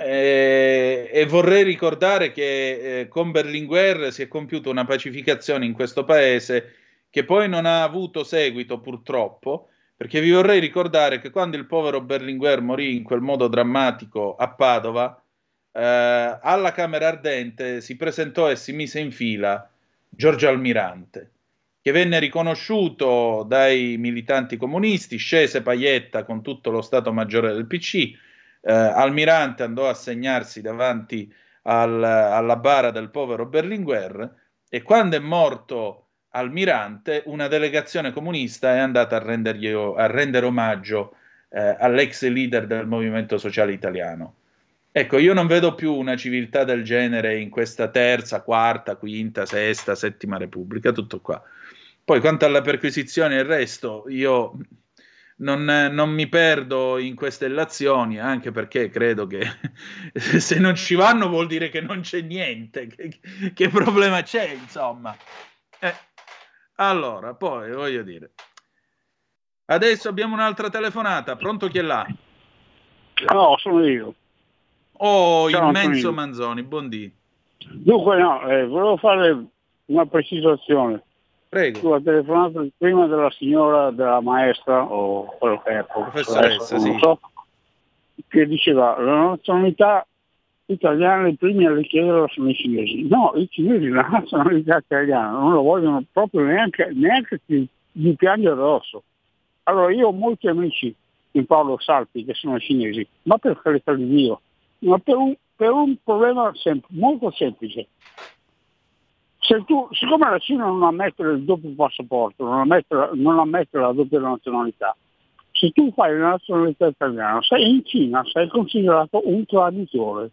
Eh, e vorrei ricordare che eh, con Berlinguer si è compiuta una pacificazione in questo paese che poi non ha avuto seguito, purtroppo, perché vi vorrei ricordare che quando il povero Berlinguer morì in quel modo drammatico a Padova, eh, alla Camera Ardente si presentò e si mise in fila Giorgio Almirante, che venne riconosciuto dai militanti comunisti, scese Paietta con tutto lo Stato Maggiore del P C. Eh, Almirante andò a segnarsi davanti al, alla bara del povero Berlinguer, e quando è morto Almirante una delegazione comunista è andata a, rendergli, a rendere omaggio eh, all'ex leader del Movimento Sociale Italiano. Ecco, io non vedo più una civiltà del genere in questa terza, quarta, quinta, sesta, settima Repubblica, tutto qua. Poi quanto alla perquisizione e il resto, io... Non, non mi perdo in queste illazioni, anche perché credo che se non ci vanno vuol dire che non c'è niente, che, che problema c'è, insomma. Eh, allora, poi voglio dire, adesso abbiamo un'altra telefonata, pronto chi è là? No, sono io. Oh, Ciao, immenso Antonino. Manzoni, buondì. Dunque no, eh, volevo fare una precisazione. Prego. Tu hai telefonato prima della signora, della maestra o quello che è, professoressa, professoressa, non sì. so, che diceva la nazionalità italiani primi alle chiedere sono i cinesi. No, i cinesi la nazionalità italiana non lo vogliono proprio neanche, neanche di, di piangere addosso. Allora io ho molti amici in Paolo Sarpi che sono cinesi, ma per carità di Dio, ma per un, per un problema sem- molto semplice. Se tu, siccome la Cina non ammette il doppio passaporto, non ammette, non ammette la doppia nazionalità, se tu fai la nazionalità italiana, sei in Cina, sei considerato un traditore.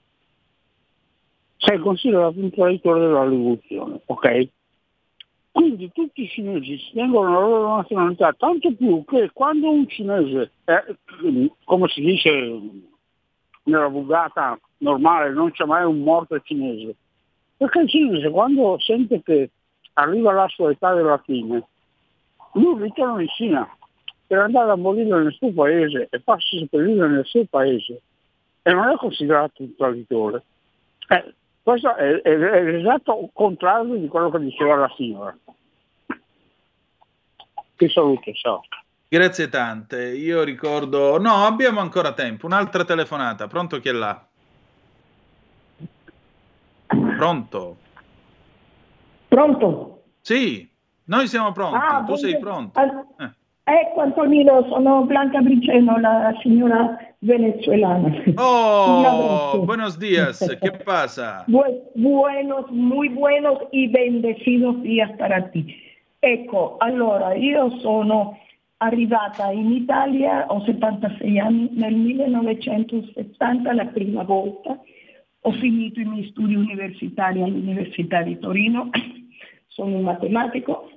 Sei considerato un traditore della rivoluzione, ok? Quindi tutti i cinesi si tengono la loro nazionalità, tanto più che quando un cinese, è, come si dice nella vulgata normale, non c'è mai un morto cinese, perché il cinese quando sente che arriva la sua età della fine, lui ritorna in Cina per andare a morire nel suo paese e farsi seppellire nel suo paese, e non è considerato un traditore. Eh, questo è, è, è l'esatto contrario di quello che diceva la signora. Ti saluto, ciao. Grazie tante. Io ricordo... No, abbiamo ancora tempo. Un'altra telefonata. Pronto, chi è là? Pronto? Pronto? Sì, noi siamo pronti. Ah, tu sei pronto. Al... Eh. Ecco Antonino, sono Blanca Briceno, la signora venezuelana. Oh, buenos días, ¿qué pasa? Buenos, muy buenos y bendecidos días para ti. Ecco, allora, io sono arrivata in Italia, ho settantasei anni, nel millenovecentosessanta la prima volta. Ho finito i miei studi universitari all'Università di Torino, sono un matematico.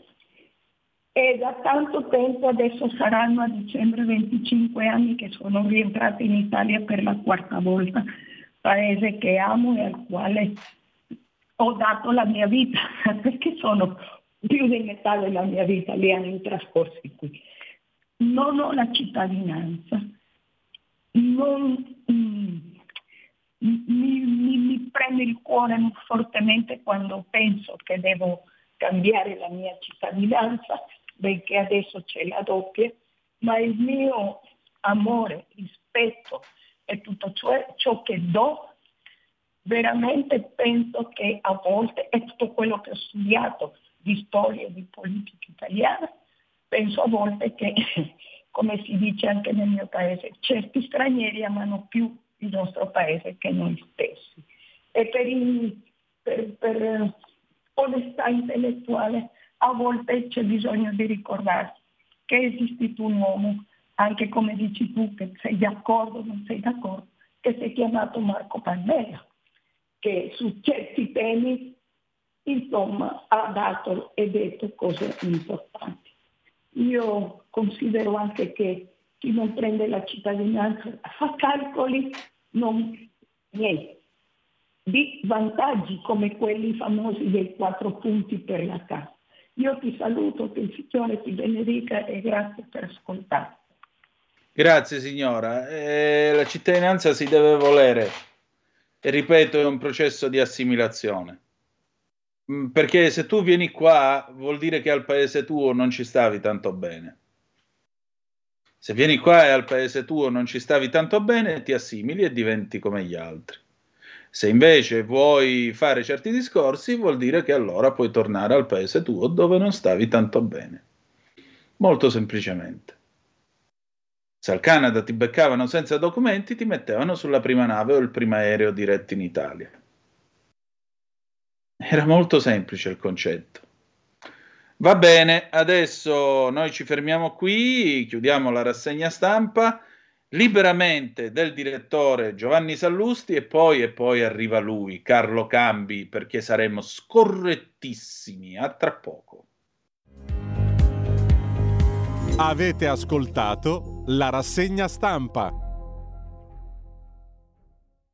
E da tanto tempo, adesso saranno a dicembre venticinque anni che sono rientrata in Italia per la quarta volta, paese che amo e al quale ho dato la mia vita, perché sono più di metà della mia vita, li hanno trascorsi qui. Non ho la cittadinanza, non, mm, mi, mi, mi prende il cuore fortemente quando penso che devo cambiare la mia cittadinanza, benché adesso c'è la doppia, ma il mio amore, rispetto e tutto ciò, ciò che do, veramente penso che a volte, e tutto quello che ho studiato di storia e di politica italiana, penso a volte che, come si dice anche nel mio paese, certi stranieri amano più il nostro paese che noi stessi. E per, i, per, per onestà intellettuale, a volte c'è bisogno di ricordarsi che è esistito un uomo, anche come dici tu, che sei d'accordo o non sei d'accordo, che si è chiamato Marco Pannella, che su certi temi, insomma, ha dato e detto cose importanti. Io considero anche che chi non prende la cittadinanza fa calcoli non niente di vantaggi come quelli famosi dei quattro punti per la casa. Io ti saluto, che il Signore ti benedica e grazie per ascoltare. Grazie signora. Eh, la cittadinanza si deve volere, e ripeto, è un processo di assimilazione. Perché se tu vieni qua vuol dire che al paese tuo non ci stavi tanto bene. Se vieni qua e al paese tuo non ci stavi tanto bene, ti assimili e diventi come gli altri. Se invece vuoi fare certi discorsi, vuol dire che allora puoi tornare al paese tuo dove non stavi tanto bene. Molto semplicemente. Se al Canada ti beccavano senza documenti, ti mettevano sulla prima nave o il primo aereo diretto in Italia. Era molto semplice il concetto. Va bene, adesso noi ci fermiamo qui, chiudiamo la rassegna stampa. Liberamente del direttore Giovanni Sallusti e poi e poi arriva lui, Carlo Cambi, perché saremo scorrettissimi. A tra poco. Avete ascoltato la rassegna stampa.